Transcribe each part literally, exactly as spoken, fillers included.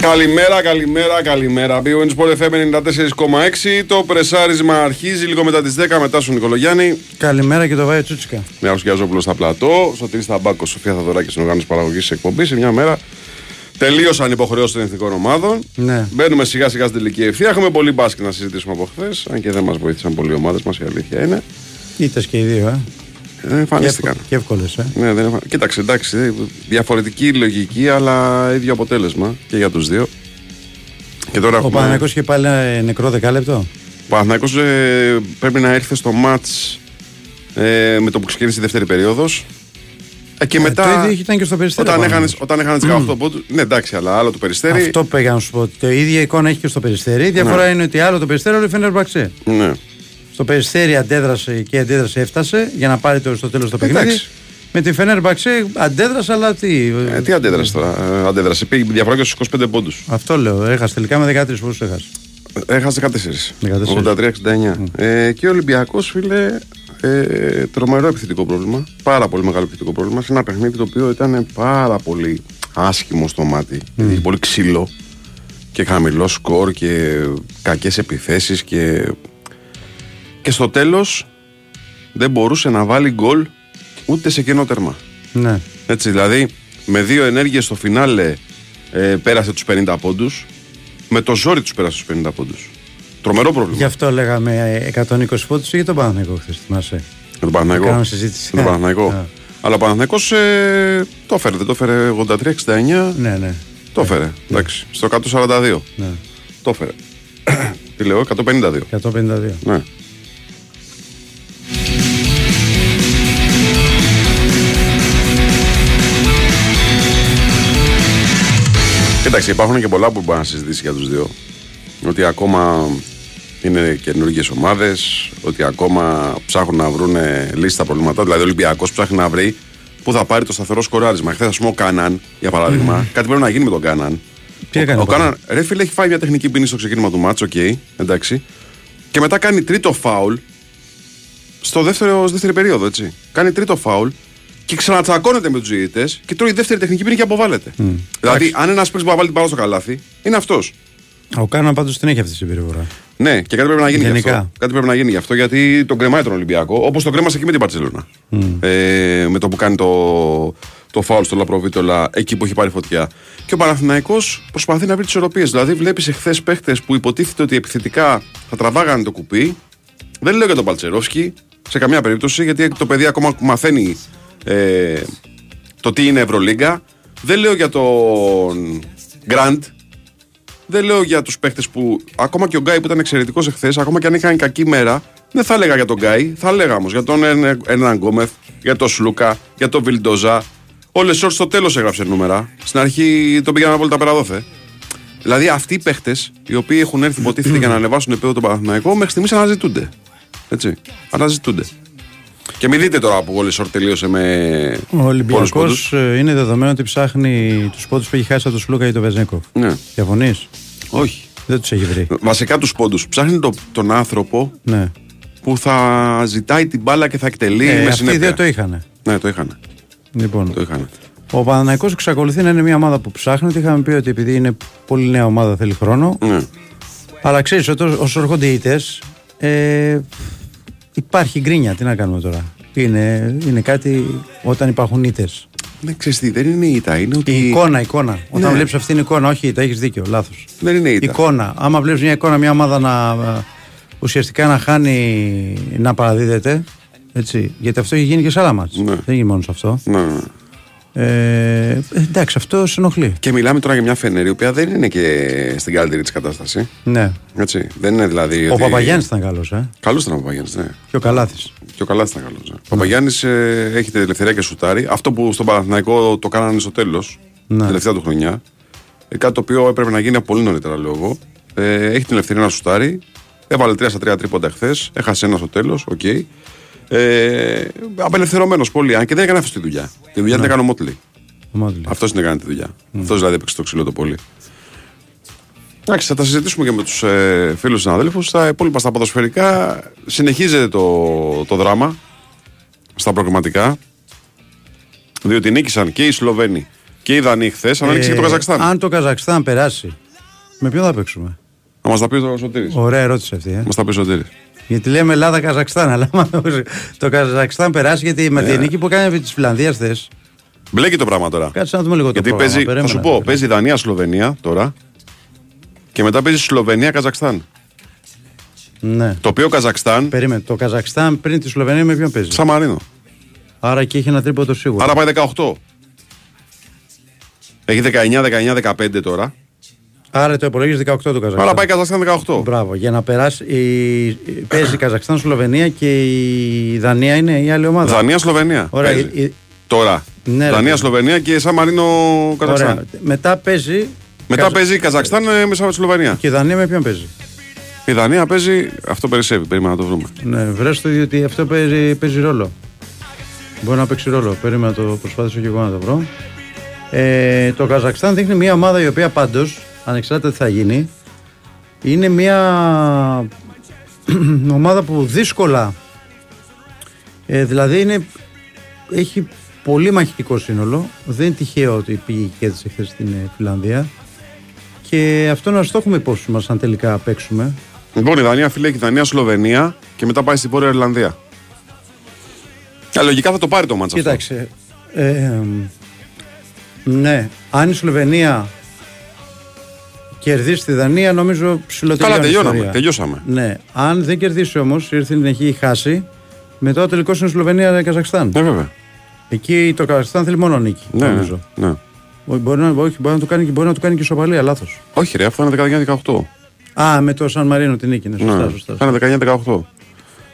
Καλημέρα, καλημέρα, καλημέρα. Big Win Sport εφ εμ ενενήντα τέσσερα κόμμα έξι. Το πρεσάρισμα αρχίζει λίγο μετά τις δέκα. Μετά στον Νικολογιάννη. Καλημέρα και το Βάιο Τσούτσικα. Με Αρουσκιαζόπουλο στα πλατό. Σωτήρη Σταμπάκο, Σοφία Θαδωράκη στην οργάνωση παραγωγή τη εκπομπή. Σε μια μέρα τελείωσαν οι υποχρεώσεις των εθνικών ομάδων. Ναι. Μπαίνουμε σιγά σιγά στην τελική ευθεία. Έχουμε πολύ μπάσκετ να συζητήσουμε από χθες. Αν και δεν μας βοήθησαν πολλοί οι ομάδες μας, η αλήθεια είναι. Ήτες και οι δύο, ε. Δεν εμφανίστηκαν. Και εύκολες, ε. Ναι, δεν εμφαν... Κοίταξε, εντάξει. Διαφορετική λογική, αλλά ίδιο αποτέλεσμα και για τους δύο. Και τώρα ο έχουμε... Παναθηναϊκός είχε πάλι ένα νεκρό δεκάλεπτο. Ο Παναθηναϊκός ε, πρέπει να έρθει στο μάτς ε, με το που ξεκίνησε η δεύτερη περίοδος. Και μετά, το ίδιο ήταν και στο Περιστέρι. Όταν έχανε δεκαοκτώ πόντους. Ναι, εντάξει, αλλά άλλο το Περιστέρι. Αυτό πήγα να σου πω. Το ίδιο εικόνα έχει και στο Περιστέρι. Η διαφορά ναι. είναι ότι άλλο το Περιστέρι, όλο η Φενέρμπαξε. Ναι. Στο Περιστέρι αντέδρασε και η αντέδραση έφτασε για να πάρει το, στο τέλος το παιχνίδι. Εντάξει. Με τη Φενέρμπαξε αντέδρασε, αλλά τι. Ε, τι αντέδρασε τώρα. Ε, αντέδρασε. Πήγε διαφορά και στους είκοσι πέντε πόντους. Αυτό λέω. Έχασε τελικά με δεκατρία πόντους. Έχασε δεκατέσσερα. ογδόντα τρία εξήντα εννιά. Και ο Ολυμπιακός, φίλε. Ε, τρομερό επιθετικό πρόβλημα. Πάρα πολύ μεγάλο επιθετικό πρόβλημα. Σε ένα παιχνίδι το οποίο ήταν πάρα πολύ άσχημο στο μάτι. Mm. Είχε πολύ ξύλο και χαμηλό σκορ και κακές επιθέσεις. Και, και στο τέλος δεν μπορούσε να βάλει γκολ ούτε σε κενό τερμά. Mm. Έτσι, δηλαδή με δύο ενέργειες στο φινάλε ε, πέρασε τους πενήντα πόντους. Με το ζόρι τους πέρασε τους πενήντα πόντους. Τρομερό πρόβλημα. Γι' αυτό λέγαμε εκατόν είκοσι πόντους για τον Παναθηναϊκό χθες, θυμάσαι. Για τον Παναθηναϊκό. Κάναμε συζήτηση. Για τον Παναθηναϊκό. Αλλά ο Παναθηναϊκός ε, το έφερε, δεν το έφερε ογδόντα τρία εξήντα εννιά. Ναι, ναι. Το έφερε. Ναι. Εντάξει. Στο εκατόν σαράντα δύο. Ναι. Το έφερε. Τι λέω, εκατόν πενήντα δύο. εκατόν πενήντα δύο. Ναι. Κοιτάξτε, υπάρχουν και πολλά που μπορεί να συζητήσει για τους δύο. Ότι ακόμα είναι καινούργιες ομάδες, ότι ακόμα ψάχνουν να βρουν λύσεις στα προβλήματα. Δηλαδή, ο Ολυμπιακός ψάχνει να βρει πού θα πάρει το σταθερό σκοράρισμα. Χθες, ας πούμε, ο Κάναν, για παράδειγμα, mm. κάτι πρέπει να γίνει με τον Κάναν. Τι έκανε ο, ο Κάναν, ρε φίλε, έχει φάει μια τεχνική ποινή στο ξεκίνημα του μάτς, οκ, okay, εντάξει. Και μετά κάνει τρίτο φάουλ στο δεύτερο, στη δεύτερη περίοδο, έτσι. Κάνει τρίτο φάουλ και ξανατσακώνεται με τους διαιτητές και τρώει η δεύτερη τεχνική ποινή και αποβάλλεται. Mm. Δηλαδή, Άξι. αν ένας παίκτης μπορεί να βάλει την μπάλα στο καλάθι, είναι αυτός. Ο Κάναν πάντως την έχει αυτή τη συμπεριφορά. Ναι, και κάτι πρέπει να γίνει γενικά. Γι' αυτό. Κάτι πρέπει να γίνει γι' αυτό, γιατί τον κρεμάει τον Ολυμπιακό, όπως τον κρέμασε και με την Μπαρτσελόνα. Mm. Ε, με το που κάνει το, το φάουλ στο Λαπροβίτολα, εκεί που έχει πάρει φωτιά. Και ο Παναθηναϊκός προσπαθεί να βρει τις ισορροπίες. Δηλαδή, βλέπεις εχθές παίχτες που υποτίθεται ότι επιθετικά θα τραβάγανε το κουπί. Δεν λέω για τον Παλτσερόφσκι σε καμία περίπτωση, γιατί το παιδί ακόμα μαθαίνει ε, το τι είναι Ευρωλίγκα. Δεν λέω για τον Γκραντ. Δεν λέω για τους παίχτες που. Ακόμα και ο Γκάι που ήταν εξαιρετικός εχθές, ακόμα και αν είχαν κακή μέρα, δεν θα έλεγα για τον Γκάι, θα έλεγα όμως για τον Ερνάν Γκόμεθ, για τον Σλούκα, για τον Βιλντόζα. Ο Λεσόρ στο τέλος έγραψε νούμερα. Στην αρχή τον πήγαν απόλυτα πέρα δόθε. Δηλαδή αυτοί οι παίχτες, οι οποίοι έχουν έρθει υποτίθεται για να ανεβάσουν επίπεδο τον Παναθηναϊκό, μέχρι στιγμής αναζητούνται. Έτσι. Αναζητούνται. Και μην δείτε τώρα που ο Λεσόρ τελείωσε με. Ο Ολυμπιακός είναι δεδομένο ότι ψάχνει τους πόντους που έχει χάσει από τον Σλούκα ή τον Βεζνίκοφ. Ναι. Διαφωνείς? Όχι. Δεν τους έχει βρει. Βασικά τους πόντους. Ψάχνει το, τον άνθρωπο ναι. που θα ζητάει την μπάλα και θα εκτελεί ε, με συνέπεια. Αυτοί δεν το είχαν. Ναι, το είχαν. Λοιπόν. Το είχαν. Ο Παναθηναϊκός εξακολουθεί να είναι μια ομάδα που ψάχνει. Τι είχαμε πει ότι επειδή είναι πολύ νέα ομάδα θέλει χρόνο. Ναι. Αλλά ξέρεις ότι όσο έρχονται οι ήττες. Ε, Υπάρχει γκρίνια, τι να κάνουμε τώρα. Είναι, είναι κάτι όταν υπάρχουν ήττες. Ναι, ξέρεις τι, δεν είναι ήττα. Είναι ότι... Η εικόνα, εικόνα. Όταν ναι. βλέπεις αυτήν την εικόνα, όχι ήττα, έχεις δίκιο, λάθος. Δεν είναι ήττα. Εικόνα. Άμα βλέπεις μια εικόνα, μια ομάδα να ουσιαστικά να χάνει, να παραδίδεται. Έτσι. Γιατί αυτό έχει γίνει και σε άλλα μάτς. Ναι. Δεν γίνει μόνο σε αυτό. Ναι. Ε, εντάξει, αυτό σε ενοχλεί. Και μιλάμε τώρα για μια Φενέρη, η οποία δεν είναι και στην καλύτερη της κατάσταση. Ναι. Έτσι. Δεν είναι δηλαδή. Ο ότι... Παπαγιάννης ήταν καλός, ε. Καλός ήταν ο Παπαγιάννης, ναι. Και ο Καλάθης. Και ο Καλάθης ήταν καλός. Ε. Ο Παπαγιάννης ε, έχει την ελευθερία και σουτάρει. Αυτό που στον Παναθηναϊκό το κάνανε στο τέλος, ναι. τελευταία του χρονιά. Κάτι το οποίο έπρεπε να γίνει από πολύ νωρίτερα, λέω εγώ. Ε, έχει την ελευθερία να σουτάρει. Έβαλε τρία στα τρία τρίποντα χθες. Έχασε ένα στο τέλος, οκ. Okay. Ε, απελευθερωμένος πολύ, αν και δεν έκανε αυτή τη δουλειά. Τη δουλειά ναι. την έκανε ο Μότλι. Αυτός την έκανε τη δουλειά. Mm. Αυτός δηλαδή έπαιξε το ξύλο το πολύ. Εντάξει, θα τα συζητήσουμε και με τους ε, φίλους συναδέλφους. Τα υπόλοιπα στα ποδοσφαιρικά συνεχίζεται το, το δράμα στα προκριματικά. Διότι νίκησαν και οι Σλοβαίνοι Και η Δανή χθες, αν ανοίξει ε, και το Καζακστάν. Αν το Καζακστάν περάσει, με ποιον θα παίξουμε? Να μας τα πει ο Σωτήρης. Ωραία ερώτηση αυτή. Ε. Μας τα πει ο Σωτήρης. Γιατί λέμε Ελλάδα-Καζακστάν, αλλά το Καζακστάν περάσει, γιατί με yeah. την νίκη που κάνει επί της Φιλανδίας θες. Μπλέκει το πράγμα τώρα. Κάτσε να δούμε λίγο γιατί το πράγμα. Παίζει, περίμενα, θα σου πω, περίμενα. Παίζει Δανία-Σλοβενία τώρα και μετά παίζει Σλοβενία-Καζακστάν. Ναι. Το οποίο Καζακστάν. Περίμενε. Το Καζακστάν πριν τη Σλοβενία με ποιον παίζει? Σαν Μαρίνο. Άρα και έχει ένα τρίποντο σίγουρα. Άρα πάει δεκαοκτώ. Έχει δεκαεννιά δεκαεννιά δεκαπέντε τώρα. Άρα το υπολογίζει δεκαοκτώ το Καζακστάν. Άρα πάει Καζακστάν δεκαοκτώ. Μπράβο. Για να περάσει. Η... παίζει Καζακστάν, Σλοβενία και η Δανία είναι η άλλη ομάδα. Δανία-Σλοβενία. Ωραία. Η... Τώρα. Ναι, Δανία-Σλοβενία και Σαν Μαρίνο Καζακστάν. Μετά παίζει. Μετά Καζα... παίζει Καζακστάν μέσα με τη Σλοβενία. Και η Δανία με ποιον παίζει? Η Δανία παίζει. Αυτό περισσεύει. Περίμενα να το βρούμε. Ναι, βρέστο διότι αυτό παίζει, παίζει ρόλο. Μπορεί να παίξει ρόλο. Περίμενα να το προσπαθήσω και εγώ να το βρω. Ε, το Καζακστάν δείχνει μια ομάδα η οποία πάντως, ανεξάρτητα τι θα γίνει, είναι μια ομάδα που δύσκολα ε, δηλαδή είναι, έχει πολύ μαχητικό σύνολο. Δεν είναι τυχαίο ότι πήγε και έτσι χθες στην Φιλανδία. Και αυτό να στόχουμε υπόψη μας αν τελικά παίξουμε. Λοιπόν, η Δανία φίλε, η Δανία Σλοβενία και μετά πάει στην Βόρεια Ιρλανδία. Α, λογικά θα το πάρει το μάτσα. Κοίταξε. Ε, ε, ναι, αν η Σλοβενία κερδίσει τη Δανία, νομίζω ψηλότερη. Καλά, τελειώναμε. Τελειώσαμε. Ναι, αν δεν κερδίσει όμως, ήρθε την έχει χάσει, μετά ο τελικός είναι η Σλοβενία-Καζακστάν. Ναι, βέβαια. Εκεί το Καζακστάν θέλει μόνο νίκη. Ναι, νομίζω. Ναι. Μπορεί να, όχι, μπορεί να το κάνει και μπορεί να το κάνει και σοπαλία, λάθος. Όχι, ρε, αυτό είναι δεκαεννιά δεκαοκτώ. Α, με το Σαν Μαρίνο την νίκη, είναι σωστά. Ναι, σωστά. δεκαεννιά δεκαοκτώ.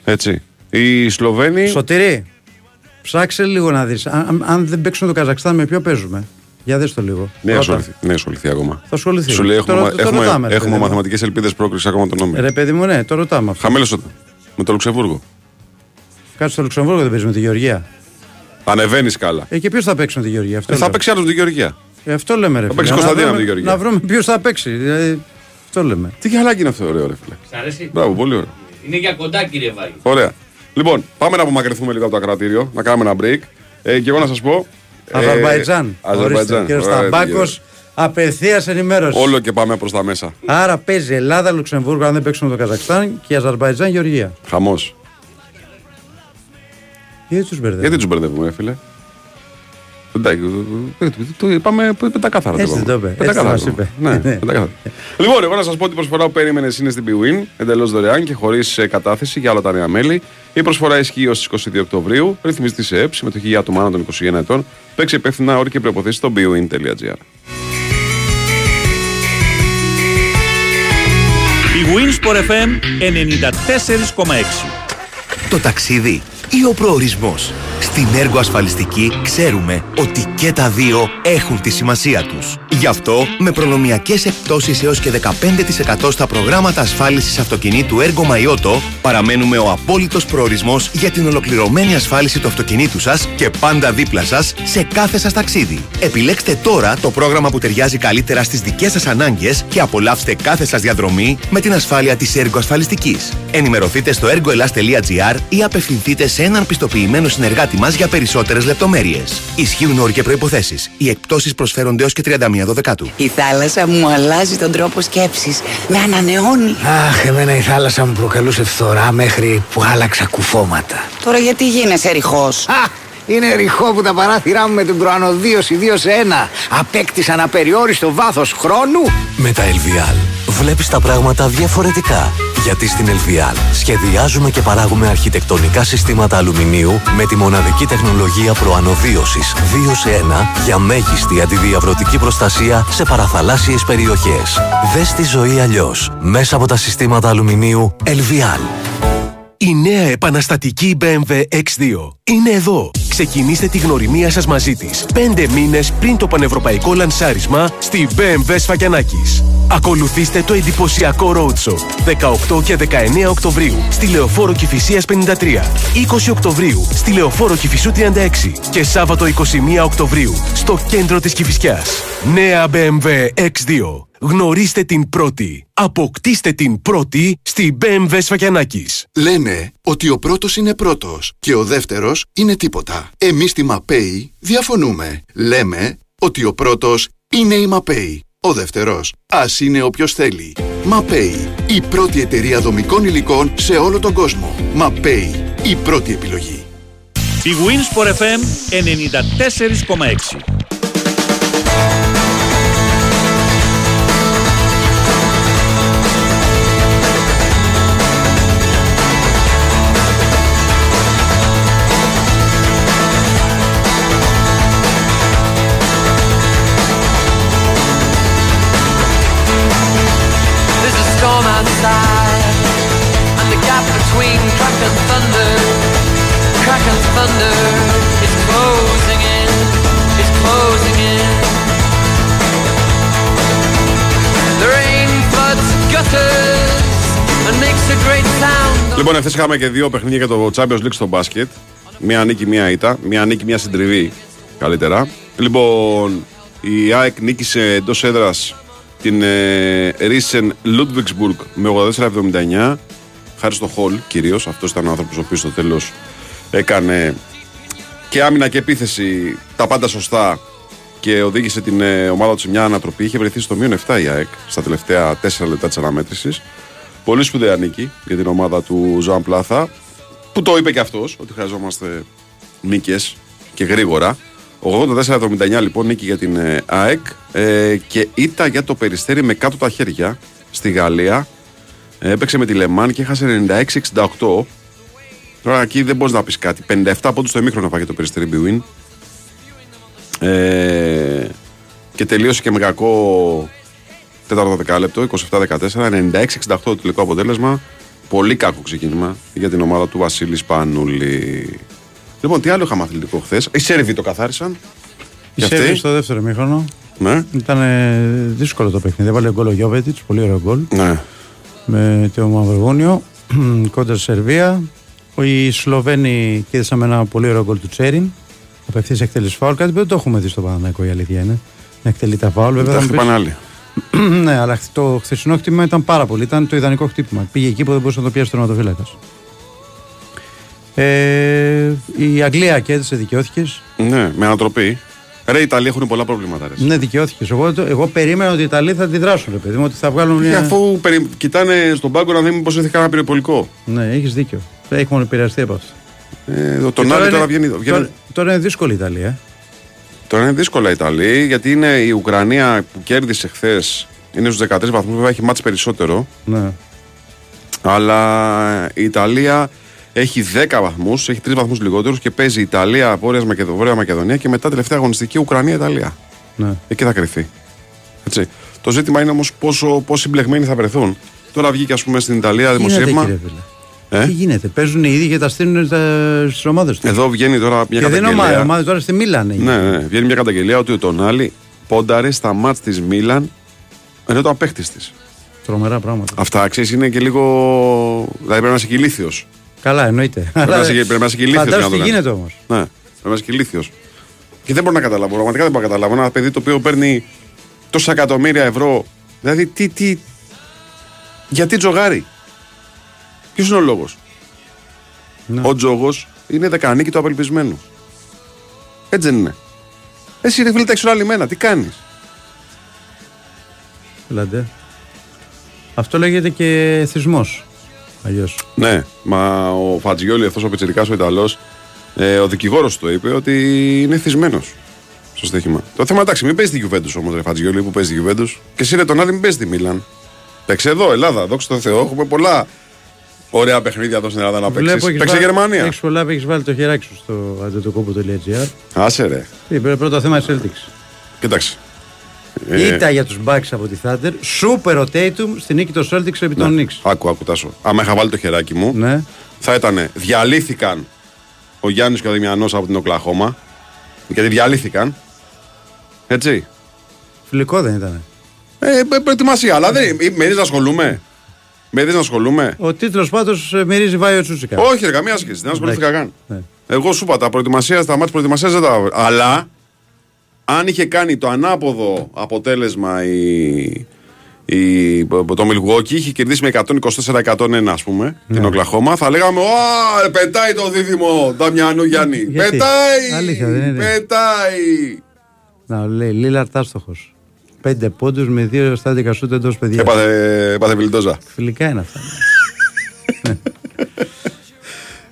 Έτσι. Οι Σλοβαίνοι. Σωτηρή, ψάξε λίγο να δεις. Αν, αν δεν παίξουν το Καζακστάν, με ποιο παίζουμε? Για δες το λίγο. Ναι, ασχοληθεί ακόμα. Θα ασχοληθεί. Σου λέει, έχουμε, το, το έχουμε, ρωτάμε, ρε, έχουμε μαθηματικές ελπίδες πρόκριση ακόμα τον νόμο. Ρε, παιδί μου, ναι, το ρωτάμε. Χαμέλωσε με το Λουξεμβούργο. Κάτσε στο Λουξεμβούργο, δεν παίζει με τη Γεωργία. Ανεβαίνει καλά. Ε, και ποιο θα παίξει με τη Γεωργία? Αυτό ε, θα παίξει άλλο με τη Γεωργία. Ε, αυτό λέμε, ρε. Θα παίξει Κωνσταντίνα με τη Γεωργία. Να βρούμε ποιο θα παίξει. Δηλαδή, αυτό λέμε. Τι γαλάκι είναι αυτό, ωραίο, ρε φίλε. Σας αρέσει? Μπράβο, πολύ ωραίο. Είναι για κοντά, κύριε Βάγγελ. Ωραία. Λοιπόν, πάμε να απομακρυνθούμε λίγο από το ακρατήριο, να κάνουμε ένα break. Ε, και εγώ να σας πω. Αζερβαϊτζάν. Αζερβαϊτζάν. Κύριο Ταμπάκος, απευθείας ενημέρωση. Όλο και πάμε προς τα μέσα. Άρα παίζει Ελλάδα, Λουξεμβούργο, αν δεν παίξουμε το Καζακστάν, και Αζερβαϊτζάν, Γεωργία. Χαμός. Γιατί τους μπερδεύουμε? Γιατί τους μπερδεύουμε, φίλε. Πάμε πεντακάθαρα. Έτσι το είπε. Πεντακάθαρα. Ναι, πεντακάθαρα. Λοιπόν, εγώ να σας πω ότι η προσφορά που περίμενες είναι στην BWin, εντελώς δωρεάν και χωρίς κατάθεση για όλα τα νέα μέλη. Η προσφορά ισχύει ως τις εικοστή δεύτερη Οκτωβρίου. Ρυθμιστή σε ΕΠ, συμμετοχή για άτομα άνω των είκοσι ένα ετών. Παίξε υπεύθυνα, όροι και προϋποθέσεις στο μπι γουίν τελεία τζι άρ. BWin Sport εφ εμ ενενήντα τέσσερα κόμμα έξι. Το ταξίδι ή ο προορισμός? Στην Έργο Ασφαλιστική ξέρουμε ότι και τα δύο έχουν τη σημασία τους. Γι' αυτό, με προνομιακές εκπτώσεις έως και δεκαπέντε τοις εκατό στα προγράμματα ασφάλισης αυτοκινήτου Έργο Μαϊότο, παραμένουμε ο απόλυτος προορισμός για την ολοκληρωμένη ασφάλιση του αυτοκινήτου σας και πάντα δίπλα σας σε κάθε σας ταξίδι. Επιλέξτε τώρα το πρόγραμμα που ταιριάζει καλύτερα στις δικές σας ανάγκες και απολαύστε κάθε σας διαδρομή με την ασφάλεια της Έργο Ασφαλιστικής. Ενημερωθείτε στο έργο ελλάς τελεία τζι άρ ή απευθυνθείτε σε έναν πιστοποιημένο συνεργάτη μας για περισσότερες λεπτομέρειες. Ισχύουν όροι και προϋποθέσεις. Οι εκπτώσεις προσφέρονται έως και τριάντα μία Δωδεκάτου. Η θάλασσα μου αλλάζει τον τρόπο σκέψης. Με ανανεώνει. Αχ, εμένα η θάλασσα μου προκαλούσε φθορά μέχρι που άλλαξα κουφώματα. Τώρα γιατί γίνεσαι ρηχός? Α! Είναι ρηχό που τα παράθυρά μου με την προανοδίωση δύο σε ένα απέκτησαν απεριόριστο βάθος χρόνου. Με τα Ελ Βι Αλ βλέπεις τα πράγματα διαφορετικά. Γιατί στην Ελ Βι Αλ σχεδιάζουμε και παράγουμε αρχιτεκτονικά συστήματα αλουμινίου με τη μοναδική τεχνολογία προανοδίωσης δύο σε ένα για μέγιστη αντιδιαβρωτική προστασία σε παραθαλάσσιες περιοχές. Δες τη ζωή αλλιώς μέσα από τα συστήματα αλουμινίου Ελ Βι Αλ. Η νέα επαναστατική Μπι Εμ Ντάμπλιου Εξ δύο είναι εδώ. Ξεκινήστε τη γνωριμία σας μαζί της πέντε μήνες πριν το πανευρωπαϊκό λανσάρισμα στη Μπι Εμ Ντάμπλιου Σφακιανάκης. Ακολουθήστε το εντυπωσιακό roadshow δεκαοκτώ και δεκαεννιά Οκτωβρίου στη Λεωφόρο Κηφισίας πενήντα τρία, είκοσι Οκτωβρίου στη Λεωφόρο Κηφισού τριάντα έξι και Σάββατο είκοσι μία Οκτωβρίου στο κέντρο της Κηφισιάς. Νέα Μπι Εμ Ντάμπλιου Εξ δύο. Γνωρίστε την πρώτη. Αποκτήστε την πρώτη στη Μπι Εμ Ντάμπλιου Σφακιανάκης. Λένε ότι ο πρώτος είναι πρώτος και ο δεύτερος είναι τίποτα. Εμείς στη Μαπέη διαφωνούμε. Λέμε ότι ο πρώτος είναι η Mapei. Ο δεύτερος, ας είναι όποιος θέλει. Mapei, η πρώτη εταιρεία δομικών υλικών σε όλο τον κόσμο. Mapei, η πρώτη επιλογή. Η Winsport εφ εμ ενενήντα τέσσερα κόμμα έξι. Λοιπόν, εχθές είχαμε και δύο παιχνίδια για το Champions League στο μπάσκετ. Μία νίκη, μία ήττα. Μία νίκη, μία συντριβή καλύτερα. Λοιπόν, η ΑΕΚ νίκησε εντός έδρας την ε, Risen Ludwigsburg με ογδόντα τέσσερα εβδομήντα εννιά. Χάρη στο Χολ κυρίως. Αυτός ήταν ο άνθρωπος ο οποίος στο τέλος έκανε και άμυνα και επίθεση τα πάντα σωστά και οδήγησε την ε, ομάδα του σε μια ανατροπή. Είχε βρεθεί στο μείον επτά η ΑΕΚ στα τελευταία τέσσερα λεπτά της αναμέτρησης. Πολύ σπουδαία νίκη για την ομάδα του Ζωάν Πλάθα, που το είπε και αυτός ότι χρειαζόμαστε νίκες και γρήγορα. ογδόντα τέσσερα εβδομήντα εννιά λοιπόν νίκη για την ΑΕΚ ε, και ήττα για το Περιστέρι με κάτω τα χέρια στη Γαλλία. Ε, έπαιξε με τη Λεμάν και έχασε ενενήντα έξι εξήντα οκτώ. Τώρα εκεί δεν μπορείς να πεις κάτι. πενήντα επτά πόντους στο ημίχρονο φάγε το Περιστέρι Μπιουίν. Ε, και τελείωσε και με κακό τέταρτο δεκάλεπτο, είκοσι επτά δεκατέσσερα, ενενήντα έξι εξήντα οκτώ το τελικό αποτέλεσμα. Πολύ κακό ξεκίνημα για την ομάδα του Βασίλη Σπανούλη. Λοιπόν, τι άλλο είχαμε αθλητικό χθες? Οι Σέρβοι το καθάρισαν. Οι Σέρβοι στο δεύτερο μήχρονο. Ναι. Ήταν δύσκολο το παιχνίδι. Έβαλε γκολ ο Γιώβετιτς, πολύ ωραίο γκολ. Ναι. Με το Μαυροβούνιο, κόντρα Σερβία. Οι Σλοβαίνοι κέρδισαν ένα πολύ ωραίο γκολ του Τσέριν. Απευθείας εκτέλεση φάουλ. Κάτι που δεν το έχουμε δει στο Παναθηναϊκό, η αλήθεια είναι. Να εκτελεί τα φάουλ, βέβαια. Ναι, αλλά το χθεσινό χτύπημα ήταν πάρα πολύ. Ήταν το ιδανικό χτύπημα. Πήγε εκεί που δεν μπορούσε να το πιάσει ο τερματοφύλακας. Ε, η Αγγλία κέρδισε, δικαιώθηκε. Ναι, με ανατροπή. Ρε, οι Ιταλοί έχουν πολλά προβλήματα. Ρε. Ναι, δικαιώθηκε. Εγώ, εγώ περίμενα ότι οι Ιταλοί θα αντιδράσουν, ρε παιδί μου, ότι θα βγάλουν μια. Και αφού περι... κοιτάνε στον πάγκο να δούμε πως έρθει κανένα πυροπολικό. Ναι, έχεις δίκιο. Έχουν επηρεαστεί από αυτό. Ε, το, τον τώρα, είναι, τώρα, βγαίνει, βγαίνει... Τώρα, τώρα είναι δύσκολη η Ιταλία. Τώρα είναι δύσκολα η Ιταλία, γιατί είναι η Ουκρανία που κέρδισε χθες. Είναι στους δεκατρείς βαθμούς, βέβαια έχει μάτς περισσότερο. Ναι. Αλλά η Ιταλία έχει δέκα βαθμούς, έχει τρεις βαθμούς λιγότερους και παίζει Ιταλία, Βόρεια Μακεδο... Μακεδονία και μετά τελευταία αγωνιστική Ουκρανία-Ιταλία. Ναι. Εκεί θα κρυφθεί. Έτσι. Το ζήτημα είναι όμως πόσο συμπλεγμένοι θα βρεθούν. Τώρα βγήκε ας πούμε στην Ιταλία δημοσίευμα. Ε? Τι γίνεται, παίζουν οι ίδιοι και τα στείλουν στις ομάδες τους. Εδώ βγαίνει τώρα μια και καταγγελία. Και δεν είναι ομάδα, τώρα στη Μίλαν. Ναι, ναι, βγαίνει μια καταγγελία ότι ο Τονάλι πόνταρε στα μάτς της Μίλαν ενώ το απαίχτης της. Τρομερά πράγματα. Αυτά ξέρεις είναι και λίγο. Δηλαδή πρέπει να είσαι ηλίθιος. Καλά, εννοείται. Πρέπει να είσαι ηλίθιος. Φαντάζομαι τι γίνεται όμως. Ναι, πρέπει να είσαι ηλίθιος. Και δεν μπορώ να καταλάβω, πραγματικά δεν μπορώ να καταλάβω. Ένα παιδί το οποίο παίρνει τόσα εκατομμύρια ευρώ. Δηλαδή τι. τι... Γιατί τζογάρει. Ποιος είναι ο λόγος? Ναι. Ο τζόγος είναι δεκανίκη του απελπισμένου. Έτσι δεν είναι? Εσύ ρε φίλε τα εξοραλυμένα, τι κάνεις? Λαντε. Αυτό λέγεται και θυσμός. Αλλιώς. Ναι, μα ο Φατζιόλι, αυτός ο πιτσιρικάς ο Ιταλός, ε, ο δικηγόρος του είπε ότι είναι θυσμένος στο στοίχημα. Το θέμα εντάξει, μην παίζει τη Γιουβέντους όμως ρε Φατζιόλι που παίζει τη Γιουβέντους. Και εσύ ρε τον Άδη μην παίζει τη Μίλαν. Παίξε εδώ Ελλάδα, δόξα τω Θεώ, έχουμε πολλά. Ωραία παιχνίδια εδώ στην Ελλάδα να παίξεις. Παίξε Γερμανία. Έχεις πολλά, έχεις βάλει το χεράκι σου στο αντετοκόπο τελεία τζι άρ. Άσε ρε. Είπε πρώτο θέμα της Celtics. Κοίταξε. Ήτα για τους Bucks από τη Thunder. Super rotatum στη νίκη των Celtics επί των Knicks. Άκου, άκου τάσο. Άμα είχα βάλει το χεράκι μου, ναι, θα ήταν διαλύθηκαν ο Γιάννης και ο Δημιανός από την Οκλαχώμα. Γιατί διαλύθηκαν. Έτσι. Φιλικό δεν ήταν? Ε, προετοιμασία, αλλά δεν μερίζει να ασχολούμαι. Με δεις να ασχολούμαι. Ο τίτλος πάντως μυρίζει βάιο Τσούτσικα. Όχι, ρε, καμία σχέση. Δεν ασχολήθηκα καν. Ναι. Εγώ σου είπα τα προετοιμασία, τα μάτια προετοιμασία δεν τα. Αλλά αν είχε κάνει το ανάποδο αποτέλεσμα η, η, το Μιλγουόκι, είχε κερδίσει με εκατόν είκοσι τέσσερα εκατόν ένα, ας πούμε, ναι, την Οκλαχώμα, θα λέγαμε «Ωα, πετάει το δίδυμο Νταμιανού Γιάννη». Γιατί? Πετάει! Αλήθεια, δεν είναι. Πετάει! Να λέει Λίλαρτ άστοχος. Πέντε πόντους με δύο στάτικα σούτ εντός παιδιά. Έπαθε, έπαθε Βιλντόζα. Φιλικά είναι αυτά. Ναι.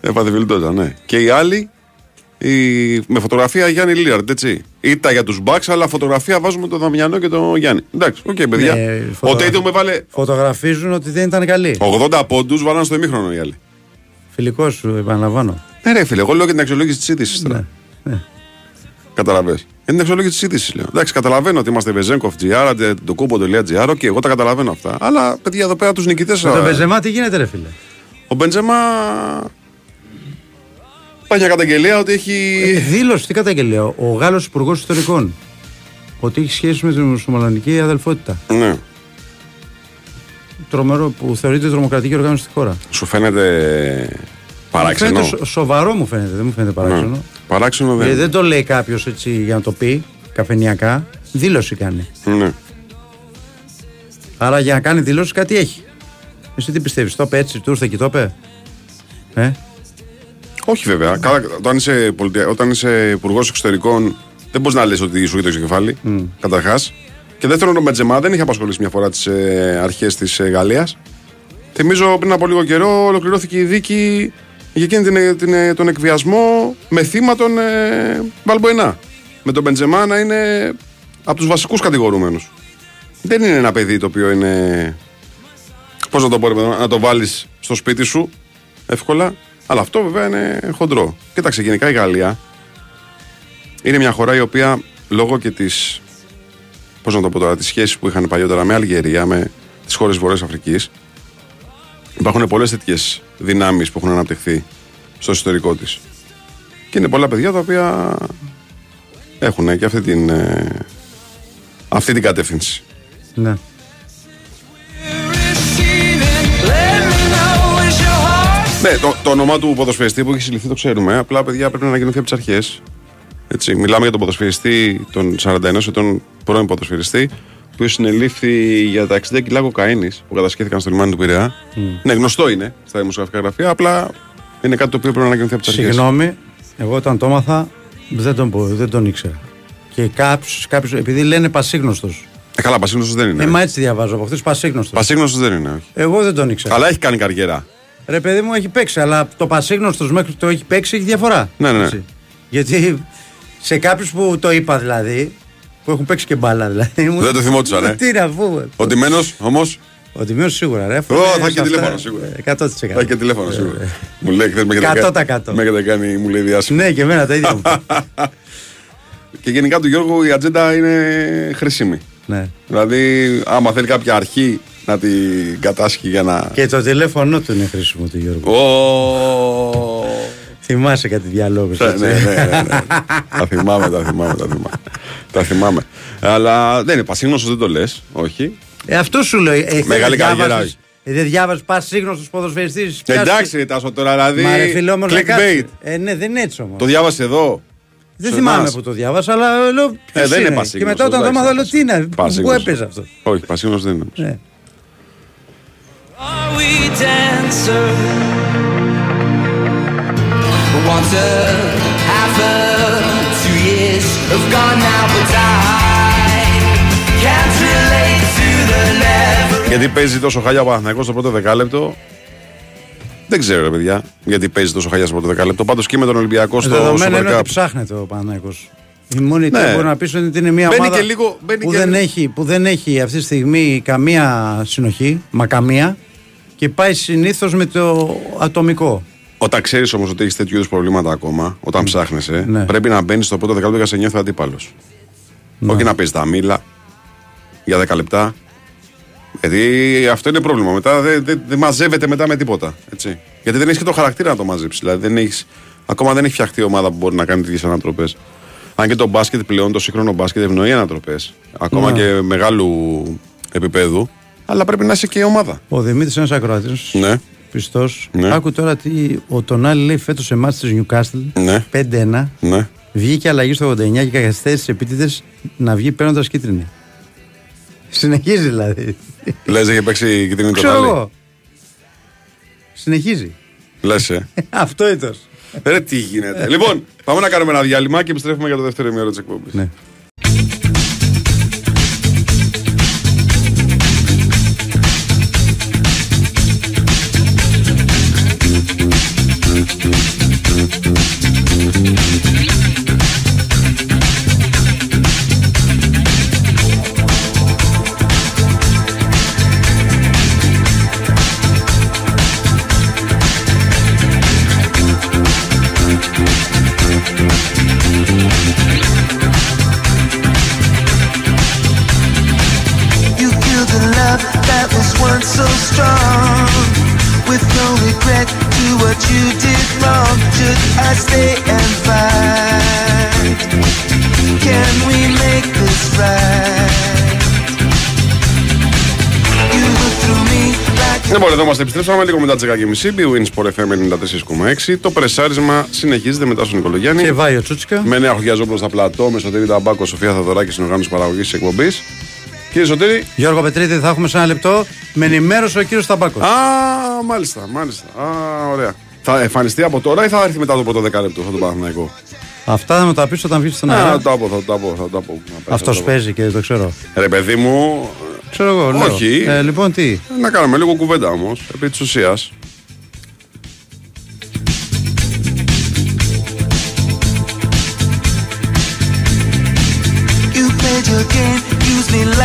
Έπαθε Βιλντόζα, ναι. Και οι άλλοι η... με φωτογραφία Γιάννη Λίλαρτ, έτσι. Ήταν για τους Μπακς, αλλά φωτογραφία βάζουμε τον Δαμιανό και τον Γιάννη. Εντάξει, οκ, okay, παιδιά. Ναι, φωτογραφ... Ο Τέιτουμ έβαλε. Φωτογραφίζουν ότι δεν ήταν καλοί. ογδόντα πόντους βάλαν στο ημίχρονο οι άλλοι. Φιλικό σου, επαναλαμβάνω. Ναι, ρε φίλε, εγώ λέω και την αξιολόγηση της είδησης τώρα. Ναι, ναι. Καταλαβαίνεις. Είναι την αξιολόγηση της είδησης, λέω. Εντάξει, καταλαβαίνω ότι είμαστε Βεζένκοφ τελεία τζι άρ, ντοκούμπο τελεία τζι άρ, οκ, okay, εγώ τα καταλαβαίνω αυτά. Αλλά παιδιά εδώ πέρα τους νικητές. Με τον Μπενζεμά τι γίνεται, ρε φίλε. Ο Μπενζεμά. Υπάρχει καταγγελία ότι έχει. Ε, δήλωσε τι καταγγελία. Ο Γάλλος Υπουργός Ιστορικών. Ότι έχει σχέση με την μουσουλμανική αδελφότητα. Ναι. Τρομερό που θεωρείται τρομοκρατική οργάνωση στη χώρα. Σου φαίνεται. Παράξενο. Μου φαίνεται σοβαρό μου φαίνεται, δεν μου φαίνεται παράξενο. Ναι. Παράξενο δεν. Ε, δεν το λέει κάποιος έτσι για να το πει καφενιακά. Δήλωση κάνει. Ναι. Άρα για να κάνει δήλωση κάτι έχει. Εσύ τι πιστεύεις, το είπε έτσι, του ήρθε και το είπε. Ε? Όχι βέβαια. Κατά, όταν είσαι, είσαι υπουργός εξωτερικών, δεν μπορείς να λες ότι σου γύρισε το κεφάλι. Mm. Καταρχάς. Και δεύτερον, ο Μπεντζεμά δεν είχε απασχολήσει μια φορά τις ε, αρχές της ε, Γαλλίας. Θυμίζω πριν από λίγο καιρό ολοκληρώθηκε η δίκη για εκείνη την, την, τον εκβιασμό με θύμα τον ε, Μπαλμποενά. Με τον Μπεντζεμά να είναι από τους βασικούς κατηγορούμενους. Δεν είναι ένα παιδί το οποίο είναι. Πώς να το πω, να το βάλεις στο σπίτι σου εύκολα. Αλλά αυτό βέβαια είναι χοντρό. Κοίταξε, γενικά η Γαλλία είναι μια χώρα η οποία λόγω και της. Πώς να το πω τώρα, τις σχέσεις που είχαν παλιότερα με Αλγερία, με τις χώρες της Βορειάς Αφρικής. Υπάρχουν πολλές τέτοιες δυνάμεις που έχουν αναπτυχθεί στο ιστορικό της. Και είναι πολλά παιδιά τα οποία έχουν και αυτή την, ε, αυτή την κατεύθυνση. Ναι. Ναι, το, το όνομά του ποδοσφαιριστή που έχει συλληφθεί το ξέρουμε. Απλά παιδιά πρέπει να ανακοινωθεί από τις αρχές. Έτσι, μιλάμε για τον ποδοσφαιριστή, τον σαράντα ενός ετών πρώην ποδοσφαιριστή, ο οποίος συνελήφθη για τα εξήντα κιλά κοκαίνης που κατασχέθηκαν στο λιμάνι του Πειραιά. Mm. Ναι, γνωστό είναι στα δημοσιογραφικά γραφεία, απλά είναι κάτι το οποίο πρέπει να ανακοινωθεί από τις αρχές. Συγγνώμη, εγώ όταν το έμαθα δεν τον, πω, δεν τον ήξερα. Και κάποιος, επειδή λένε πασίγνωστος. Ε, καλά, πασίγνωστος δεν είναι. Ε, μα έτσι διαβάζω από αυτούς, πασίγνωστος. Πασίγνωστος δεν είναι, όχι. Εγώ δεν τον ήξερα. Αλλά έχει κάνει καριέρα. Ρε παιδί μου, έχει παίξει, αλλά το πασίγνωστος μέχρι το έχει παίξει έχει διαφορά. Ναι, ναι. Γιατί σε κάποιους που το είπα δηλαδή. Που έχουν παίξει και μπάλα, δηλαδή. Δεν το θυμόντουσαν, ε. Τι να πούμε. Ο Ντιμένος, όμως. Ο Ντιμένος σίγουρα, ρε. Ω, θα έχει και τηλέφωνο σίγουρα. εκατό τοις εκατό. Θα έχει και τηλέφωνο σίγουρα. Μου λέει χθες με έχετε κάνει, μου λέει διάσημο. Ναι, και εμένα τα ίδια μου. Και γενικά του Γιώργου η ατζέντα είναι χρήσιμη. Δηλαδή, άμα θέλει κάποια αρχή να την κατάσχει για να. Και το τηλέφωνο του είναι χρήσιμο του Γιώργου. Θυμάσαι κάτι διαλόγους. Ναι, ναι, ναι. Τα θυμάμαι, τα θυμάμαι, τα θυμάμαι. Τα θυμάμαι. Αλλά δεν είναι πασίγνωστος, δεν το λες. Όχι. Ε, αυτό σου λέει. Ε, Μεγάλη καριέρα. Ε, δεν διάβαζες πασίγνωστος ποδοσφαιριστής. Εντάξει, ρε Τάσο τώρα, δηλαδή. Μα ρε φίλε, όμως να κάνεις. Ε, ναι, δεν είναι έτσι όμως. Το διάβασε εδώ. Δεν θυμάμαι που το διάβασα, αλλά λέω. Ε, δεν είναι πασίγνωστος. Και μετά όταν το μάθα, λέω τι είναι. Πού έπαιζε αυτό. Όχι, πασίγνωστος δεν είναι. Γιατί παίζει τόσο χαλιά ο Παναθηναϊκός στο πρώτο δεκάλεπτο. Δεν ξέρω, ρε παιδιά, γιατί παίζει τόσο χαλιά στο πρώτο δεκάλεπτο. Πάντως και με τον Ολυμπιακό στο Super Cup. Δεδομένου ότι ψάχνεται ο Παναθηναϊκός. Η μόνη ναι. Που μπορεί να πεις ότι είναι μια μπαίνει ομάδα λίγο, που, και... δεν έχει, που δεν έχει αυτή τη στιγμή καμία συνοχή, μα καμία. Και πάει συνήθως με το ατομικό. Όταν ξέρεις όμως ότι έχεις τέτοιου είδους προβλήματα ακόμα, όταν mm. ψάχνεσαι, ναι. Πρέπει να μπαίνεις στο πρώτο δεκάλεπτο για να σε νιώθει αντίπαλος. Ναι. Όχι να παίζεις τα μήλα για δέκα λεπτά. Γιατί αυτό είναι πρόβλημα. Μετά δεν δε, δε μαζεύεται μετά με τίποτα. Έτσι. Γιατί δεν έχεις και το χαρακτήρα να το μαζέψεις. Δηλαδή δεν έχεις, ακόμα δεν έχει φτιαχτεί η ομάδα που μπορεί να κάνει τέτοιες ανατροπές. Αν και το μπάσκετ πλέον, το σύγχρονο μπάσκετ ευνοεί ανατροπές. Ακόμα ναι. Και μεγάλου επίπεδου. Αλλά πρέπει να είσαι και η ομάδα. Ο Δημήτρης ένας ακροατής. Ναι. Πιστός. Ναι. Άκου τώρα τι ο Τονάλι λέει φέτος σε μάτς της Νιουκάστλ. Ναι. πέντε ένα. Ναι. Βγήκε αλλαγή στο ογδόντα εννιά και καθυστέρησε τις επίτηδες να βγει παίρνοντας κίτρινη. Συνεχίζει δηλαδή. Λες έχει παίξει κίτρινη Τονάλι. Συνεχίζει. Λες ε. Αυτό ήτος. Ρε τι γίνεται. Λοιπόν, πάμε να κάνουμε ένα διάλειμμα και επιστρέφουμε για το δεύτερο ημίωρο της εκπομπής. Ναι. correct to what you did wrong? Should I stay and fight? Can we make this right? You look through me like... Λοιπόν, εδώ μας επιστρέψαμε λίγο μετά τις δέκα και τριάντα. BWinSport εφ εμ ενενήντα τέσσερα κόμμα έξι. Το πρεσάρισμα συνεχίζεται μετά στον Νικολογιάννη. Και βάει ο Τσούτσικα. Με Νέα Χουγιαζόπουλο στα πλατό, με Σωτήρη Ταμπάκο, Σοφία Θαδωράκη, συνοργάνωση παραγωγής της εκπομπής. Κύριε Σωτήρη. Γιώργο Πετρίτη, θα έχουμε σε ένα λεπτό. Με ενημέρωσε ο κύριος Ταμπάκος. Α, μάλιστα, μάλιστα. Α, ωραία. Θα εμφανιστεί από τώρα ή θα έρθει μετά το πρώτο δεκάλεπτο, θα το Παναθηναϊκό. Αυτά θα μου τα πεις όταν βγεις στον αέρα. Α, το πω, θα το πω, θα το πω. Αυτός παίζει και το ξέρω. Ρε παιδί μου. Ξέρω εγώ, λέω. Όχι. Ε, λοιπόν, τι. Να κάνουμε λίγο κουβέντα όμως, επί της ουσίας.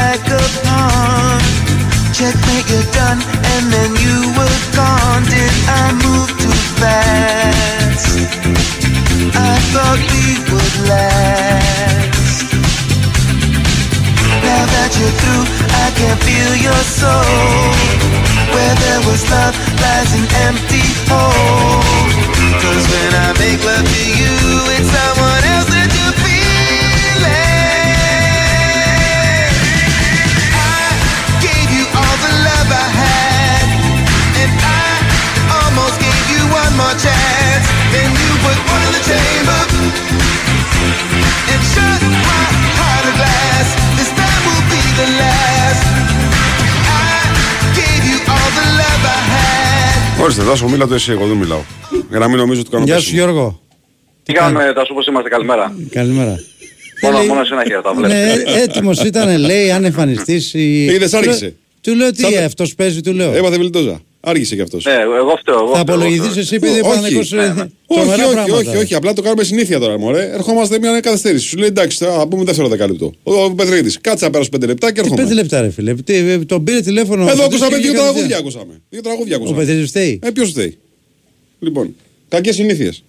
Like a pawn, checkmate you're done, and then you were gone. Did I move too fast? I thought we would last. Now that you're through, I can feel your soul. Where there was love lies an empty hole. 'Cause when I make love to you, it's someone else that you feel. More chance, then you would oil the chamber and shut my heart of glass. This time will be the last. I gave you all the love I had. Ορίστε, Τάσο, μίλα το εσύ, εγώ δεν μιλάω. Για να μην νομίζω ότι κάνω. Γεια σου, Γιώργο. Τι κάνουμε, Τάσο, πώς είμαστε, καλημέρα. Καλημέρα. Μόνο, μόνο σε ένα χαιρετά, βλέπετε. Έτοιμος ήταν, λέει, αν εμφανιστείς. Είδες, άρχισε. Του λέω τι, αυτός παίζει, του λέω. Έπαθε μιλτόζα. Άργησε κι αυτός. Ναι, εγώ φταίω. Εγώ θα απολογηθείς εσύ επειδή πανεκώς... Ναι, ναι. Όχι, όχι, όχι, όχι, απλά το κάνουμε συνήθεια τώρα, μωρέ. Ερχόμαστε μια καθυστέρηση. Σου λέει εντάξει, θα πούμε δεύτερο δεκάλεπτο. Ο Πετρίδης, κάτσε να πέρασε πέντε λεπτά και ερχόμαστε. πέντε λεπτά, ρε φίλε. Τον πήρε τηλέφωνο. Εδώ ακούσαμε δύο τραγούδια. Δύο τραγούδια ακούσαμε. Ο Πετρίδης φταίει. Ε, ποιος φταίει. Λοιπόν, κακές συνήθειες.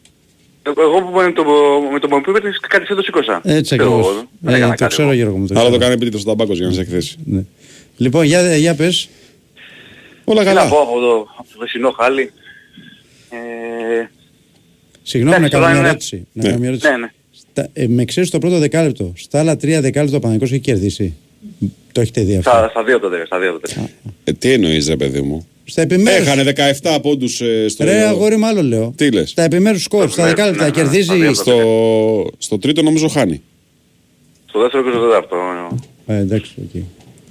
Εγώ που με τον το Παπαδόπουλο κάτι δεν το σήκωσα. Έτσι ακριβώς. Το ξέρω, Γιώργο μου. Αλλά το κάνει επίτηδες στον Ταμπάκο για να σε εκθέσει. Λοιπόν, για πες. Όλα καλά. Τι να πω από το, από το χθεσινό χάλι. Ε... Συγγνώμη, να κάνω μια ερώτηση. Ναι, ναι. ναι. Στα, ε, με ξέρεις το πρώτο δεκάλεπτο. Στα άλλα τρία δεκάλεπτα ο Παναθηναϊκός έχει κερδίσει. Το έχετε δει αυτό. Στα, στα δύο το τρία. Ε, τι εννοείς, ρε παιδί μου. Στα επιμέρους... Έχανε δεκαεπτά πόντους ε, στο... Ρε αγόρι μου, άλλο λέω. Τι λες. Στα επιμέρους σκορ, στα δεκάλεπτα ναι, ναι, ναι, κερδίζει. Ναι, στο... στο τρίτο νομίζω χάνει. Στο δεύτερο και στο τέταρτο. Ε, εντάξει, εκεί.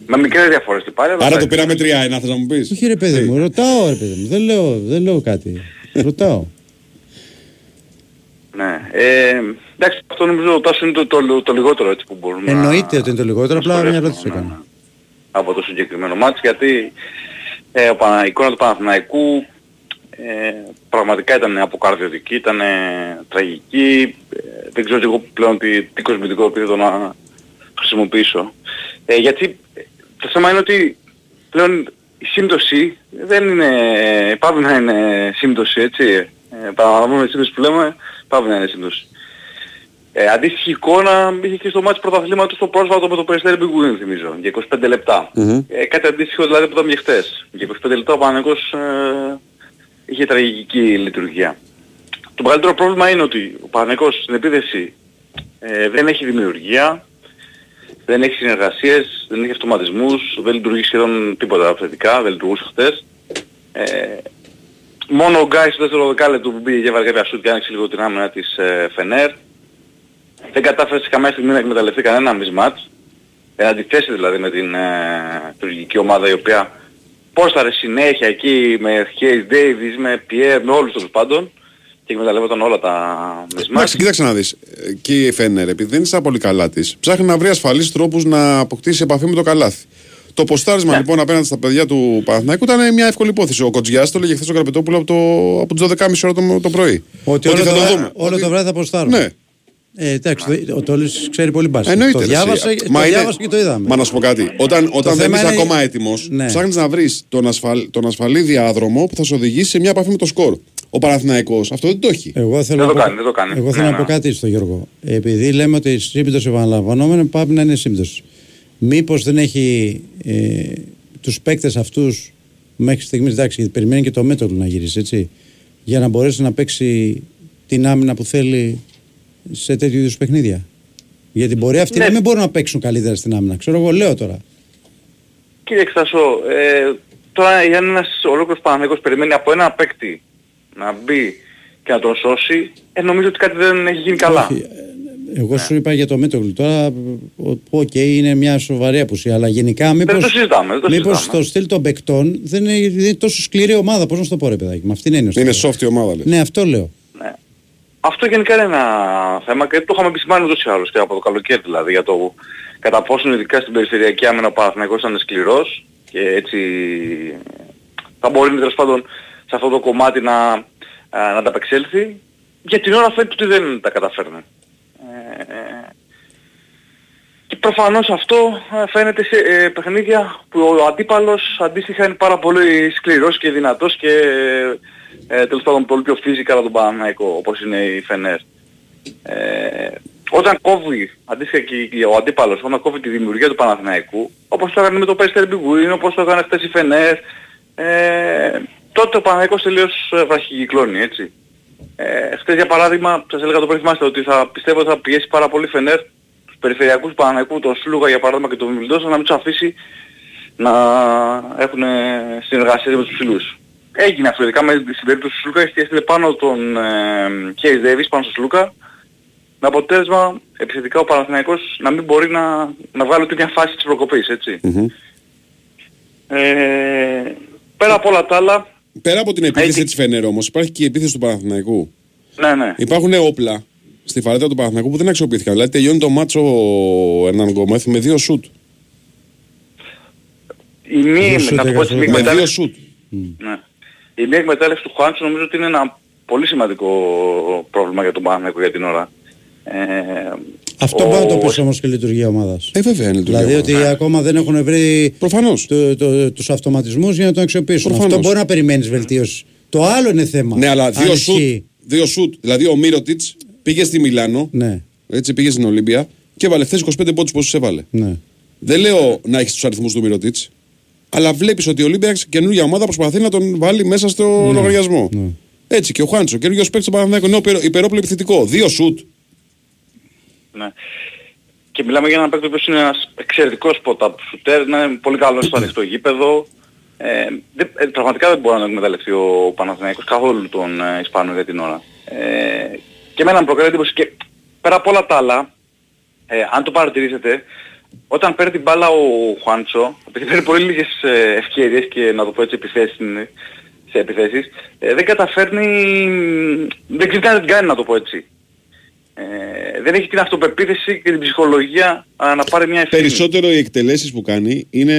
Μα μικρές διαφορές τι πάρε. Άρα το πήραμε τρία ένα, θες να μου πεις. Όχι ρε παιδί μου, ρωτάω ρε παιδί μου, δεν λέω, δεν λέω κάτι. Ρωτάω. Ναι, ε, εντάξει, αυτό νομίζω τόσο είναι το, το, το λιγότερο έτσι που μπορούμε. Εννοείται ότι είναι το λιγότερο, απλά μια ερώτηση έκανα. Από το συγκεκριμένο μάτς, γιατί ε, ο, η εικόνα του Παναθηναϊκού ε, πραγματικά ήταν αποκαρδιωτική, ήταν ε, τραγική. Ε, δεν ξέρω και εγώ πλέον τι, τι κοσμητικό πήρε το να χρησιμοποιήσω. Ε, γιατί... Το θέμα είναι ότι πλέον η σύμπτωση δεν είναι, πάβει να είναι σύμπτωση, έτσι. Ε, Παραλαμβάνουμε τη σύμπτωση που λέμε, πάβει να είναι σύμπτωση. Ε, αντίστοιχη εικόνα είχε και στο μάτι πρωταθλήματος στο πρόσφατο με το Περιστέρι Μπιγκουίν, θυμίζω, για είκοσι πέντε λεπτά. Mm-hmm. Ε, κάτι αντίστοιχο δηλαδή που ήταν και χτες. Για είκοσι πέντε λεπτά ο Παναθηναϊκός ε, είχε τραγική λειτουργία. Το μεγαλύτερο πρόβλημα είναι ότι ο Παναθηναϊκός στην επίθεση ε, δεν έχει δημιουργία. Δεν έχει συνεργασίες, δεν έχει αυτοματισμούς, δεν λειτουργεί σχεδόν τίποτα αυθεντικά, δεν λειτουργούσε χτες. Ε, μόνο ο Γκάι στο δεύτερο δεκάλεπτο που πήγε για βαριά σουτ και άνοιξε λίγο την άμυνα της ε, Φενέρ. Δεν κατάφερε σε καμία στιγμή να εκμεταλλευτεί κανένα μισμάτς. Εν αντιθέσει δηλαδή με την ε, τουρκική ομάδα η οποία πόσταρε συνέχεια εκεί με Χέις Ντέιβις, με Πιέρ, με όλους τους πάντων. Και εκμεταλλεύονταν όλα τα μισμάτια. Εντάξει, κοίταξε να δεις. Και η Φένερ, επειδή δεν είσαι πολύ καλά της, ψάχνει να βρει ασφαλείς τρόπους να αποκτήσει επαφή με το καλάθι. Το ποστάρισμα yeah. λοιπόν απέναντι στα παιδιά του Παναθηναϊκού ήταν μια εύκολη υπόθεση. Ο Κοτζιάς το λέγε χθες ο Καρπετόπουλο από, το, από τις δώδεκα και μισή ώρα το, το πρωί. Ότι, ότι όλο, το, δούμε, όλο ότι... το βράδυ θα ποστάρουμε. Ναι. Ε, εντάξει, ο Τόλης ξέρει πολύ μπάσκετ. Εννοείται. Το διάβασα είναι... και το είδαμε. Μα να σου πω κάτι. Όταν, όταν δεν είσαι είναι... ακόμα έτοιμος, ναι. ψάχνεις να βρεις τον, ασφαλ... τον ασφαλή διάδρομο που θα σου οδηγήσει σε μια επαφή με το σκορ. Ο Παναθηναϊκός αυτό δεν το έχει. Εγώ θέλω δεν να, το κάνει, πω... Δεν το κάνει. Εγώ θέλω ναι, να ναι. πω κάτι στον Γιώργο. Επειδή λέμε ότι η σύμπτωση επαναλαμβανόμενη πάμε να είναι σύμπτωση. Μήπως δεν έχει ε, τους παίκτες αυτούς μέχρι στιγμής, εντάξει, γιατί περιμένει και το Μέτογλου να γυρίσει, έτσι, για να μπορέσει να παίξει την άμυνα που θέλει σε τέτοιου είδους παιχνίδια. Γιατί μπορεί αυτοί ναι. να μην μπορούν να παίξουν καλύτερα στην άμυνα. Ξέρω εγώ, λέω τώρα. Κύριε Ξασό, ε, τώρα για ένας ολόκληρος Παναθηναϊκός περιμένει από ένα παίκτη να μπει και να τον σώσει, ε, νομίζω ότι κάτι δεν έχει γίνει καλά. Όχι. Εγώ ναι. σου είπα για το Μήτογλου τώρα, οκ, okay, είναι μια σοβαρή απουσία, αλλά γενικά μήπως, δεν το συζητάμε, δεν το, μήπως συζητάμε. Το στυλ των παικτών δεν είναι, δεν είναι τόσο σκληρή ομάδα, πώς να σου το πω ρε παιδάκι, με αυτήν έννοια. Είναι soft η ομάδα, λέει. Ναι, αυτό λέω. Ναι. Αυτό γενικά είναι ένα θέμα και το είχαμε επισημάνει ούτως ή άλλως και από το καλοκαίρι, δηλαδή για το κατά πόσο ειδικά στην περιφερειακή άμυνα ο Παναθηναϊκός ήταν σκληρός και έτσι θα μπορεί τέλος πάντων σε αυτό το κομμάτι να, να ανταπεξέλθει. Για την ώρα φαίνεται ότι δεν τα καταφέρνει. Ε, και προφανώς αυτό φαίνεται σε ε, παιχνίδια που ο αντίπαλος αντίστοιχα είναι πάρα πολύ σκληρός και δυνατός και ε, τέλος πάντων πολύ πιο φυσικά από τον Παναθηναϊκό όπως είναι η Φενέρ. Ε, όταν κόβει αντίστοιχα και ο αντίπαλος, όταν κόβει τη δημιουργία του Παναθηναϊκού, όπως το έκανε με το Πέσταρ Μπιγουίν, όπως το έκανε χθες η Φενέρ, ε, τότε ο Παναθηναϊκός τελείως βραχυγυκλώνει, έτσι. Ε, χθες για παράδειγμα, σας έλεγα το πριν, θυμάστε ότι θα, πιστεύω ότι θα πιέσει πάρα πολύ Φενέρ τους περιφερειακούς Παναθηναϊκού, τον Σλούγα για παράδειγμα και τον Μιλντόσα, να μην τους αφήσει να έχουν συνεργασίες με τους ψηλούς. Έγινε αυτό, ειδικά με την περίπτωση του Σλούγα, έστειλε πάνω τον ε, Κέις Ντέιβις, πάνω στο Σλούγα, με αποτέλεσμα επιθετικά ο Παναθηναϊκός να μην μπορεί να, να βγάλει ούτε μια φάση της προκοπής, έτσι. Mm-hmm. Ε, πέρα από όλα τα άλλα, πέρα από την επίθεση της Φενέρ όμως, υπάρχει και η επίθεση του Παναθηναϊκού. Ναι, ναι. Υπάρχουν όπλα στη φαρέτρα του Παναθηναϊκού που δεν αξιοποιήθηκαν. Δηλαδή τελειώνει το μάτσο ο Ερνάν Γκόμεθ με δύο σουτ. Η μία εκμετάλλευση του Χουάντσου νομίζω ότι είναι ένα πολύ σημαντικό πρόβλημα για τον Παναθηναϊκό για την ώρα. Ε, Αυτό ο... πάνω το πεις όμως και λειτουργία ομάδας. Ε, βέβαια είναι λειτουργία. Δηλαδή ότι ναι. ακόμα δεν έχουν βρει προφανώς το, το, τους αυτοματισμούς για να τον αξιοποιήσουν. Προφανώς. Αυτό μπορεί να περιμένεις βελτίωση. Το άλλο είναι θέμα. Ναι, αλλά δύο σουτ, δύο σουτ. Δηλαδή ο Μίροτιτς πήγε στη Μιλάνο, ναι. έτσι, πήγε στην Ολύμπια και βάλε χθες είκοσι πέντε πόντους πόσους έβαλε. Ναι. Δεν λέω να έχεις τους αριθμούς του Μίροτιτς, αλλά βλέπεις ότι η Ολύμπια, καινούργια ομάδα, προσπαθεί να τον βάλει μέσα στο ναι. λογαριασμό. Ναι. Έτσι και ο Χάντσο, καινούργιος παίκτης του Παναθηναϊκού, είναι υπερόπλο επιθετικό. Δύο σουτ. Ναι. Και μιλάμε για έναν παίκτη που είναι ένας εξαιρετικός spot-up shooter, είναι πολύ καλός στο ανοιχτό γήπεδο. Ε, δε, ε, πραγματικά δεν μπορεί να εκμεταλλευτεί ο Παναθηναϊκός καθόλου τον ε, Ισπανό για την ώρα. Ε, και εμένα μου προκαλεί εντύπωση και πέρα από όλα τα άλλα, ε, αν το παρατηρήσετε, όταν παίρνει την μπάλα ο Χουάντσο, επειδή παίρνει πολύ λίγες ευκαιρίες και να το πω έτσι επιθέσεις, σε επιθέσεις, ε, δεν καταφέρνει, δεν ξέρει να την κάνει, να το πω έτσι. Ε, δεν έχει την αυτοπεποίθηση και την ψυχολογία α, να πάρει μια ευθύνη. Περισσότερο οι εκτελέσεις που κάνει είναι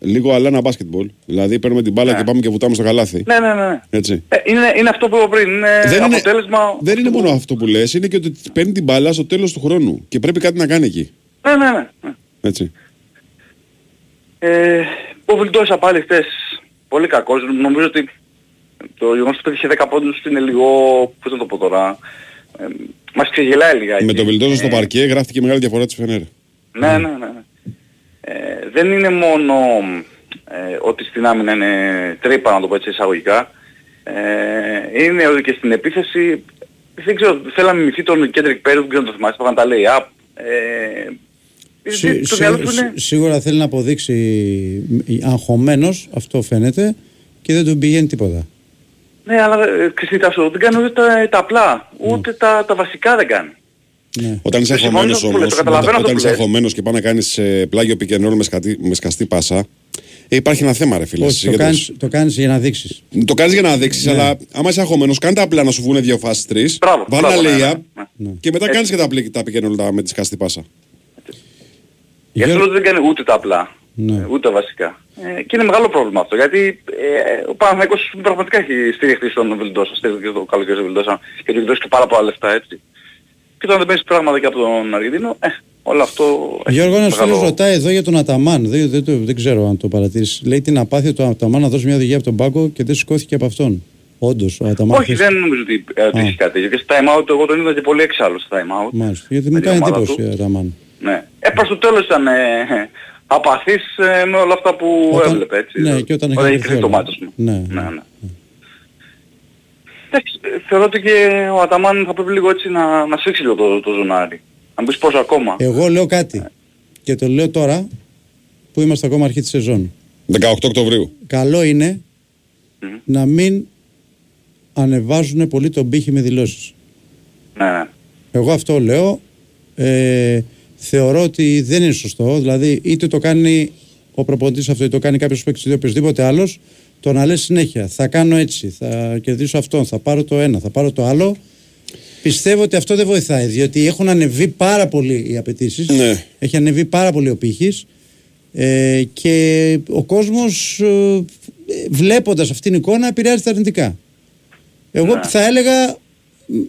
λίγο αλάνα μπάσκετμπολ. Δηλαδή παίρνουμε την μπάλα ναι. και πάμε και βουτάμε στο καλάθι. Ναι, ναι, ναι. Έτσι. Ε, είναι, είναι αυτό που είπα πριν. Είναι δεν αποτέλεσμα... είναι, δεν είναι μόνο αυτό που λες, είναι και ότι παίρνει την μπάλα στο τέλος του χρόνου και πρέπει κάτι να κάνει εκεί. Ναι, ναι, ναι. ναι. Έτσι. Ε, ο Βιλντόσα πάλι χτες πολύ κακός. Νομίζω ότι το γεγονός ότι είχε δέκα πόντους είναι λίγο... πώς να το πω τώρα... Ε, μας ξεγελάει λιγάκι. Με το Βιλντόζο ε, στο παρκέ γράφτηκε μεγάλη διαφορά της Φενέρ. Ναι, ναι, ναι. Ε, δεν είναι μόνο ε, ότι στην άμυνα είναι τρύπα, να το πω έτσι εισαγωγικά. Ε, είναι ότι και στην επίθεση, δεν ξέρω, θέλω να μιμηθεί τον Κέντρικ Πέρι, δεν ξέρω να το θυμάστε, που είχαν τα λέει up. Ε, σί, το σί, είναι... Σίγουρα θέλει να αποδείξει αγχωμένος, αυτό φαίνεται, και δεν του πηγαίνει τίποτα. Ναι, αλλά Χριστίτα σου, δεν κάνει ούτε τα, τα απλά, ούτε ναι. τα, τα βασικά δεν κάνει. Ναι. Όταν είσαι αγχωμένος όμως, όταν είσαι αγχωμένος και πάνε να κάνεις ε, πλάγιο πικενόλ με, με σκαστή πάσα, ε, υπάρχει ένα θέμα ρε φίλε. Όχι, το, κάνεις, το κάνεις για να δείξεις. Το κάνεις για να δείξεις, ναι. αλλά άμα είσαι αγχωμένος, κάνε τα απλά να σου βγουν δύο φάσεις τρεις, βάλε ένα lay-up και μετά κάνεις και τα, τα πικενόλ με τη σκαστή πάσα. Γιατί λέω ότι δεν κάνει ούτε τα απλά. Ναι. Ούτε βασικά. Ε, και είναι μεγάλο πρόβλημα αυτό, γιατί ε, ο Παναθηναϊκός πραγματικά έχει στηριχθεί στον Βιλντόσα, στηριχθεί το καλοκαίρι στον Βιλντόσα και του έχει δώσει και πάρα πολλά λεφτά, έτσι. Και όταν δεν παίρνεις πράγματα και από τον Αργεντίνο, ε, όλο αυτό... Γιώργο, ένας μεγάλο... φίλος ρωτάει εδώ για τον Αταμάν, δεν, δεν, δεν, δεν ξέρω αν το παρατηρήσεις. Λέει την απάθεια του Αταμάν να δώσει μια οδηγία από τον πάγκο και δεν σηκώθηκε από αυτόν. Όντως, ο Αταμάν... Όχι, δεν νομίζω ότι έχει κάτι τέτοιο. Και στο time out, εγώ τον είδα και πολύ εξάλλου στο time out. Μάλιστα, γιατί μου κάνει εντύπωση ο Αταμάν. Ναι. Ε, προς το τέλος ήταν... απαθής ε, με όλα αυτά που όταν... έβλεπε, έτσι. Ναι, και όταν, όταν έχει το μάτι σου. Ναι, ναι, ναι. Εντάξει, θεωρώ ότι και ο Αταμάν θα πρέπει λίγο έτσι να, να σφίξει λίγο το, το ζωνάρι. Να μπεις πόσο ακόμα. Εγώ λέω κάτι. Ε. Και το λέω τώρα που είμαστε ακόμα αρχή της σεζόν. δεκαοκτώ Οκτωβρίου. Καλό είναι mm. να μην ανεβάζουν πολύ τον πύχη με δηλώσεις. Ναι, ναι. Εγώ αυτό λέω. Ε, θεωρώ ότι δεν είναι σωστό. Δηλαδή, είτε το κάνει ο προπονητής αυτό, είτε το κάνει κάποιος παίκτης, είτε οποιοδήποτε άλλος, το να λες συνέχεια, θα κάνω έτσι, θα κερδίσω αυτόν, θα πάρω το ένα, θα πάρω το άλλο. Πιστεύω ότι αυτό δεν βοηθάει, διότι έχουν ανεβεί πάρα πολύ οι απαιτήσεις. Ναι. Έχει ανεβεί πάρα πολύ ο πύχης. Ε, και ο κόσμος, ε, βλέποντας αυτήν την εικόνα, επηρεάζεται αρνητικά. Εγώ ναι. θα έλεγα...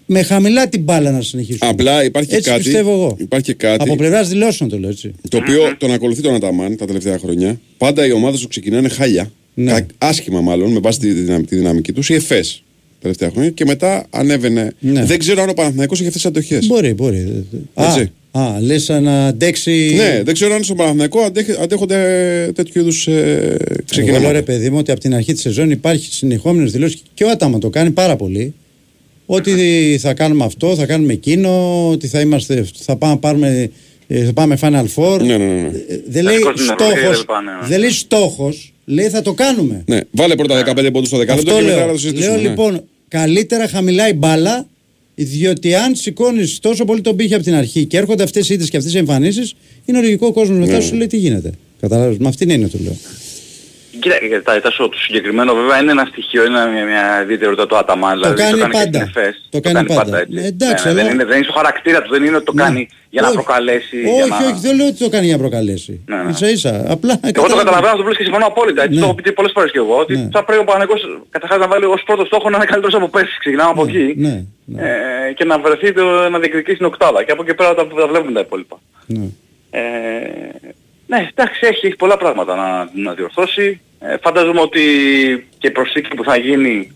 με χαμηλά την μπάλα να συνεχίσουμε. Απλά υπάρχει, έτσι κάτι, πιστεύω εγώ. Υπάρχει κάτι. Από πλευράς δηλώσεων το λέω έτσι. Το οποίο τον ακολουθεί τον Αταμάν τα τελευταία χρόνια. Πάντα οι ομάδες που ξεκινάνε χάλια. Ναι. Άσχημα μάλλον με βάση τη, δυναμ, τη δυναμική τους. Η ΕΦΕΣ τα τελευταία χρόνια. Και μετά ανέβαινε. Ναι. Δεν ξέρω αν ο Παναθηναϊκός έχει αυτές τις αντοχές. Μπορεί, μπορεί. Έτσι. Α, α λες να αντέξει. Ναι, δεν ξέρω αν στον Παναθηναϊκό αντέχονται τέτοιου είδους ε, ξεκινήματα. Εγώ λέω, ρε παιδί μου, ότι από την αρχή τη σεζόν υπάρχει συνεχόμενες δηλώσεις και ο Αταμάν το κάνει πάρα πολύ. Ότι θα κάνουμε αυτό, θα κάνουμε εκείνο, ότι θα, είμαστε, θα, πάμε, πάρουμε, θα πάμε Final Four. Ναι, ναι, ναι. Δεν λέει στόχος, δεν λέει στόχος, λέει θα το κάνουμε. Ναι, βάλε πρώτα δεκαπέντε πόντους στο δεκάλεπτο και μετά να το συζητήσουμε. Λέω λοιπόν, καλύτερα χαμηλά η μπάλα, διότι αν σηκώνεις τόσο πολύ τον πύχη από την αρχή και έρχονται αυτές οι ήττες και αυτές οι εμφανίσεις, είναι λογικό ο κόσμος μετά σου λέει τι γίνεται. Καταλάβεις, με αυτήν είναι το λέω. Κοίτα, κοιτάξτε, το συγκεκριμένο βέβαια είναι ένα στοιχείο, είναι μια, μια ιδιαιτερότητα του Αταμάν. Το, δηλαδή, το κάνει πάντα. Και στην Εφές, το, το κάνει πάντα. πάντα έτσι. Ε, εντάξει, ε, αλλά... δεν, είναι, δεν είναι στο χαρακτήρα του, δεν είναι ότι το κάνει ναι. για να όχι. προκαλέσει. Όχι, για να... όχι, όχι, δεν λέω ότι το κάνει για να προκαλέσει. Ναι, ναι. Ίσα ίσα. Απλά, εγώ το καταλαβαίνω αυτό που λες και συμφωνώ απόλυτα. Έτσι, ναι. Το έχω πει πολλές φορές και εγώ. Ότι ναι. θα πρέπει ο Παναθηναϊκός καταρχάς να βάλει ως πρώτο στόχο να είναι καλύτερος από πέρσι. Ξεκινάμε από εκεί. Και να βρεθεί να διεκδικήσει την οκτάδα. Και από εκεί πέρα τα βλέπουμε τα υπόλοιπα. Ναι, εντάξει, έχει, έχει πολλά πράγματα να, να διορθώσει. Ε, φαντάζομαι ότι και η προσθήκη που θα γίνει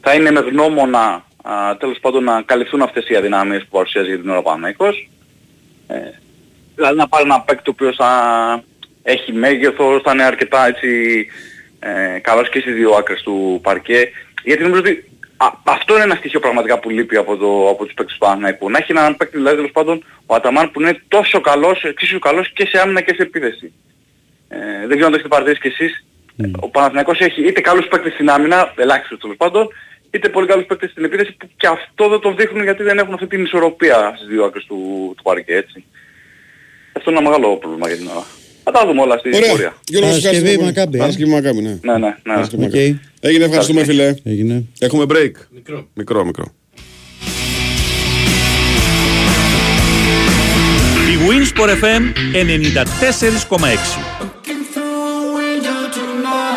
θα είναι με γνώμονα α, τέλος πάντων να καλυφθούν αυτές οι αδυναμίες που παρουσιάζει για την ώρα ο Παναθηναϊκός. Ε, δηλαδή να πάρει ένα παίκτη ο οποίος θα έχει μέγεθος, θα είναι αρκετά έτσι ε, καλός και στις δύο άκρες του παρκέ. Γιατί νομίζω ότι α, αυτό είναι ένα στοιχείο πραγματικά που λείπει από, το, από τους παίκτες του Παναθηναϊκού. Να έχει έναν παίκτη δηλαδή τέλος πάντων ο Αταμάν που είναι τόσο καλός, εξίσου καλός και σε άμυνα και σε επίθεση. Ε, δεν ξέρω αν το έχετε παρατηρήσει κι εσείς. Mm. Ο Παναθηναϊκός έχει είτε καλούς παίκτες στην άμυνα, ελάχιστος τέλος πάντων, είτε πολύ καλούς παίκτες στην επίθεση που και αυτό δεν το δείχνουν γιατί δεν έχουν αυτή την ισορροπία στις δύο άκρες του, του παρκέ, έτσι. Αυτό είναι ένα μεγάλο πρόβλημα για την ώρα. Θα τα δούμε όλα στη ιστορία. Παρασκευή Μακάμπη. Παρασκευή Μακάμπη, ναι. Ναι, ναι, ναι. Okay. Έγινε, ευχαριστούμε φίλε. Έγινε. Έχουμε break. Μικρό, μικρό. μικρό. Η Winsport εφ εμ ενενήντα τέσσερα κόμμα έξι.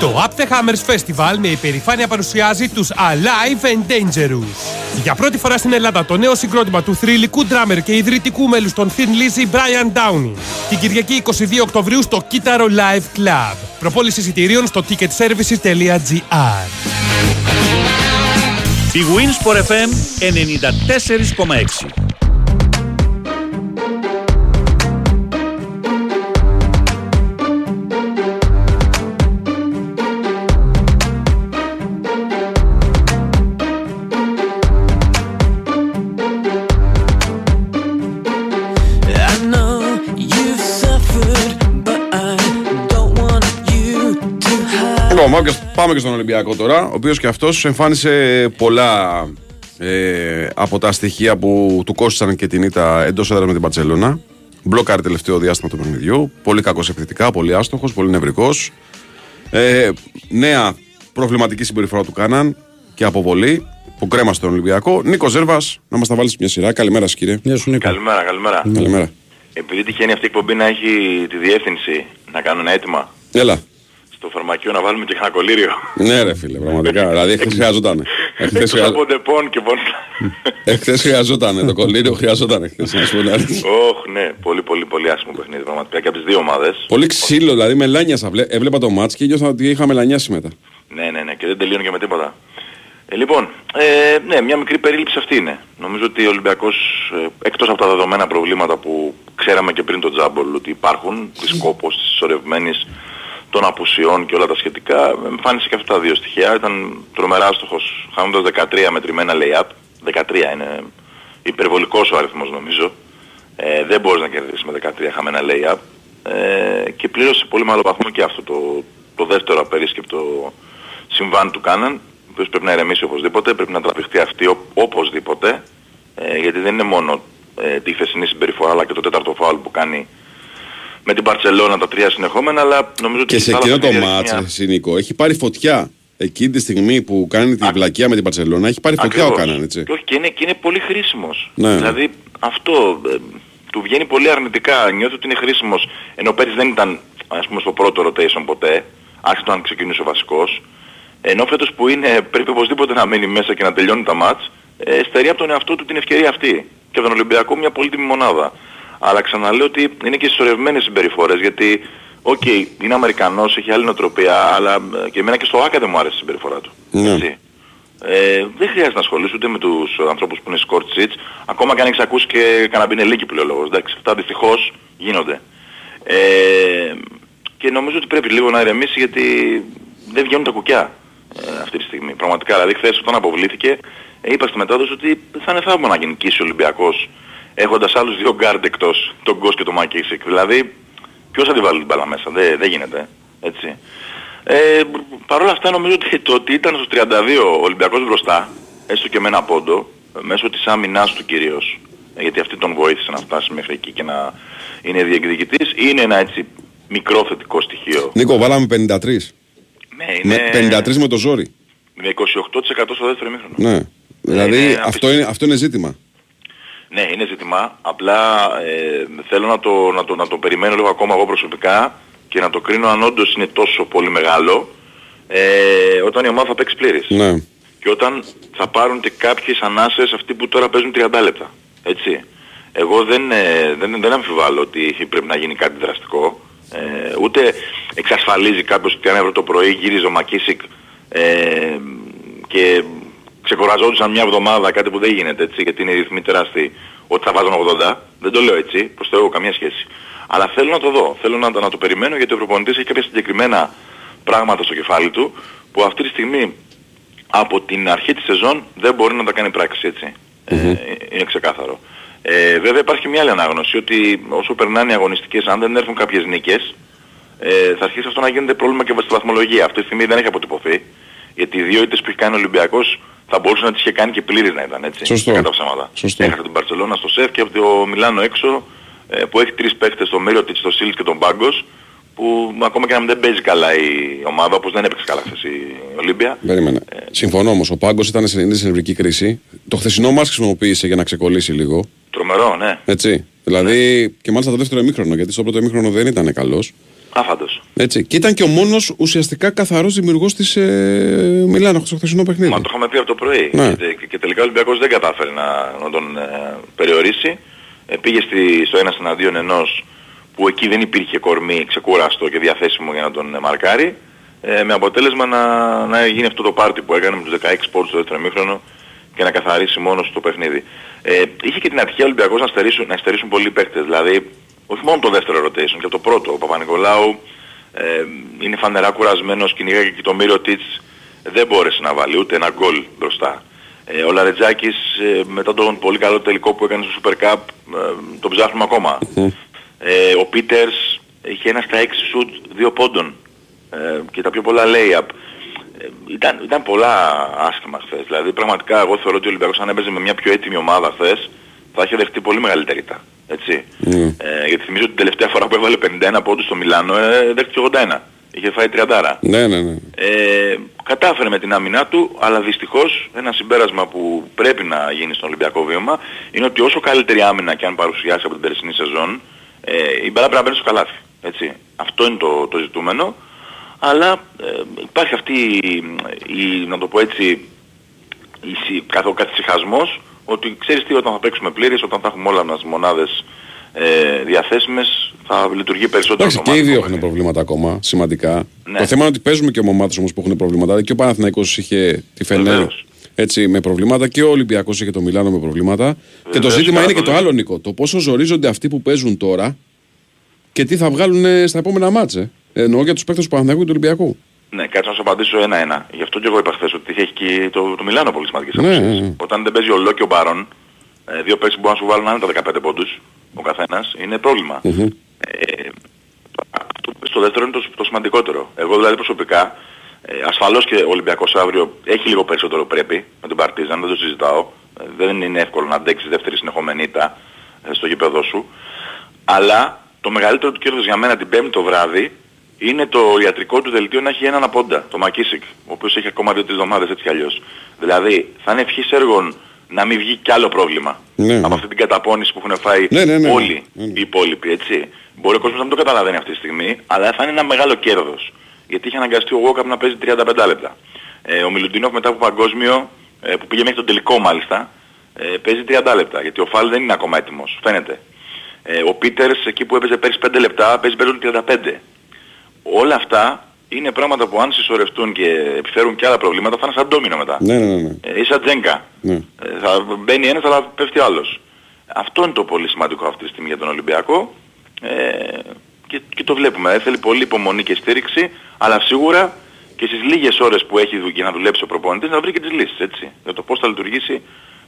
Το Up The Hammers Festival με υπερηφάνεια παρουσιάζει τους Alive and Dangerous. Για πρώτη φορά στην Ελλάδα το νέο συγκρότημα του θρυλικού ντράμερ και ιδρυτικού μέλους των Thin Lizzy Brian Downey. Την Κυριακή είκοσι δύο Οκτωβρίου στο Κύτταρο Live Club. Προπόληση εισιτηρίων στο ticketservices.gr. Η Winsport εφ εμ ενενήντα τέσσερα κόμμα έξι. Πάμε και στον Ολυμπιακό τώρα, ο οποίος και αυτός εμφάνισε πολλά ε, από τα στοιχεία που του κόστησαν και την ήττα εντός έδρας με την Μπαρτσελώνα. Μπλόκαρε τελευταίο διάστημα του παιχνιδιού. Πολύ κακός επιθετικά, πολύ άστοχος, πολύ νευρικός. Ε, νέα προβληματική συμπεριφορά του κάναν και αποβολή που κρέμασε τον Ολυμπιακό. Νίκο Ζέρβας, να μας τα βάλεις μια σειρά. Καλημέρα σας κύριε. Γεια σου, Νίκο. Καλημέρα, καλημέρα. καλημέρα. Επειδή τυχαίνει αυτή η εκπομπή να έχει τη διεύθυνση, να κάνω ένα αίτημα. Έλα. στο φαρμακείο να βάλουμε και ένα κολλήριο. Ναι ρε φίλε, πραγματικά. Δηλαδή εχθές χρειαζόταν. Εχθές χρειαζόταν. χρειαζόταν, το κολλήριο χρειαζόταν εχθές. Όχι, ναι, πολύ πολύ πολύ άσχημο παιχνίδι πραγματικά και από τις δύο ομάδες. Πολύ ξύλο, δηλαδή μελάνιασα. Έβλεπα το μάτς και ένιωσα ότι είχα μελανιάσει μετά. Ναι, ναι, ναι, και δεν τελείωνε και με τίποτα. Ε, λοιπόν, ε, ναι, μια μικρή περίληψη αυτή είναι. Νομίζω ότι ο Ολυμπιακός, ε, εκτός από τα δεδομένα προβλήματα που ξέραμε και πριν το τζάμπολ ότι υπάρχουν, της κόπος, της σωρευμένης, των απουσιών και όλα τα σχετικά, εμφάνισε και αυτά τα δύο στοιχεία. Ήταν τρομερά άστοχος, χάνοντας δεκατρία μετρημένα lay-up. δεκατρία είναι υπερβολικός ο αριθμός νομίζω. Ε, δεν μπορείς να κερδίσεις με δεκατρία χαμένα lay-up. Ε, και πλήρωσε πολύ μεγάλο βαθμό και αυτό το, το δεύτερο απερίσκεπτο συμβάν του Κάναν. Ο οποίος πρέπει να ηρεμήσει οπωσδήποτε, πρέπει να τραβηχτεί αυτή οπωσδήποτε, ε, γιατί δεν είναι μόνο ε, τη χθεσινή συμπεριφορά αλλά και το τέταρτο φάουλ που κάνει με την Μπαρτσελώνα τα τρία συνεχόμενα, αλλά νομίζω ότι... Και σε εκείνο το μάτς, Νίκο, έχει πάρει φωτιά. Εκείνη τη στιγμή που κάνει την βλακεία με την Μπαρτσελώνα, έχει πάρει φωτιά ο Κάναν, έτσι. Και, όχι, και, είναι, και είναι πολύ χρήσιμος. Ναι. Δηλαδή αυτό ε, του βγαίνει πολύ αρνητικά, νιώθει ότι είναι χρήσιμος, ενώ πέρυσι δεν ήταν, ας πούμε, στο πρώτο rotation ποτέ, άρχισε αν ξεκινήσει ο βασικός. Ενώ φέτος που είναι πρέπει οπωσδήποτε να μένει μέσα και να τελειώνει τα μάτς, ε, στερεί από τον εαυτό του την ευκαιρία αυτή. Και από τον Ολυμπιακό μια πολύτιμη μονάδα. Αλλά ξαναλέω ότι είναι και συσσωρευμένες συμπεριφορές, γιατί, οκ, okay, είναι Αμερικανός, έχει άλλη νοοτροπία, αλλά και εμένα και στο ΆΚΑ δεν μου άρεσε η συμπεριφορά του. Ναι. Έτσι. Ε, δεν χρειάζεται να ασχολείσαι ούτε με τους ανθρώπους που είναι σκορτ σιτς, ακόμα και αν έχεις ακούσει και καναμπινελίκι που λέει ο λόγος. Εντάξει, αυτά δυστυχώς γίνονται. Ε, και νομίζω ότι πρέπει λίγο να ηρεμήσει, γιατί δεν βγαίνουν τα κουκιά. Ε, αυτή τη στιγμή. Πραγματικά, δηλαδή χθες όταν αποβλήθηκε, ε, είπα στη μετάδοση ότι θα είναι θαύμα να γενικήσει ο Ολυμπιακός έχοντας άλλους δύο γκάρντ εκτός, τον Γκος και τον Μακίσικ. Δηλαδή, ποιος θα τη βάλει την μπάλα μέσα, δεν δε γίνεται. Έτσι. Ε, παρ' όλα αυτά, νομίζω ότι το ότι ήταν στους τριάντα δύο ο Ολυμπιακός μπροστά, έστω και με ένα πόντο, μέσω της άμυνας του κυρίως, γιατί αυτή τον βοήθησε να φτάσει μέχρι εκεί και να είναι διεκδικητής, είναι ένα έτσι μικρό θετικό στοιχείο. Νίκο, βάλαμε πενήντα τρία. Ναι, είναι... πενήντα τρία με το ζόρι. Με είκοσι οκτώ τοις εκατό στο δεύτερο ημίχρονο. Ναι. Δηλαδή είναι αυτό, είναι, αυτό είναι ζήτημα. Ναι, είναι ζήτημα. Απλά ε, θέλω να το, να, το, να το περιμένω λίγο ακόμα εγώ προσωπικά και να το κρίνω αν όντως είναι τόσο πολύ μεγάλο ε, όταν η ομάδα θα παίξει πλήρης. Ναι. Και όταν θα πάρουν και κάποιες ανάσες αυτοί που τώρα παίζουν τριάντα λεπτά. Έτσι. Εγώ δεν, ε, δεν, δεν αμφιβάλλω ότι πρέπει να γίνει κάτι δραστικό. Ε, ούτε εξασφαλίζει κάποιος ότι αν έβρε το πρωί γύριζε ο Μακίσικ ε, και ξεκοραζόντουσαν μια εβδομάδα, κάτι που δεν γίνεται έτσι, γιατί είναι οι ρυθμοί τεράστιοι, ότι θα βάζουν ογδόντα. Δεν το λέω έτσι, προς Θεό, καμία σχέση. Αλλά θέλω να το δω, θέλω να, να το περιμένω, γιατί ο προπονητής έχει κάποια συγκεκριμένα πράγματα στο κεφάλι του που αυτή τη στιγμή από την αρχή της σεζόν δεν μπορεί να τα κάνει πράξη, έτσι. Ε, είναι ξεκάθαρο. Ε, βέβαια υπάρχει μια άλλη ανάγνωση ότι όσο περνάνε οι αγωνιστικές, αν δεν έρθουν κάποιες νίκες, ε, θα αρχίσει αυτό να γίνεται πρόβλημα και στη βαθμολογία. Αυτή τη στιγμή δεν έχει αποτυπωθεί, γιατί οι δύο ήττες που έχει κάνει ο Ολυμπιακός θα μπορούσε να τις είχε κάνει και πλήρης να ήταν, έτσι. Σωστό. Κατά ψέματα. Έχασε την Μπαρτσελώνα στο ΣΕΦ και από το Μιλάνο έξω, ε, που έχει τρεις παίχτες, τον Μύρωτιτς, τον Σίλιτς και τον Μπάγκος, που ακόμα και αν δεν παίζει καλά η ομάδα, όπως δεν έπαιξε καλά χθες η Ολύμπια. Περίμενε. Ε, Συμφωνώ όμως, ο Πάγκος ήταν σε νευρική κρίση. Το χθεσινό μας χρησιμοποίησε για να ξεκολλήσει λίγο. Τρομερό, ναι. Έτσι. Δηλαδή, ναι. Και μάλιστα το δεύτερο ημίχρονο, γιατί στο πρώτο ημίχρονο δεν ήταν καλός. Άφαντος. Έτσι. Και ήταν και ο μόνος ουσιαστικά καθαρός δημιουργός της ε, Μιλάνο στο χθεσινό παιχνίδι. Μα το είχαμε πει από το πρωί. Ναι. Και, και τελικά ο Ολυμπιακός δεν κατάφερε να, να τον ε, περιορίσει. Ε, πήγε στη, στο ένα εναντίον ενός, που εκεί δεν υπήρχε κορμί ξεκούραστο και διαθέσιμο για να τον μαρκάρει, ε, με αποτέλεσμα να, να γίνει αυτό το πάρτι που έκανε με τους δεκαέξι πόντους στο δεύτερο ημίχρονο και να καθαρίσει μόνος το παιχνίδι. Ε, είχε και την ατυχία ο Ολυμπιακός να στερήσουν, να στερήσουν πολλοί παίκτες, δηλαδή όχι μόνο το δεύτερο rotation και το πρώτο. Ο Παπα-Νικολάου ε, είναι φανερά κουρασμένος, κυνηγά και το Μύρωτιτς δεν μπόρεσε να βάλει ούτε ένα γκολ μπροστά. Ε, ο Λαρετζάκης ε, μετά τον πολύ καλό τελικό που έκανε στο Super Cup ε, τον ψάχνουμε ακόμα. Ε, ο Πίτερς είχε ένα στα έξι σουτ δύο πόντων ε, και τα πιο πολλά lay-up. Ε, ήταν, ήταν πολλά άσχημα χθες. Δηλαδή πραγματικά εγώ θεωρώ ότι ο Ολυμπιακός αν έπαιζε με μια πιο έτοιμη ομάδα χθες θα είχε δεχτεί πολύ μεγαλύτερη τα. Έτσι. Mm. Ε, γιατί θυμίζω ότι την τελευταία φορά που έβαλε πενήντα ένα πόντους στο Μιλάνο ε, δέχτηκε ογδόντα ένα. Είχε φάει τριάντα. Ναι, ναι, ναι. Ε, κατάφερε με την άμυνά του, αλλά δυστυχώς ένα συμπέρασμα που πρέπει να γίνει στον Ολυμπιακό βήμα είναι ότι όσο καλύτερη άμυνα και αν παρουσιάσει από την περσινή σεζόν, Ε, η μπάλα πρέπει να μπαίνει στο καλάθι. Έτσι. Αυτό είναι το, το ζητούμενο. αλλά ε, υπάρχει αυτή η, να το πω έτσι, η, ο κατησυχασμός ότι ξέρεις τι, όταν θα παίξουμε πλήρες, όταν θα έχουμε όλα μας μονάδες ε, διαθέσιμες, θα λειτουργεί περισσότερο. Εντάξει, και οι δύο έχουν προβλήματα ακόμα, σημαντικά. Ναι. Το θέμα είναι ότι παίζουμε και με ομάδες όμως που έχουν προβλήματα. Και ο Παναθηναϊκός είχε τη Φενέρ, έτσι, με προβλήματα, και ο Ολυμπιακός είχε το Μιλάνο με προβλήματα. Βεβαίως, και το ζήτημα είναι και το άλλο, Νίκο. Το πόσο ζορίζονται αυτοί που παίζουν τώρα και τι θα βγάλουν στα επόμενα μάτσε. Εννοώ για τους παίκτες του Παναθηναϊκού και του Ολυμπιακού. Ναι, κάτσε να σου απαντήσω ένα-ένα. Γι' αυτό και εγώ είπα χθες ότι έχει και το, το Μιλάνο πολύ σημαντικές απουσίες. Ναι. Όταν δεν παίζει ο Λό και ο Μπάρον, δύο παίκτες που μπορούν να σου βάλουν άνετα δεκαπέντε πόντους ο καθένας, είναι πρόβλημα. Mm-hmm. Ε, το, στο δεύτερο είναι το, το σημαντικότερο. Εγώ δηλαδή προσωπικά, ε, ασφαλώς και ο Ολυμπιακός αύριο έχει λίγο περισσότερο πρέπει με τον Παρτίζαν, δεν το συζητάω. Ε, δεν είναι εύκολο να αντέξεις δεύτερη συνεχόμενη ήττα ε, στο γήπεδό σου. Αλλά το μεγαλύτερο του κέρδος για μένα την Πέμπτη το βράδυ είναι το ιατρικό του δελτίο να έχει έναν απόντα, το Μακίσικ, ο οποίος έχει ακόμα δύο τρεις εβδομάδες έτσι κι αλλιώς. Δηλαδή θα είναι ευχής έργων να μην βγει κι άλλο πρόβλημα, ναι, από αυτή την καταπώνηση που έχουν φάει, ναι, ναι, ναι, όλοι, ναι, ναι, οι υπόλοιποι, έτσι. Μπορεί ο κόσμος να μην το καταλαβαίνει αυτή τη στιγμή, αλλά θα είναι ένα μεγάλο κέρδος. Γιατί είχε αναγκαστεί ο Walkup να παίζει τριάντα πέντε λεπτά. Ε, ο Μιλουτίνοφ μετά από παγκόσμιο, ε, που πήγε μέχρι τον τελικό μάλιστα, ε, παίζει τριάντα λεπτά. Γιατί ο Φαλ δεν είναι ακόμα έτοιμος, φαίνεται. Ε, ο Πίτερς εκεί που έπαιζε πέρυσι πέντε λεπτά, παίζει περίπου τριάντα πέντε. Όλα αυτά είναι πράγματα που αν συσσωρευτούν και επιφέρουν και άλλα προβλήματα θα είναι σαν ντόμινο μετά. Ναι, ναι, ναι. Ε, ή σαν τζέγκα. Ναι. Ε, θα μπαίνει ένας αλλά πέφτει άλλος. Αυτό είναι το πολύ σημαντικό αυτή τη στιγμή για τον Ολυμπιακό, ε, και, και το βλέπουμε. Ε, θέλει πολύ υπομονή και στήριξη, αλλά σίγουρα και στις λίγες ώρες που έχει για να δουλέψει ο προπονητής να βρει και τις λύσεις, έτσι. Για το πώς θα λειτουργήσει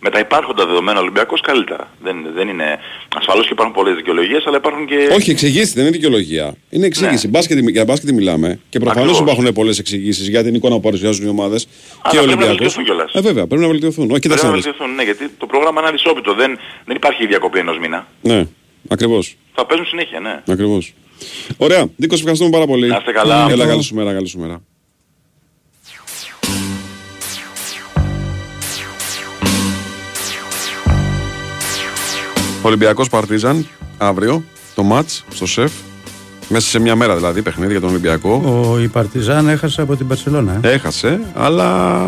με τα υπάρχοντα δεδομένα ο Ολυμπιακός καλύτερα. Δεν, δεν είναι... Ασφαλώς και υπάρχουν πολλές δικαιολογίες, αλλά υπάρχουν και... Όχι, εξηγήσει, δεν είναι δικαιολογία. Είναι εξήγηση. Ναι. Μπάσκετ, για μπάσκετ μιλάμε και προφανώς υπάρχουν πολλές εξηγήσεις για την εικόνα που παρουσιάζουν οι ομάδες και ο Ολυμπιακός. Ε, βέβαια, πρέπει να βελτιωθούν. Όχι, πρέπει να βελτιωθούν, ναι, γιατί το πρόγραμμα είναι αδυσόπιτο. Δεν, δεν υπάρχει διακοπή ενός μήνα. Ναι, ακριβώς. Θα παίζουν συνέχεια, ναι. Ακριβώς. Ωραία. Νίκο, ευχαριστούμε πάρα πολύ. Να είστε καλά. Έλα, καλή σου μέρα, καλή σου μέρα. Ολυμπιακός Παρτίζαν αύριο το μάτς στο ΣΕΦ. Μέσα σε μια μέρα δηλαδή παιχνίδι για τον Ολυμπιακό. Ο, η Παρτιζάν έχασε από την Μπαρσελόνα. Ε. Έχασε, αλλά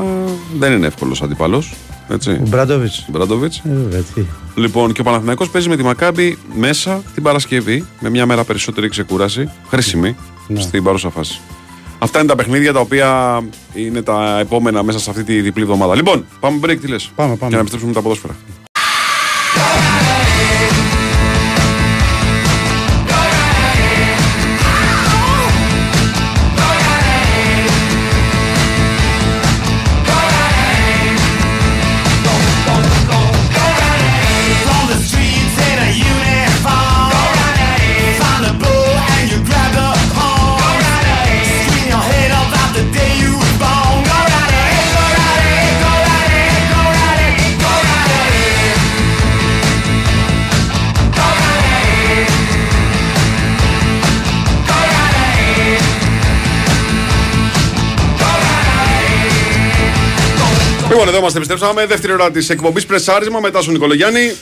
δεν είναι εύκολος αντίπαλος. Έτσι. Ο Μπράντοβιτς. Μπράντοβιτς. Ε, λοιπόν, και ο Παναθηναϊκός παίζει με τη Μακάμπι μέσα την Παρασκευή. Με μια μέρα περισσότερη ξεκούραση. Χρήσιμη, ναι, στην παρούσα φάση. Αυτά είναι τα παιχνίδια τα οποία είναι τα επόμενα μέσα σε αυτή τη διπλή εβδομάδα. Λοιπόν, πάμε break, τι λες? Πάμε, πάμε. Και να επιστρέψουμε τα ποδόσφαιρα. Λοιπόν, εδώ μας επιστρέψαμε. Δεύτερη ώρα της εκπομπής. Πρεσάρισμα μετά στον Νικολογιάννη.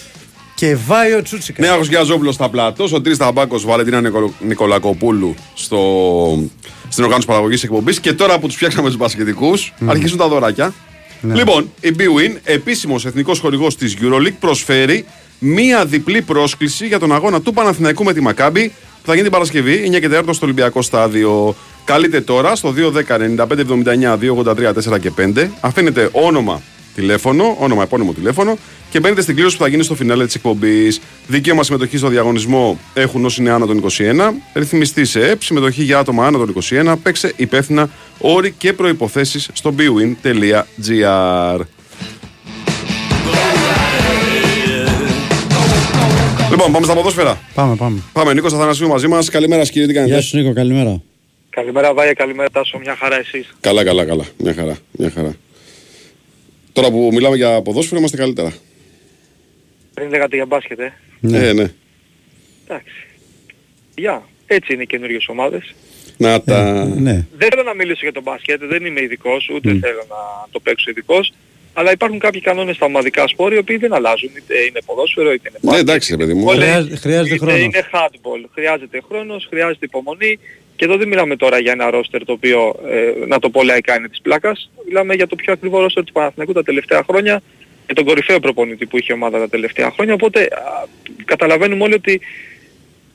Και βάει ο Τσούτσικα. Νέαρος Γιαζόπουλος στα πλατό. Ο Τρίστα Μπάκος, Βαλεντίνα Νικολο... Νικολακοπούλου στο... στην οργάνωση παραγωγής εκπομπής. Και τώρα που τους φτιάξαμε τους μπασκετικούς, mm. αρχίζουν τα δωράκια. Ναι. Λοιπόν, η BWin, επίσημος εθνικός χορηγός της EuroLeague, προσφέρει μία διπλή πρόσκληση για τον αγώνα του Παναθηναϊκού με τη Μακάμπη που θα γίνει την Παρασκευή εννιά και τέσσερα στο Ολυμπιακό Στάδιο. Καλείτε τώρα στο δύο ένα μηδέν εννιά πέντε εβδομήντα εννιά δύο ογδόντα τρία τέσσερα και πέντε. Αφήνετε όνομα, τηλέφωνο, όνομα, επώνυμο τηλέφωνο και μπαίνετε στην κλήρωση που θα γίνει στο φινάλε της εκπομπής. Δικαίωμα συμμετοχή στο διαγωνισμό έχουν όσοι είναι άνω των είκοσι ένα. Ρυθμιστή σε ΕΠ, συμμετοχή για άτομα άνω των είκοσι ένα. Παίξε υπεύθυνα, όροι και προϋποθέσεις στο μπι γουίν τελεία τζι αρ. Λοιπόν, πάμε στα ποδόσφαιρα. Πάμε, πάμε. Πάμε, Νίκος Αθανασίου μαζί μας. Καλημέρα, κύριε, τι κάνετε? Γεια σου, Νίκο, καλημέρα. Καλημέρα Βάγια, καλημέρα Τάσο, μια χαρά εσείς? Καλά, καλά, καλά, μια χαρά, μια χαρά. Τώρα που μιλάμε για ποδόσφαιρο είμαστε καλύτερα. Πριν λέγατε για μπάσκετ, ε. Ναι, ναι. Εντάξει. Γεια, έτσι είναι οι καινούριες ομάδες. Να τα... Ε, ναι. Δεν θέλω να μιλήσω για το μπάσκετ, δεν είμαι ειδικός, ούτε mm. θέλω να το παίξω ειδικός. Αλλά υπάρχουν κάποιοι κανόνες στα ομαδικά σπόρ οι οποίοι δεν αλλάζουν. Είτε είναι ποδόσφαιρο, είτε είναι μπάσκετ. Ναι, εντάξει, παιδί μου. Χρειάζεται χρόνος. Είναι hardball. Χρειάζεται χρόνος, χρειάζεται υπομονή. Και εδώ δεν μιλάμε τώρα για ένα ρόστερ το οποίο, ε, να το πω λαϊκά, είναι της πλάκας. Μιλάμε για το πιο ακριβό ρόστερ του Παναθηναϊκού τα τελευταία χρόνια και τον κορυφαίο προπονητή που είχε η ομάδα τα τελευταία χρόνια. Οπότε α, καταλαβαίνουμε όλοι ότι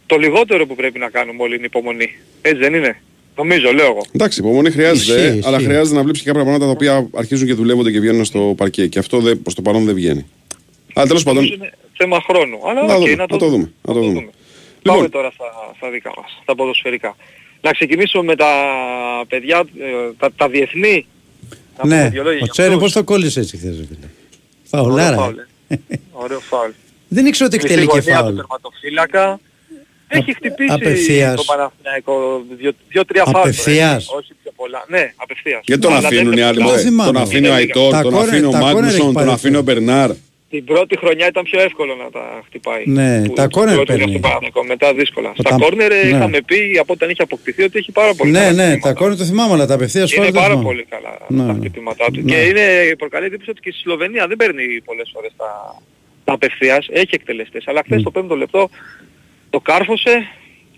το λιγότερο που πρέπει να κάνουμε όλοι είναι υπομονή. Έτσι δεν είναι? Νομίζω, λέω εγώ. Εντάξει, υπομονή χρειάζεται, εσύ, εσύ. αλλά χρειάζεται να βλέπεις και κάποια πράγματα τα οποία αρχίζουν και δουλεύονται και βγαίνουν στο παρκέ. Και αυτό δε, προς το παρόν δεν βγαίνει. Αλλά τέλος πάντων. Είναι θέμα χρόνου. Αλλά να, okay, δούμε, να, το, να το δούμε. Να το δούμε. Λοιπόν. Πάμε τώρα στα, στα δικά μας, στα ποδοσφαιρικά. Να ξεκινήσουμε με τα παιδιά, τα, τα διεθνή. Να ναι, ο Τσέρι πώς το κόλλησε έτσι χθες. Φαουλάρα. Ωραίο φαουλ. Δεν ήξερα ότι εκτελεί και φαουλ. Έχει χτυπήσει απευθείας το Παναθηναϊκό δύο τρία φάουλ. Απευθείας. Όχι πιο πολλά. Ναι, απευθείας. Γιατί τον αφήνουν οι άλλοι? Τον αφήνει ο Αϊτόρ, τον αφήνει ο Μάγνουσον, τον αφήνει ο Μπερνάρ. Την πρώτη χρονιά ήταν πιο εύκολο να τα χτυπάει. Ναι, που, τα κόρνερ παίρνει. Μετά δύσκολα. Στα κόρνερ ναι. είχαμε πει από όταν είχε αποκτηθεί ότι έχει πάρα πολύ ναι, καλά. Ναι, ναι, τα κόρνερ το θυμάμαι, αλλά τα απευθείας φορά. Είναι πάρα θυμάμαι. πολύ καλά ναι, τα χτυπήματά του. Ναι. Και είναι προκαλεί εντύπωση ότι και η Σλοβενία δεν παίρνει πολλές φορές τα, τα απευθείας. Έχει εκτελεστές. Αλλά χθες το πέμπτο λεπτό το κάρφωσε,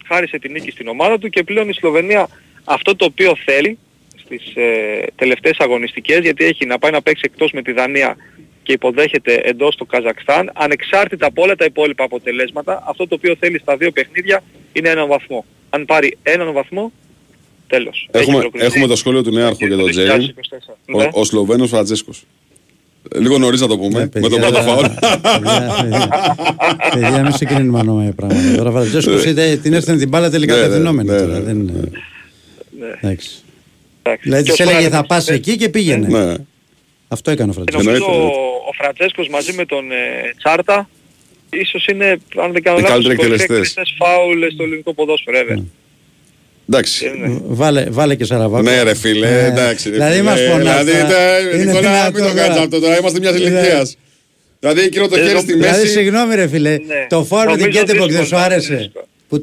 χάρισε την νίκη στην ομάδα του και πλέον η Σλοβενία αυτό το οποίο θέλει στις ε, τελευταίες αγωνιστικές, γιατί έχει να πάει να παίξει εκτός με τη Δανία και υποδέχεται εντός το Καζακστάν, ανεξάρτητα από όλα τα υπόλοιπα αποτελέσματα, αυτό το οποίο θέλει στα δύο παιχνίδια είναι έναν βαθμό. Αν πάρει έναν βαθμό, τέλος. Έχουμε, έχουμε το σχόλιο του Νέαρχου για τον Τζέι, ο, ναι. ο Σλοβένος Φραντζέσκος. Λίγο νωρίς να το πούμε, yeah, με τον πρώτο φαουλ. Παιδιά, μην συγκρίνουμε ανώμια πράγματα. Τώρα Φραντζέσκος την έφτανε την μπάλα τελικά τεθεινόμενη. Εντάξει. Δηλαδή της έλεγε θα πας εκεί και πήγαινε. Αυτό έκανε ο Φραντζέσκος. Νομίζω ο Φραντζέσκος μαζί με τον ε, Τσάρτα ίσως είναι, αν δεν κάνω λάθος, κορυφαίοι φάουλες στο ελληνικό ποδόσφαιρο. Ε, ναι. Εντάξει. Βάλε, βάλε και Σαραβάκο. Ναι ρε φίλε, εντάξει. Δηλαδή μας πονάς. Νικόλα, μην το κάνεις αυτό τώρα, είμαστε μιας ηλικίας. Δηλαδή εκείνο το χέρι στη μέση. Δηλαδή συγγνώμη ρε φίλε, το φόρο την Κέντεμποκ δεν σου άρεσε?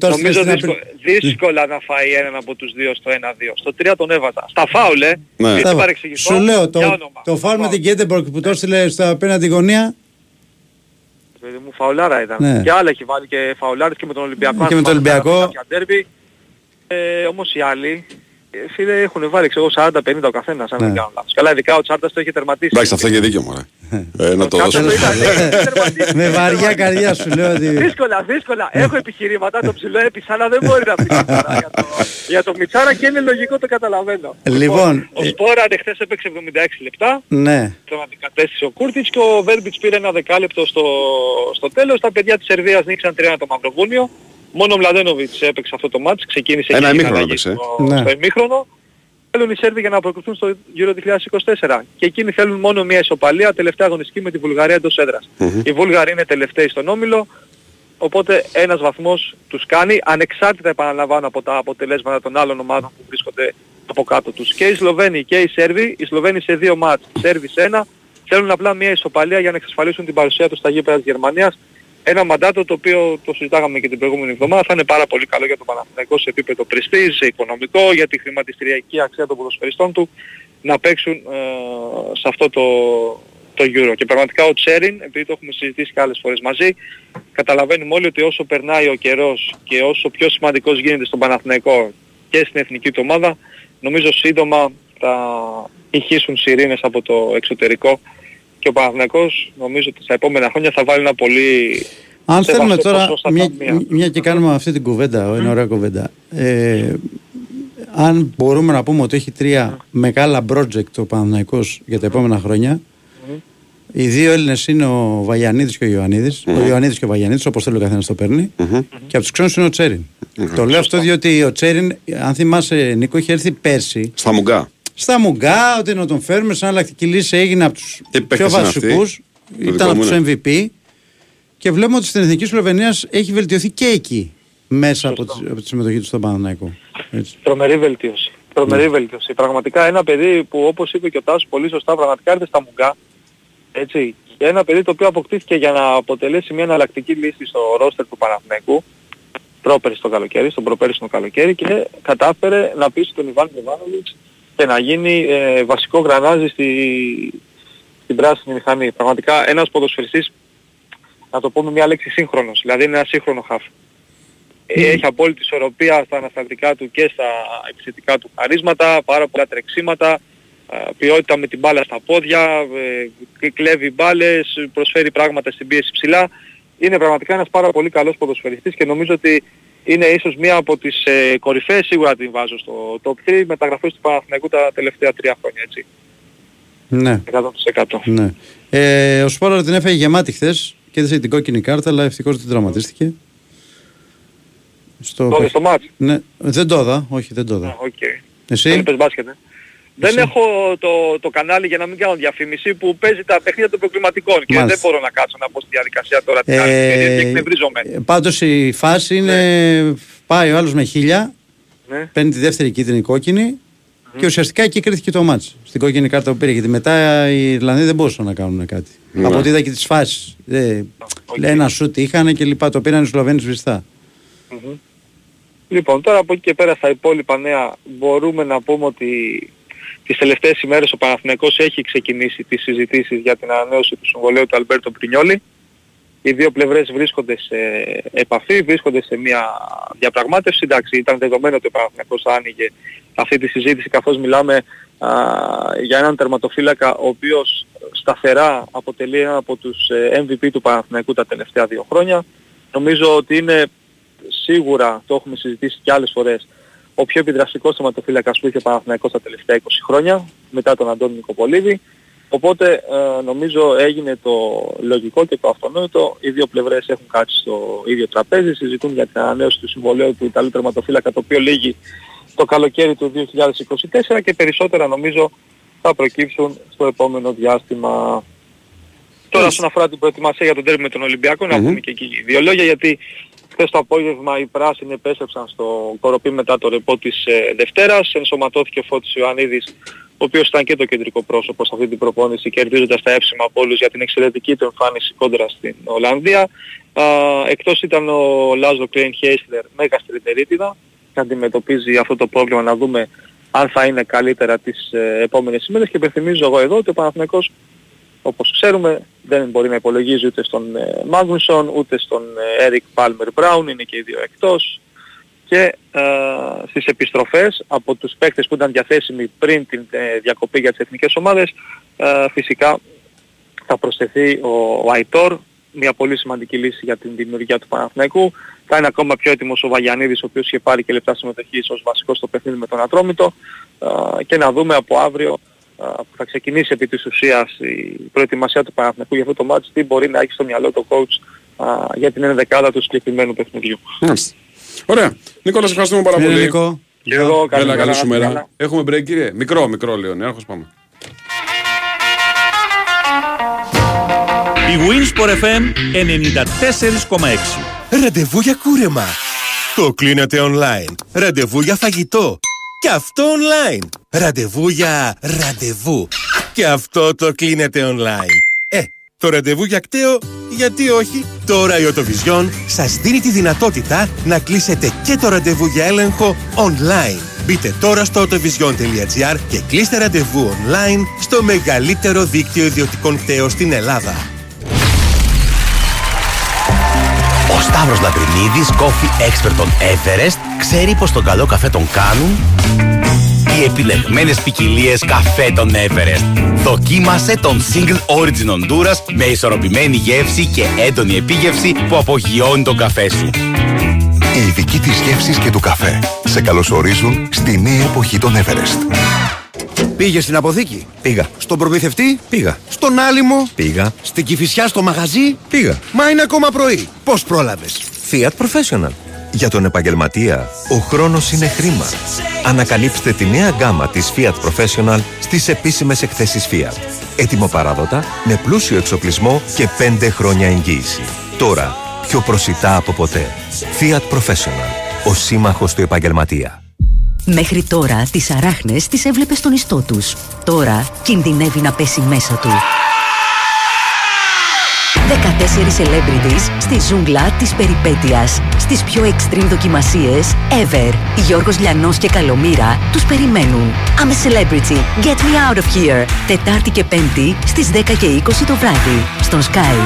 Νομίζω δύσκολα, δύσκολα να φάει έναν από τους δύο στο ένα δύο. Στο τρία τον έβαζα. Στα φάουλ, ε. Ναι. Σου λέω, το, το φάουλ με την Γκέντεμπορκ που το έστειλε στα απέναντι γωνία. Παιδί μου, φαουλάρα ήταν. Ναι. Και άλλα έχει βάλει και φαουλάρες και με τον Ολυμπιακό. Και με τον Ολυμπιακό. Ε, όμως οι άλλοι, φίλε, έχουν βάλει ξέρω σαράντα πενήντα ο καθένας, αν δεν κάνω λάθος. Καλά, ειδικά ο Τσάρτας το έχει τερματίσει. Εντάξει, αυτό έχει δίκιο μωρέ. Ε, να το δώσω. Με βαριά καρδιά σου λέω ότι... Δύσκολα, δύσκολα. Έχω επιχειρήματα, το ψηλό έπισα, αλλά δεν μπορεί να πει για, το, για το Μιτσάρα και είναι λογικό, το καταλαβαίνω. Λοιπόν, ο Σπόραν χθες έπαιξε εβδομήντα έξι λεπτά, ναι. τον αντικατέστησε ο Κούρτιτς και ο Βέρμπιτς πήρε ένα δεκάλεπτο στο, στο τέλος. Τα παιδιά της Σερβίας νίκησαν τρία ένα το Μαυροβούνιο. Μόνο ο Μλαντένοβιτς έπαιξε αυτό το μάτς, ξεκίνησε ένα ημίχρονο έπαιξε. Στο, ναι. στο ημίχρονο. Θέλουν οι Σέρβοι για να προκριθούν στο Euro είκοσι είκοσι τέσσερα και εκείνοι θέλουν μόνο μια ισοπαλία, τελευταία αγωνιστική με τη Βουλγαρία εντός έδρας. Mm-hmm. Οι Βούλγαροι είναι τελευταίοι στον όμιλο, οπότε ένας βαθμός τους κάνει, ανεξάρτητα επαναλαμβάνω από τα αποτελέσματα των άλλων ομάδων που βρίσκονται από κάτω τους. Και οι Σλοβαίνοι και οι Σέρβοι, οι Σλοβαίνοι σε δύο μάτς, οι Σέρβοι σε ένα, θέλουν απλά μια ισοπαλία για να εξασφαλίσουν την παρουσία τους στα γήπεδα της Γερμανίας. Ένα μαντάτο το οποίο το συζητάγαμε και την προηγούμενη εβδομάδα θα είναι πάρα πολύ καλό για τον Παναθηναϊκό σε επίπεδο πρεστίζ, σε οικονομικό, για τη χρηματιστηριακή αξία των ποδοσφαιριστών του να παίξουν ε, σε αυτό το, το Euro. Και πραγματικά ο Τσέριν, επειδή το έχουμε συζητήσει και άλλες φορές μαζί, καταλαβαίνουμε όλοι ότι όσο περνάει ο καιρός και όσο πιο σημαντικός γίνεται στον Παναθηναϊκό και στην εθνική του ομάδα, νομίζω σύντομα θα ηχήσουν σιρήνες από το εξωτερικό. Και ο Παναθηναϊκός νομίζω ότι στα επόμενα χρόνια θα βάλει ένα πολύ... Αν θέλουμε τώρα, μια, μια και κάνουμε αυτή την κουβέντα, mm. είναι ωραία κουβέντα. Ε, αν μπορούμε να πούμε ότι έχει τρία mm. μεγάλα project ο Παναθηναϊκός για τα επόμενα χρόνια, mm. οι δύο Έλληνες είναι ο Βαγιανίδης και ο Ιωαννίδης. Mm. Ο Ιωαννίδης και ο Βαγιανίδης, όπως θέλει ο καθένας το παίρνει. Mm-hmm. Και από τους ξένους είναι ο Τσέριν. Mm-hmm. Το λέω αυτό διότι ο Τσέριν, αν θυμάσαι Νίκο, είχε έρθει πέρσι. Στα Μουγκά. Στα Μουγκά, ότι να τον φέρουμε σαν αλλακτική λύση έγινε από τους πιο βασικούς, ήταν από τους εμ βι πι και βλέπουμε ότι στην εθνική Σλοβενίας έχει βελτιωθεί και εκεί μέσα από, τις, από τη συμμετοχή του στον Παναθηναϊκό. Τρομερή βελτίωση. Τρομερή ναι. βελτίωση. Πραγματικά ένα παιδί που όπως είπε και ο Τάσος πολύ σωστά πραγματικά έρθει στα Μουγκά, έτσι, και ένα παιδί το οποίο αποκτήθηκε για να αποτελέσει μια εναλλακτική λύση στο ρόστερ του Παναθηναϊκού. Πρόπερσι το καλοκαίρι, στον προπέρσινο καλοκαίρι και κατάφερε να πείσει τον Ιβάν Γιοβάνοβιτς και να γίνει ε, βασικό γρανάζι στη, την πράσινη μηχανή. Πραγματικά ένας ποδοσφαιριστής, να το πούμε μια λέξη, σύγχρονος, δηλαδή είναι ένα σύγχρονο χαφ. Έχει απόλυτη ισορροπία στα ανασταλτικά του και στα επιθετικά του χαρίσματα, πάρα πολλά τρεξίματα, ποιότητα με την μπάλα στα πόδια, κλέβει μπάλες, προσφέρει πράγματα στην πίεση ψηλά. Είναι πραγματικά ένας πάρα πολύ καλός ποδοσφαιριστής και νομίζω ότι είναι ίσως μία από τις ε, κορυφαίες, σίγουρα την βάζω στο top τρία, μεταγραφές του Παναθηναϊκού τα τελευταία τρία χρόνια, έτσι. Ναι. εκατό τοις εκατό. Ναι. Ε, ο Σπόραρ την έφαγε γεμάτη χθες και έδεσε την κόκκινη κάρτα, αλλά ευτυχώς δεν τραυματίστηκε. Στο... Τότε στο μάτς. Ναι. Δεν το είδα, όχι δεν το είδα. Okay. Εσύ. Δεν είπες μπάσκετ, ε? Δεν έχω το, το κανάλι για να μην κάνω διαφήμιση που παίζει τα παιχνίδια των προκληματικών και δεν μπορώ να κάτσω να πω στη διαδικασία τώρα την άλλη και εκνευρίζομαι. Πάντως η φάση είναι, ναι, πάει ο άλλος με χίλια, ναι, παίρνει τη δεύτερη κίτρινη κόκκινη, mm-hmm, και ουσιαστικά εκεί κρίθηκε το μάτς. Στην κόκκινη κάρτα που πήρε, γιατί μετά οι Ιρλανδοί δεν μπορούσαν να κάνουν κάτι. Mm-hmm. Από ό,τι είδα και τις φάσεις. Ε, okay. Ένα σουτ είχαν και λοιπά, το πήραν οι Σλοβαίνοι σβηστά. Mm-hmm. Λοιπόν, τώρα από εκεί και πέρα στα υπόλοιπα νέα μπορούμε να πούμε ότι τις τελευταίες ημέρες ο Παναθηναϊκός έχει ξεκινήσει τις συζητήσεις για την ανανέωση του συμβολαίου του Αλμπέρτο Πρινιόλη. Οι δύο πλευρές βρίσκονται σε επαφή, βρίσκονται σε μια διαπραγμάτευση. Εντάξει, ήταν δεδομένο ότι ο Παναθηναϊκός θα άνοιγε αυτή τη συζήτηση, καθώς μιλάμε α, για έναν τερματοφύλακα ο οποίος σταθερά αποτελεί ένα από τους εμ βι πι του Παναθηναϊκού τα τελευταία δύο χρόνια. Νομίζω ότι είναι σίγουρα, το έχουμε συζητήσει και άλλες φορές, ο πιο επιδραστικός θεματοφύλακας που είχε ο Παναθηναϊκός τα τελευταία είκοσι χρόνια, μετά τον Αντώνη Νικοπολίδη. Οπότε ε, νομίζω έγινε το λογικό και το αυτονόητο. Οι δύο πλευρές έχουν κάτσει στο ίδιο τραπέζι, συζητούν για την ανανέωση του συμβολαίου του Ιταλού τερματοφύλακα, το οποίο λύγει το καλοκαίρι του δύο χιλιάδες είκοσι τέσσερα, και περισσότερα νομίζω θα προκύψουν στο επόμενο διάστημα. Τώρα, όσον αφορά την προετοιμασία για τον ντέρμπι με τον Ολυμπιακό, mm-hmm, να πούμε και εκεί δύο λόγια, γιατί χθες το απόγευμα οι πράσινοι επέστρεψαν στο Κοροπή μετά το ρεπό της ε, Δευτέρας. Ενσωματώθηκε ο Φώτης Ιωαννίδης, ο οποίος ήταν και το κεντρικό πρόσωπο σε αυτή την προπόνηση, κερδίζοντας τα εύσημα από όλους για την εξαιρετική του εμφάνιση κόντρα στην Ολλανδία. Α, εκτός ήταν ο Λάζο Κλέιν Χέισλερ, μέγα στριτερίτιδα, να αντιμετωπίζει αυτό το πρόβλημα, να δούμε αν θα είναι καλύτερα τις ε, επόμενες ημέρες. Και υπενθυμίζω εγώ εδώ ότι ο Παναθηναϊκός, όπως ξέρουμε, δεν μπορεί να υπολογίζει ούτε στον Μάγνουσον, ούτε στον Έρικ Πάλμερ Μπράουν, είναι και οι δύο εκτός. Και ε, στις επιστροφές από τους παίκτες που ήταν διαθέσιμοι πριν την ε, διακοπή για τις εθνικές ομάδες, ε, φυσικά θα προσθεθεί ο Αϊτόρ, μια πολύ σημαντική λύση για την δημιουργία του Παναθηναϊκού. Θα είναι ακόμα πιο έτοιμος ο Βαγιανίδης, ο οποίος είχε πάρει και λεπτά συμμετοχής ως βασικός στο παιχνίδι με τον Ατρόμητο, ε, και να δούμε από αύριο, που θα ξεκινήσει επί της ουσίας η προετοιμασία του Παναθηναϊκού για αυτό το μάτς, τι μπορεί να έχει στο μυαλό το coach α, για την ενδεκάδα του συγκεκριμένου παιχνιδιού. Μάλιστα. Ωραία. Νίκο, να σε ευχαριστούμε πάρα πολύ. Νίκο. Και εγώ, καλή, Έλα, καλή σου μέρα. Έχουμε break, κύριε. Μικρό, μικρό, Λεωνία. Άρχος, πάμε. Η Winsport εφ εμ ενενήντα τέσσερα κόμμα έξι. Ραντεβού για κούρεμα. Το κλείνετε online. Ραντεβού για φαγητό. Και αυτό online. Ραντεβού για ραντεβού. Και αυτό το κλείνετε online. Ε, το ραντεβού για κταίο, γιατί όχι? Τώρα η AutoVision σας δίνει τη δυνατότητα να κλείσετε και το ραντεβού για έλεγχο online. Μπείτε τώρα στο autovision τελεία gr και κλείστε ραντεβού online στο μεγαλύτερο δίκτυο ιδιωτικών κταίων στην Ελλάδα. Ο Σταύρος Λαμπρινίδης, coffee expert των Everest, ξέρει πως τον καλό καφέ τον κάνουν οι επιλεγμένες ποικιλίες καφέ των Everest. Δοκίμασε τον Single Origin Honduras με ισορροπημένη γεύση και έντονη επίγευση που απογειώνει τον καφέ σου. Οι ειδικοί της γεύσης και του καφέ σε καλωσορίζουν στη νέα εποχή των Everest. Πήγε στην αποθήκη. Πήγα. Στον προμηθευτή. Πήγα. Στον άλυμο. Πήγα. Στην Κηφισιά στο μαγαζί. Πήγα. Μα είναι ακόμα πρωί. Πώς πρόλαβες? Fiat Professional. Για τον επαγγελματία, ο χρόνος είναι χρήμα. Ανακαλύψτε τη νέα γκάμα της Fiat Professional στις επίσημες εκθέσεις Fiat. Έτοιμο παράδοτα, με πλούσιο εξοπλισμό και πέντε χρόνια εγγύηση. Τώρα, πιο προσιτά από ποτέ. Fiat Professional. Ο σύμμαχος του επαγγελματία. Μέχρι τώρα τις αράχνες τις έβλεπες στον ιστό τους. Τώρα κινδυνεύει να πέσει μέσα του. δεκατέσσερις celebrities στη ζούγκλα της περιπέτειας. Στις πιο extreme δοκιμασίες ever. Γιώργος Λιανός και Καλομήρα τους περιμένουν. I'm a celebrity. Get me out of here. Τετάρτη και Πέμπτη στις δέκα και είκοσι το βράδυ. Στον Sky.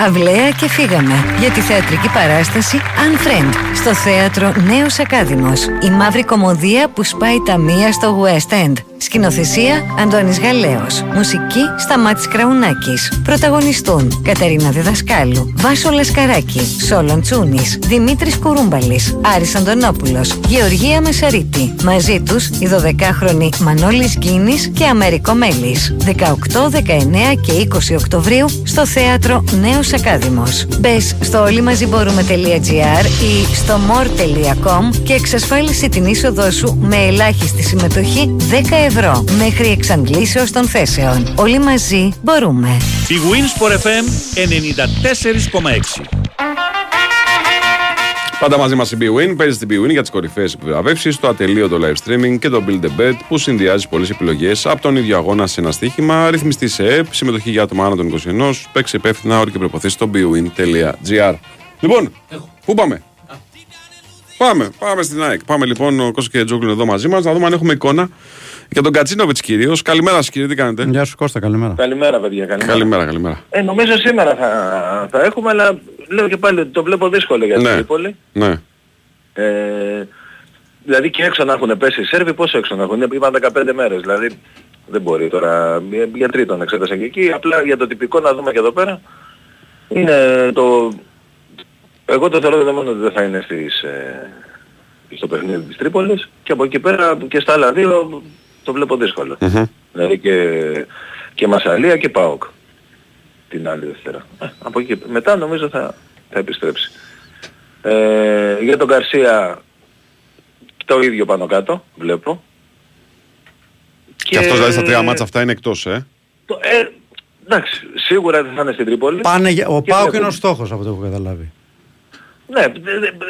Αυλαία και φύγαμε για τη θεατρική παράσταση Unfriend στο θέατρο Νέος Ακάδημος. Η μαύρη κωμωδία που σπάει τα μία στο West End. Σκηνοθεσία Αντώνης Γαλέος. Μουσική Σταμάτης Κραουνάκης. Πρωταγωνιστούν Κατερίνα Διδασκάλου, Βάσο Λασκαράκη, Σόλων Τσούνης, Δημήτρης Κουρούμπαλης, Άρης Αντωνόπουλος, Γεωργία Μεσαρίτη. Μαζί τους οι δωδεκάχρονοι Μανώλης Γκίνης και Αμερικό Μέλης. δεκαοκτώ, δεκαεννέα και είκοσι Οκτωβρίου στο θέατρο Νέος Ακάδημος. Μπες στο όλοιμαζιμπορούμε.gr ή στο more τελεία com και εξασφάλισε την είσοδό σου με ελάχιστη συμμετοχή δέκα ευρώ. Ευρώ, μέχρι εξαντλήσεως των θέσεων. Όλοι μαζί μπορούμε. Η Winsport εφ εμ ενενήντα τέσσερα κόμμα έξι. Πάντα μαζί μας η BWin. Παίζει την BWin για τις κορυφαίες επιβραβεύσεις, το ατελείωτο live streaming και το Build a Bet που συνδυάζει πολλές επιλογές από τον ίδιο αγώνα σε ένα στοίχημα. Ρυθμιστή σε ΕΠ, συμμετοχή για άτομα άνω των είκοσι ενός. Παίξε υπεύθυνα, όροι και προποθέσεις στο μπι ντάμπλιου άι εν τελεία τζι άρ. Λοιπόν, έχω. Πού πάμε? Πάμε, πάμε στην ΑΕΚ. Πάμε λοιπόν, ο Κώστας και Τζόγκλου είναι εδώ μαζί μας, να δούμε αν έχουμε εικόνα για τον Κατσίνοβιτς κυρίως. Καλημέρα σας κύριε, τι κάνετε? Γεια σου Κώστα, καλημέρα. Καλημέρα παιδιά, καλημέρα. Καλημέρα, καλημέρα. Ε, νομίζω σήμερα θα, θα έχουμε, αλλά λέω και πάλι ότι το βλέπω δύσκολο για την Τρίπολη. Ναι. ναι. Ε, δηλαδή και έξω να έχουν πέσει οι Σέρβοι, πόσο έξω να έχουν, είπαν δεκαπέντε μέρες, δηλαδή δεν μπορεί τώρα, για τρίτον εξέτασαν και εκεί, απλά για το τυπικό να δούμε και εδώ πέρα, είναι το... Εγώ το θεωρώ δεδομένο ότι δεν θα είναι στις, ε, στο παιχνίδι της Τρίπολης και από εκεί πέρα και στα άλλα δύο το βλέπω δύσκολο. Mm-hmm. Δηλαδή και, και Μασαλία και ΠΑΟΚ την άλλη Δευτέρα. Ε, από εκεί μετά νομίζω θα, θα επιστρέψει. Ε, για τον Γκαρσία το ίδιο πάνω κάτω βλέπω. Και, και αυτός δηλαδή στα τρία μάτσα αυτά είναι εκτός, ε. Το, ε εντάξει, σίγουρα δεν θα είναι στην Τρίπολη. Πάνε, ο ΠΑΟΚ είναι ο στόχος από το που καταλάβει. Ναι,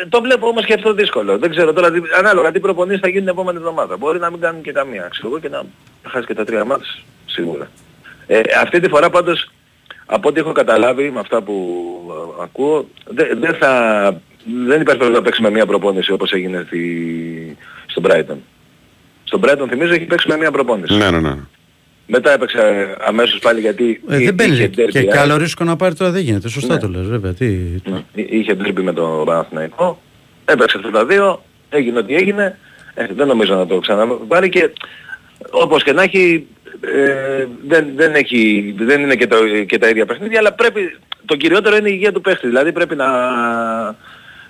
το βλέπω όμως και αυτό δύσκολο. Δεν ξέρω τώρα, ανάλογα τι προπονήσεις θα γίνει την επόμενη εβδομάδα. Μπορεί να μην κάνουν και καμία, ξέρω, και να χάσει και τα τρία μάτς, σίγουρα. Ε, αυτή τη φορά πάντως, από ό,τι έχω καταλάβει με αυτά που ακούω, δεν δε θα... δεν υπάρχει περίπτωση να παίξει με μία προπόνηση όπως έγινε στη... στον Brighton. Στον Brighton, θυμίζω, έχει παίξει με μία προπόνηση. Ναι, ναι, ναι. Μετά έπαιξε αμέσως πάλι γιατί... Ε, δεν παίζει και καλό ρίσκο να πάρει τώρα δεν γίνεται. Σωστά ναι. το λες βέβαια. Τι... Είχε ντρίπει με τον Παναθηναϊκό. Έπαιξε αυτά τα δύο. Έγινε ό,τι έγινε. Ε, δεν νομίζω να το ξαναπάρει και όπως και να έχει, ε, δεν, δεν έχει... δεν είναι και, το, και τα ίδια παιχνίδια, αλλά πρέπει... Το κυριότερο είναι η υγεία του παίχτη. Δηλαδή πρέπει να,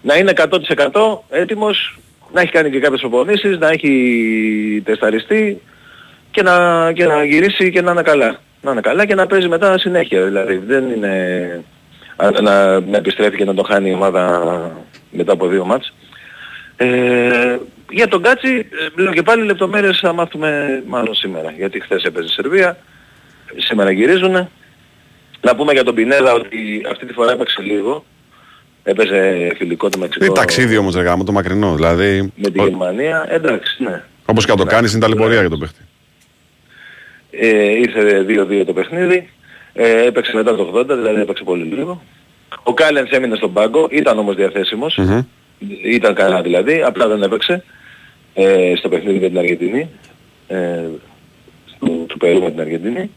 να είναι εκατό τοις εκατό έτοιμος, να έχει κάνει και κάποιες προπονήσεις, να έχει τεσταριστεί. Και να, και να γυρίσει και να είναι καλά. Να είναι καλά και να παίζει μετά συνέχεια. Δηλαδή δεν είναι α, να, να επιστρέφει και να το χάνει η ομάδα μετά από δύο μάτς. Ε, για τον Κάτσι, λέω και πάλι λεπτομέρειες θα μάθουμε μάλλον σήμερα. Γιατί χθες έπαιζε Σερβία, σήμερα γυρίζουνε. Να πούμε για τον Πινέδα ότι αυτή τη φορά έπαιξε λίγο. Έπαιζε φιλικό το Μεξικό. Ταξίδι όμως ρε γάμο, το μακρινό. Δηλαδή... Με τη Γερμανία, εντάξει, ναι. Όπως και να το κάνεις είναι ταλαιπωρία για τον παίχτη. Ε, ήρθε δύο δύο το παιχνίδι, ε, έπαιξε μετά το ογδόντα, δηλαδή έπαιξε πολύ λίγο. Ο Κάλενς έμεινε στον πάγκο, ήταν όμως διαθέσιμος, mm-hmm. ήταν καλά δηλαδή, απλά δεν έπαιξε ε, στο παιχνίδι με την Αργεντινή, ε, του, του Περού με την Αργεντινή,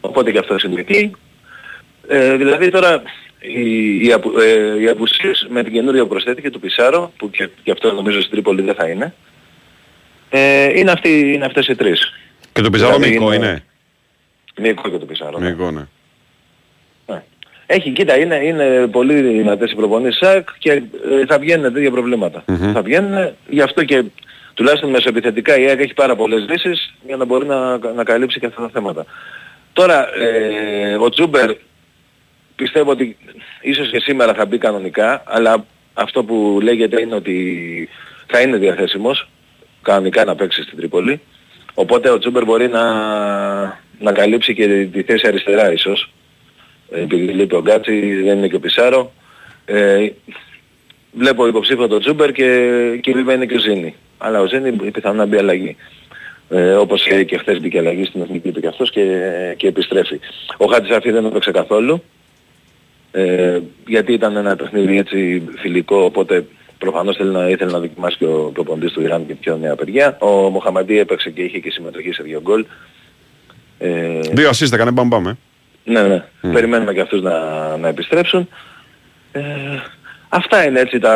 οπότε και αυτό συνδυθεί. Ε, δηλαδή τώρα οι, οι, απου, ε, οι απουσίες με την καινούργια προσθέτηκε του Πισάρο, που και, και αυτό νομίζω στην Τρίπολη δεν θα είναι, ε, είναι, αυτοί, είναι αυτές οι τρεις. Και το Πιζάρο δηλαδή μυϊκό είναι. είναι. Μυϊκό και το Πιζάρο. Μυϊκό, ναι. ναι. Έχει, κοίτα, είναι, είναι πολύ δυνατές οι προπονήσεις ΣΑΚ και ε, θα βγαίνουν τέτοια προβλήματα. Mm-hmm. Θα βγαίνουν, γι' αυτό και τουλάχιστον μεσοεπιθετικά η ΑΕΚ έχει πάρα πολλές λύσεις για να μπορεί να, να καλύψει και αυτά τα θέματα. Τώρα, ε, ο Τσούμπερ πιστεύω ότι ίσως και σήμερα θα μπει κανονικά, αλλά αυτό που λέγεται είναι ότι θα είναι διαθέσιμος κανονικά να παίξει στην Τρίπολη. Οπότε ο Τσούμπερ μπορεί να, να καλύψει και τη θέση αριστερά ίσως. Επειδή λείπει ο Γκάτσι, δεν είναι και ο Πισάρο. Ε, βλέπω υποψήφιο τον Τσούμπερ και, και βέβαια είναι και ο Ζήνη. Αλλά ο Ζήνη πιθανόν να μπει αλλαγή. Ε, όπως και χθες μπήκε αλλαγή στην εθνική του και αυτός και, και επιστρέφει. Ο Χατζησαφή δεν έπαιξε καθόλου, ε, γιατί ήταν ένα παιχνίδι έτσι φιλικό, οπότε προφανώς θέλει να, ήθελε να δοκιμάσει και ο προπονητής του Ιράν και πιο νέα παιδιά. Ο Μοχαμαντή έπαιξε και είχε και συμμετοχή σε δύο γκολ. Ε, δύο ασίστα έκανε, πάμε πάμε. Ναι, ναι. Mm. Περιμένουμε και αυτούς να, να επιστρέψουν. Ε, αυτά είναι έτσι τα,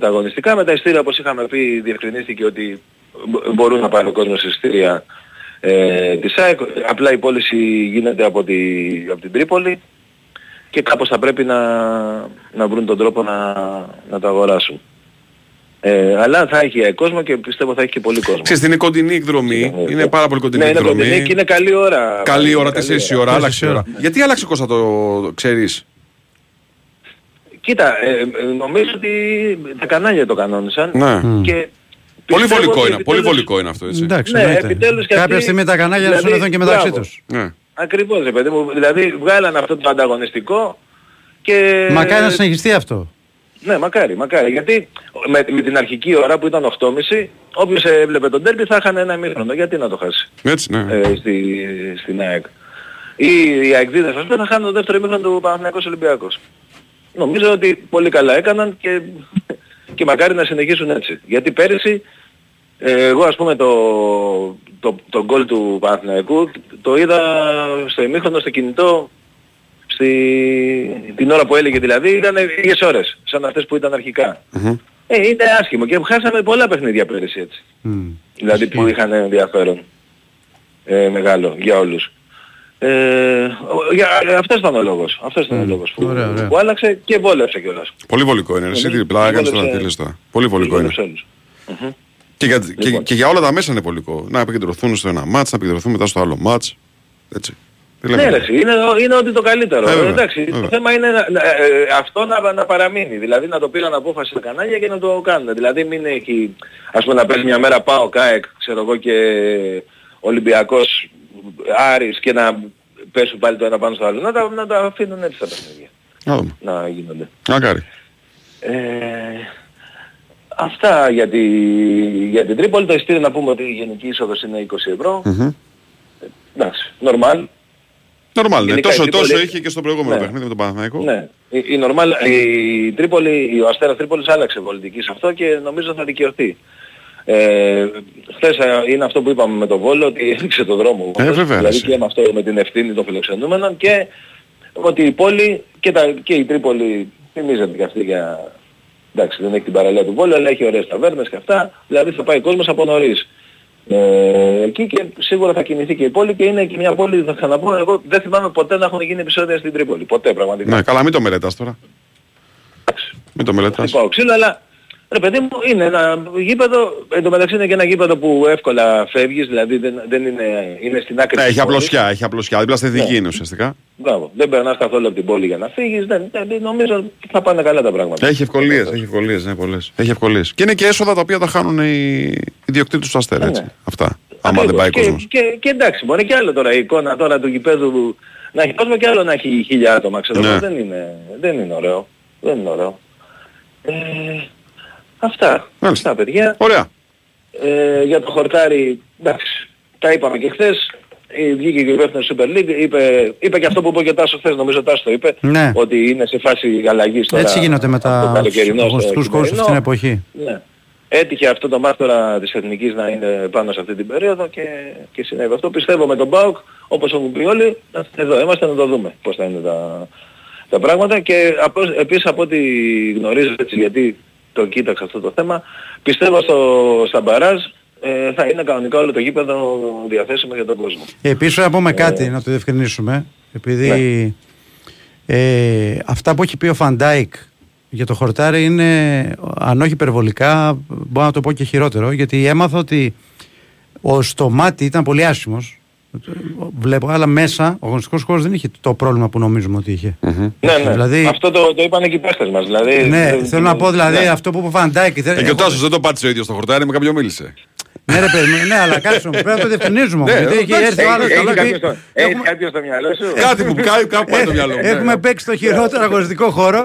τα αγωνιστικά. Με τα ειστήρια, όπως είχαμε πει, διευκρινίστηκε ότι μπορούν να πάρει ο κόσμος σε εισιτήρια ε, της ΑΕΚ. Απλά η πώληση γίνεται από, τη, από την Τρίπολη και κάπως θα πρέπει να, να βρουν τον τρόπο να, να τα αγοράσουν. Ε, αλλά θα έχει κόσμο και πιστεύω θα έχει και πολύ κόσμο. Ξέρεις, είναι κοντινή εκδρομή, είναι πάρα πολύ κοντινή ναι, εκδρομή. Ναι, είναι κοντινή και είναι καλή ώρα. Καλή ώρα, τέσσερις ώρα, άλλαξε ώρα. Γιατί άλλαξε, Κώστα, το ξέρεις? Κοίτα, ε, νομίζω ότι τα κανάλια το κανόνισαν. Ναι. Και πολύ βολικό είναι, πολύ βολικό είναι αυτό, έτσι. Εντάξει, ναι, επιτέλους και αυτή... Κάποια στιγμή τα κανάλια να δηλαδή, εδώ και μεταξύ τους. Ναι. Ακριβώς, ρε παιδί μου. Δηλαδή βγάλαν αυτό το ανταγωνιστικό και... Μακάρι να συνεχιστεί αυτό. Ναι, μακάρι, μακάρι. Γιατί με, με την αρχική ώρα που ήταν οκτώ και μισή, όποιος έβλεπε τον ντέρμπι θα είχαν ένα ημίχρονο. Γιατί να το χάσει. Έτσι, ναι. Ε, στη, στην ΑΕΚ. Ή οι αεκδίδες θα χάνουν το δεύτερο ημίχρονο του Παναθηναϊκός Ολυμπιακός. Νομίζω ότι πολύ καλά έκαναν και, και μακάρι να συνεχίσουν έτσι. Γιατί πέρυσι, ε, εγώ ας πούμε το, το, το γκολ του Παναθηναϊκού το είδα στο ημίχρονο, στο κινητό, στη, την ώρα που έλεγε δηλαδή, ήταν λίγες ώρες, σαν αυτές που ήταν αρχικά. Mm-hmm. Ε, είναι άσχημο και χάσαμε πολλά παιχνίδια πέρυσι έτσι. Mm. Δηλαδή που είχαν ενδιαφέρον ε, μεγάλο για όλους. Ε, αυτός ήταν ο λόγος, αυτός ήταν ο λόγος που, ωραία, ωραία. Που άλλαξε και βόλεψε κιόλας. Πολύ βολικό είναι, εσύ διπλά έκανες τώρα τη λίστα. Πολύ βολικό είναι. Mm-hmm. Και, για, λοιπόν. και, και για όλα τα μέσα είναι βολικό. Να επικεντρωθούν στο ένα μάτς, να επικεντρωθούν μετά στο άλλο μάτς. Έτσι. Ναι, ρε, είναι, είναι ότι το καλύτερο. Ε, ε, εντάξει, ε, το θέμα είναι να, ε, αυτό να, να παραμείνει. Δηλαδή να το πήραν απόφαση στα κανάλια και να το κάνουν. Δηλαδή μην έχει, ας πούμε, να παίζει μια μέρα πάω ΚΑΕΚ, ξέρω εγώ και Ολυμπιακός Άρης και να πέσουν πάλι το ένα πάνω στο άλλο. Να τα, να τα αφήνουν έτσι τα παιχνίδια. Να γίνονται. Μακάρι. Ε, αυτά για, τη, για την Τρίπολη. Το ειστήριο να πούμε ότι η γενική είσοδος είναι είκοσι ευρώ. Mm-hmm. Εντάξει, νορμάλ. Νορμάλ, ναι. Τόσο, Τρίπολη... τόσο είχε και στο προηγούμενο ναι. παιχνίδι με τον Παναθηναϊκό. Ναι. Η, η, νορμάλ, η Τρίπολη, ο Αστέρας Τρίπολης άλλαξε πολιτική σε αυτό και νομίζω θα δικαιωθεί. Ε, χθες είναι αυτό που είπαμε με τον Βόλο, ότι έδειξε τον δρόμο. Ε, βέβαια, δηλαδή και με αυτό με την ευθύνη των φιλοξενούμενων και ότι η πόλη και, τα, και η Τρίπολη θυμίζεται και αυτή για... Εντάξει, δεν έχει την παραλία του Βόλου, αλλά έχει ωραίες ταβέρνες και αυτά. Δηλαδή θα πάει ο κόσμος από νωρίς. Ε, εκεί και σίγουρα θα κινηθεί και η πόλη και είναι και μια πόλη, θα ξαναπώ, εγώ δεν θυμάμαι ποτέ να έχουν γίνει επεισόδια στην Τρίπολη. Ποτέ πραγματικά. Ναι, καλά, μην το μελετάς τώρα. Μην το μελετάς. Πάω ξύλο, αλλά ρε παιδί μου είναι ένα γήπεδο, εν τω μεταξύ είναι και ένα γήπεδο που εύκολα φεύγεις, δηλαδή δεν, δεν είναι, είναι στην άκρη. Ναι, έχει απλωσιά, έχει απλωσιά, δίπλα στη δική ναι. είναι ουσιαστικά. Μπράβο, δεν περνάς καθόλου από την πόλη για να φύγεις, δεν, δεν, νομίζω θα πάνε καλά τα πράγματα. Έχει ευκολίες, έχει ευκολίες, ναι, πολλές. Έχει ευκολίες. Και είναι και έσοδα τα οποία τα χάνουν οι ιδιοκτήτες του Αστέρα, έτσι. Ναι. Αυτά, άμα δεν πάει και, κόσμος. Και, και, και εντάξει, μπορεί και άλλο τώρα η εικόνα τώρα του γηπέδου να έχει κόσμο και άλλο να έχει χίλια άτομα, ξέρω, ναι. δεν, είναι, δεν είναι ωραίο. Δεν είναι ωραίο. Ε, Αυτά, Μάλιστα. αυτά παιδιά. Ωραία. Ε, για το χορτάρι, εντάξει, τα είπαμε και χθες. Βγήκε και ο υπεύθυνος Super League, είπε, είπε και αυτό που είπε και ο Τάσος χθες, νομίζω ο Τάσος το είπε, ναι. ότι είναι σε φάση αλλαγής τώρα. Έτσι γίνονται με τα αγωνιστικούς κόρους αυτήν την εποχή. Ναι. Έτυχε αυτό το μάστορα της Εθνικής να είναι πάνω σε αυτή την περίοδο και, και συνέβη αυτό. Πιστεύω με τον ΠΑΟΚ, όπως έχουν πει όλοι, εδώ είμαστε να το δούμε πώς θα είναι τα, τα πράγματα. Και επίσης από ό,τι γνωρίζω έτσι, γιατί το κοίταξα αυτό το θέμα, πιστεύω στο, στα μπαράζ ε, θα είναι κανονικά όλο το γήπεδο διαθέσιμο για τον κόσμο. Επίσης να πούμε κάτι, ε, να το διευκρινίσουμε, επειδή ναι. ε, αυτά που έχει πει ο Φαντάικ για το χορτάρι είναι, αν όχι υπερβολικά, μπορώ να το πω και χειρότερο, γιατί έμαθα ότι ο Στομάτη ήταν πολύ άσχημος. Βλέπω, αλλά μέσα ο αγωνιστικός χώρος δεν είχε το πρόβλημα που νομίζουμε ότι είχε. Mm-hmm. Ναι, ναι. Δηλαδή... Αυτό το, το είπαν και οι παίχτες μας. Δηλαδή... Ναι, θέλω να πω δηλαδή ναι. αυτό που είπε ο Φαντάκη. Και ο Τάσος δεν το πάτησε ο ίδιος στο χορτάρι, με κάποιον μίλησε. Ναι, ρε παιδί, ναι, αλλά κάτσε πρέπει να το διευκρινίζουμε. Γιατί έχει έρθει ο άλλος. Έχει κάτι στο μυαλό σου. Κάτι που κάπου στο μυαλό μου. Έχουμε παίξει το χειρότερο αγωνιστικό χώρο.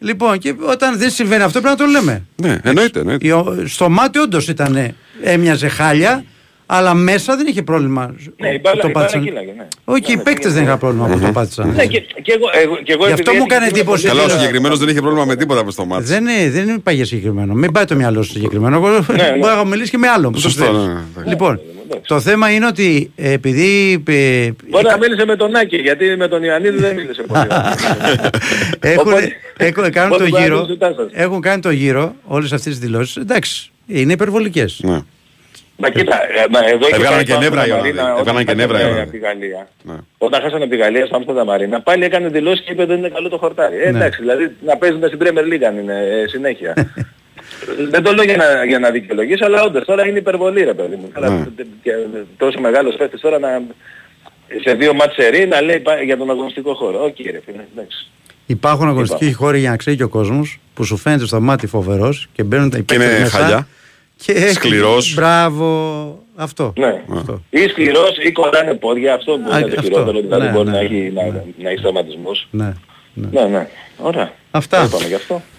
Λοιπόν, και όταν δεν συμβαίνει αυτό πρέπει να το λέμε. Ναι, εννοείται. Στο μάτι όντως ήταν, έμοιαζε χάλια. αλλά μέσα δεν είχε πρόβλημα. Ναι, μπάλα, το πάτησαν. Όχι, οι παίκτες δεν είχαν πρόβλημα που το πάτησαν. Ναι, και, και εγώ, εγώ, και εγώ γι' αυτό μου έκανε εντύπωση. Καλά, ο συγκεκριμένος δεν είχε πρόβλημα με τίποτα προς το μάτι. Δεν, δεν είπα για συγκεκριμένο. Μην πάει το μυαλό στο συγκεκριμένο. Μπορεί να μιλήσει και με άλλον. Σωστό. Λοιπόν, το θέμα είναι ότι επειδή... Μπορεί να μίλησε με τον Άκη, γιατί με τον Ιωαννίδη δεν μίλησε πολύ. Έχουν κάνει το γύρο όλες αυτές τις δηλώσεις. Εντάξει, είναι υπερβολικές. Μα κοίτα, εδώ έκαναν και νεύρα η Γαλλία. Όταν χάσανε από τη Γαλλία στο Άμστερνταμ Αρένα, πάλι έκανε δηλώσεις και είπε δεν είναι καλό το χορτάρι. Εντάξει, δηλαδή να παίζουμε στην Premier League αν είναι συνέχεια. Δεν το λέω για να, για να δικαιολογήσω, αλλά όντως τώρα είναι υπερβολή ρε παιδί μου. Αλλά, τόσο μεγάλος παίκτης τώρα να, σε δύο ματσερί να λέει για τον αγωνιστικό χώρο. Οκ, ρε φίλε, εντάξει. Υπάρχουν αγωνιστικοί χώροι για να ξέρει και ο κόσμος που σου φαίνεται στο μάτι φοβερός και μπαίνουν τα υπέροχα μέσα. Χαλιά. Και σκληρός. Μπράβο. Αυτό. Ναι. Αυτό. Ή σκληρός ή κοντάνε πόδια. Αυτό που είναι το χειρότερο. Δηλαδή μπορεί να έχει σταματισμός. Ναι. Ναι, ναι. Ωραία. Αυτά.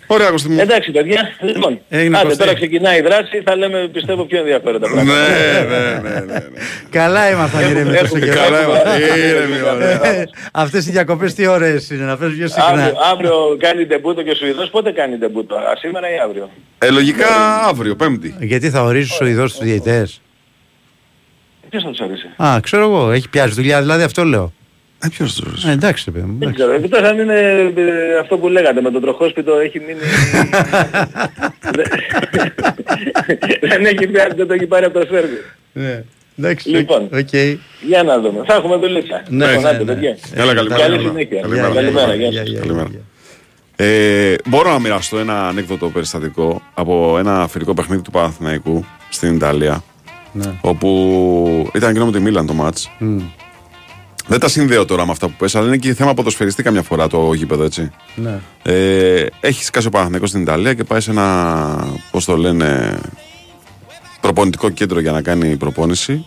Ωραία, Κωστή μου. Εντάξει, παιδιά. Λοιπόν, άντε, τώρα ξεκινάει η δράση. Θα λέμε, πιστεύω, πιο ενδιαφέροντα πράγματα. Ναι, ναι, ναι, ναι. Καλά ήμασταν, κύριε Μητροσέκη. Καλά ήμασταν. Αυτές οι διακοπές τι ωραίες είναι, να φέρεις πιο συχνά. Αύριο κάνει ντεμπούτο και ο Σουηδός. Πότε κάνει ντεμπούτο, σήμερα ή αύριο? Ε, λογικά αύριο, Πέμπτη. Γιατί θα ορίσει ο Σουηδός τους διαιτητές? Ποιος θα τους ορίσει? Α, ξέρω εγώ. Έχει πιάσει δουλειά, δηλαδή αυτό λέω. Ε, ποιος ε, εντάξει, παιδί μου. Δεν ξέρω. Εκτός αν είναι ε, αυτό που λέγατε με τον τροχόσπιτο έχει μείνει... δεν έχει πιάσει, δεν το έχει πάρει από το σέρβι. Ναι. Εντάξει. Λοιπόν, okay. Για να δούμε. Θα έχουμε δουλειά. Ναι, ναι, ναι, ναι. Έλα, καλημέρα. Καλή συνέχεια. Καλημέρα. Καλημέρα. Καλημέρα. Καλημέρα. Ε, μπορώ να μοιραστώ ένα ανέκδοτο περιστατικό από ένα φιλικό παιχνίδι του Παναθηναϊκού στην Ιταλία. Ναι. Όπου ήταν εκείνο με τη Μίλαν το μάτς. Mm. Δεν τα συνδέω τώρα με αυτά που πες, αλλά είναι και θέμα ποδοσφαιριστή καμιά φορά το γήπεδο, έτσι. Ναι. Ε, έχει σκάσει ο Παναθηναϊκός στην Ιταλία και πάει σε ένα, πώς το λένε, προπονητικό κέντρο για να κάνει προπόνηση.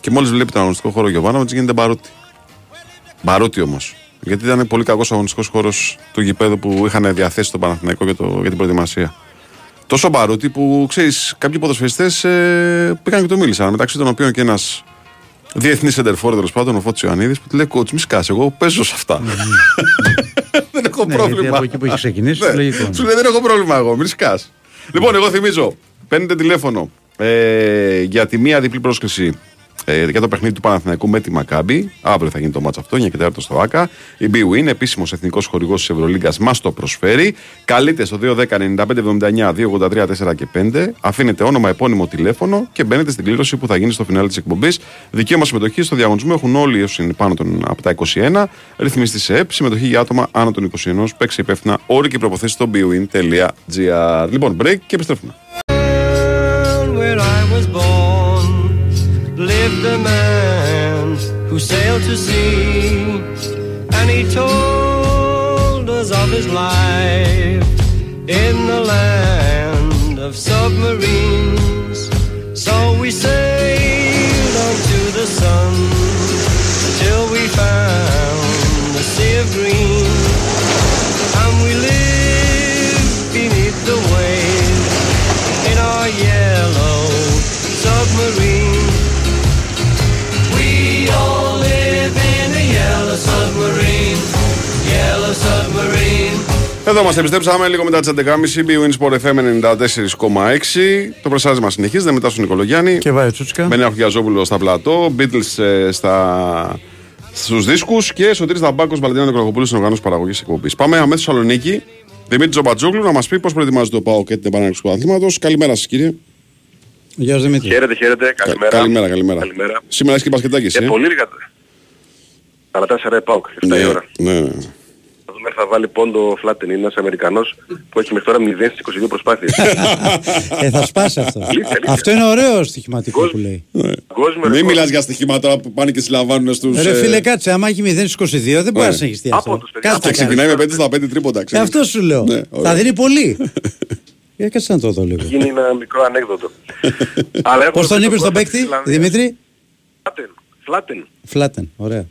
Και μόλις βλέπει τον αγωνιστικό χώρο Γιωβάνοβιτς γίνεται μπαρούτι. Μπαρούτι όμως. Γιατί ήταν πολύ κακός ο αγωνιστικός χώρος του γηπέδου που είχαν διαθέσει τον Παναθηναϊκό για, το, για την προετοιμασία. Τόσο μπαρούτι που ξέρεις, κάποιοι ποδοσφαιριστές ε, πήγαν και του μίλησαν, μεταξύ των οποίων και ένας. Διεθνής σεντερφόρ, τέλος πάντων, ο Φώτης Ιωαννίδης, που του λέει κόουτς, μη σκάσει, εγώ παίζω σε αυτά. Δεν έχω πρόβλημα. Από εκεί που έχει ξεκινήσει, σου λέει δεν έχω πρόβλημα εγώ, μη σκάσει. Λοιπόν, εγώ θυμίζω, παίρνετε τηλέφωνο για τη μία διπλή πρόσκληση για το παιχνίδι του Παναθηναϊκού με τη Μακάμπη. Αύριο θα γίνει το μάτς αυτό, εννιά και τέσσερα στο ΆΚΑ. Η BWin, επίσημος εθνικός χορηγός της Ευρωλίγκας, μας το προσφέρει. Καλείτε στο δύο ένα μηδέν εννιά πέντε εβδομήντα εννιά δύο ογδόντα τρία τέσσερα και πέντε. Αφήνετε όνομα, επώνυμο, τηλέφωνο και μπαίνετε στην κλήρωση που θα γίνει στο φινάλι της εκπομπής. Δικαίωμα συμμετοχή στο διαγωνισμό έχουν όλοι όσοι είναι πάνω των, από τα είκοσι ένα. Ρυθμιστή σε ΕΠ, συμμετοχή για άτομα άνω των είκοσι ένα. Παίξε υπεύθυνα, όροι και προποθέσεις στο μπι ντάμπλιου άι εν τελεία τζι άρ. Λοιπόν, break και επιστρέφουμε. Lived a man who sailed to sea, and he told us of his life in the land of submarines. So we sailed onto the sun till we found the sea of green, and we lived beneath the waves in our yellow submarine. Εδώ μας επιστρέψαμε λίγο μετά τις έντεκα και τριάντα, BWin Sport εφ εμ ενενήντα τέσσερα κόμμα έξι. Το πρεσάρισμα συνεχίζεται μετά στον Νικολογιάννη. Και Βάιο Τσούτσικα. Μπενιάχου Γιαζόπουλο στα πλατό, Beatles ε, στα... στους δίσκους και Σωτήρης Δαμπάκος, Βαλεντίνα Νικολακοπούλου στην οργάνωση παραγωγής εκπομπής. Πάμε αμέσως στη Θεσσαλονίκη. Δημήτρη Τζομπατζόγλου να μας πει πώς προετοιμάζεται το ΠΑΟ και την επανάληψη του αθλήματος. Καλημέρα σας κύριε. Γεια σας Δημήτρη. Χαίρετε, χαίρετε. Καλημέρα. Καλημέρα, καλημέρα. Καλημέρα. Σήμερα έχεις και μπασκετάκι. Ε, ε, πολύ λίγα. Παρατάσσερα ΠΑΟΚ, εφτά η ώρα. Ναι. Θα δούμε θα βάλει πόντο ο Φλάτεν, είναι ένας Αμερικανός που έχει μέχρι τώρα μηδέν στις είκοσι δύο προσπάθειες. ε, θα σπάσει αυτό. Αυτό είναι ωραίο στοιχηματικό που λέει. Μην μιλάς για στοιχηματά που πάνε και συλλαμβάνουν στους... Ρε φίλε κάτσε, άμα έχει μηδέν στις είκοσι δύο δεν πάει να συνεχιστεί αυτό. Και ξεκινάει με πέντε στα πέντε τρίποτα. Και αυτό σου λέω. Θα δίνει πολύ. Για κάτσε να το δω λίγο. Γίνει ένα μικρό ανέκδοτο. Πώς τον είπες στον παίκτη, Δημήτρη? Φλάτεν. Ωραία.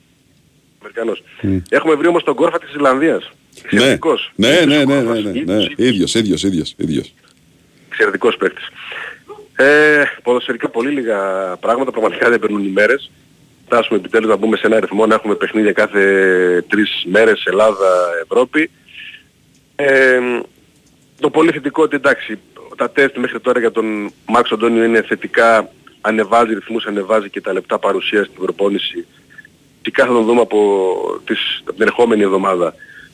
Mm. Έχουμε βρει όμως τον Κόρφα της Ισλανδίας. Εξαιρετικός. Ναι, ναι, ναι, ναι, ναι, ναι. Ίδιος, ίδιος, ίδιος, ίδιος. Εξαιρετικός παίκτης. Ε, ποδοσφαιρικά πολύ λίγα πράγματα, πραγματικά δεν περνούν οι μέρες. Φτάσουμε επιτέλους να μπούμε σε ένα αριθμό, να έχουμε παιχνίδια κάθε τρεις μέρες, Ελλάδα, Ευρώπη. Ε, το πολύ θετικό ότι εντάξει, τα τεστ μέχρι τώρα για τον Μάρκο Αντώνιο είναι θετικά, ανεβάζει ρυθμούς, ανεβάζει και τα λεπτά παρουσία στην προπόνηση. Φυσικά θα τον δούμε από, τις, από την ερχόμενη εβδομάδα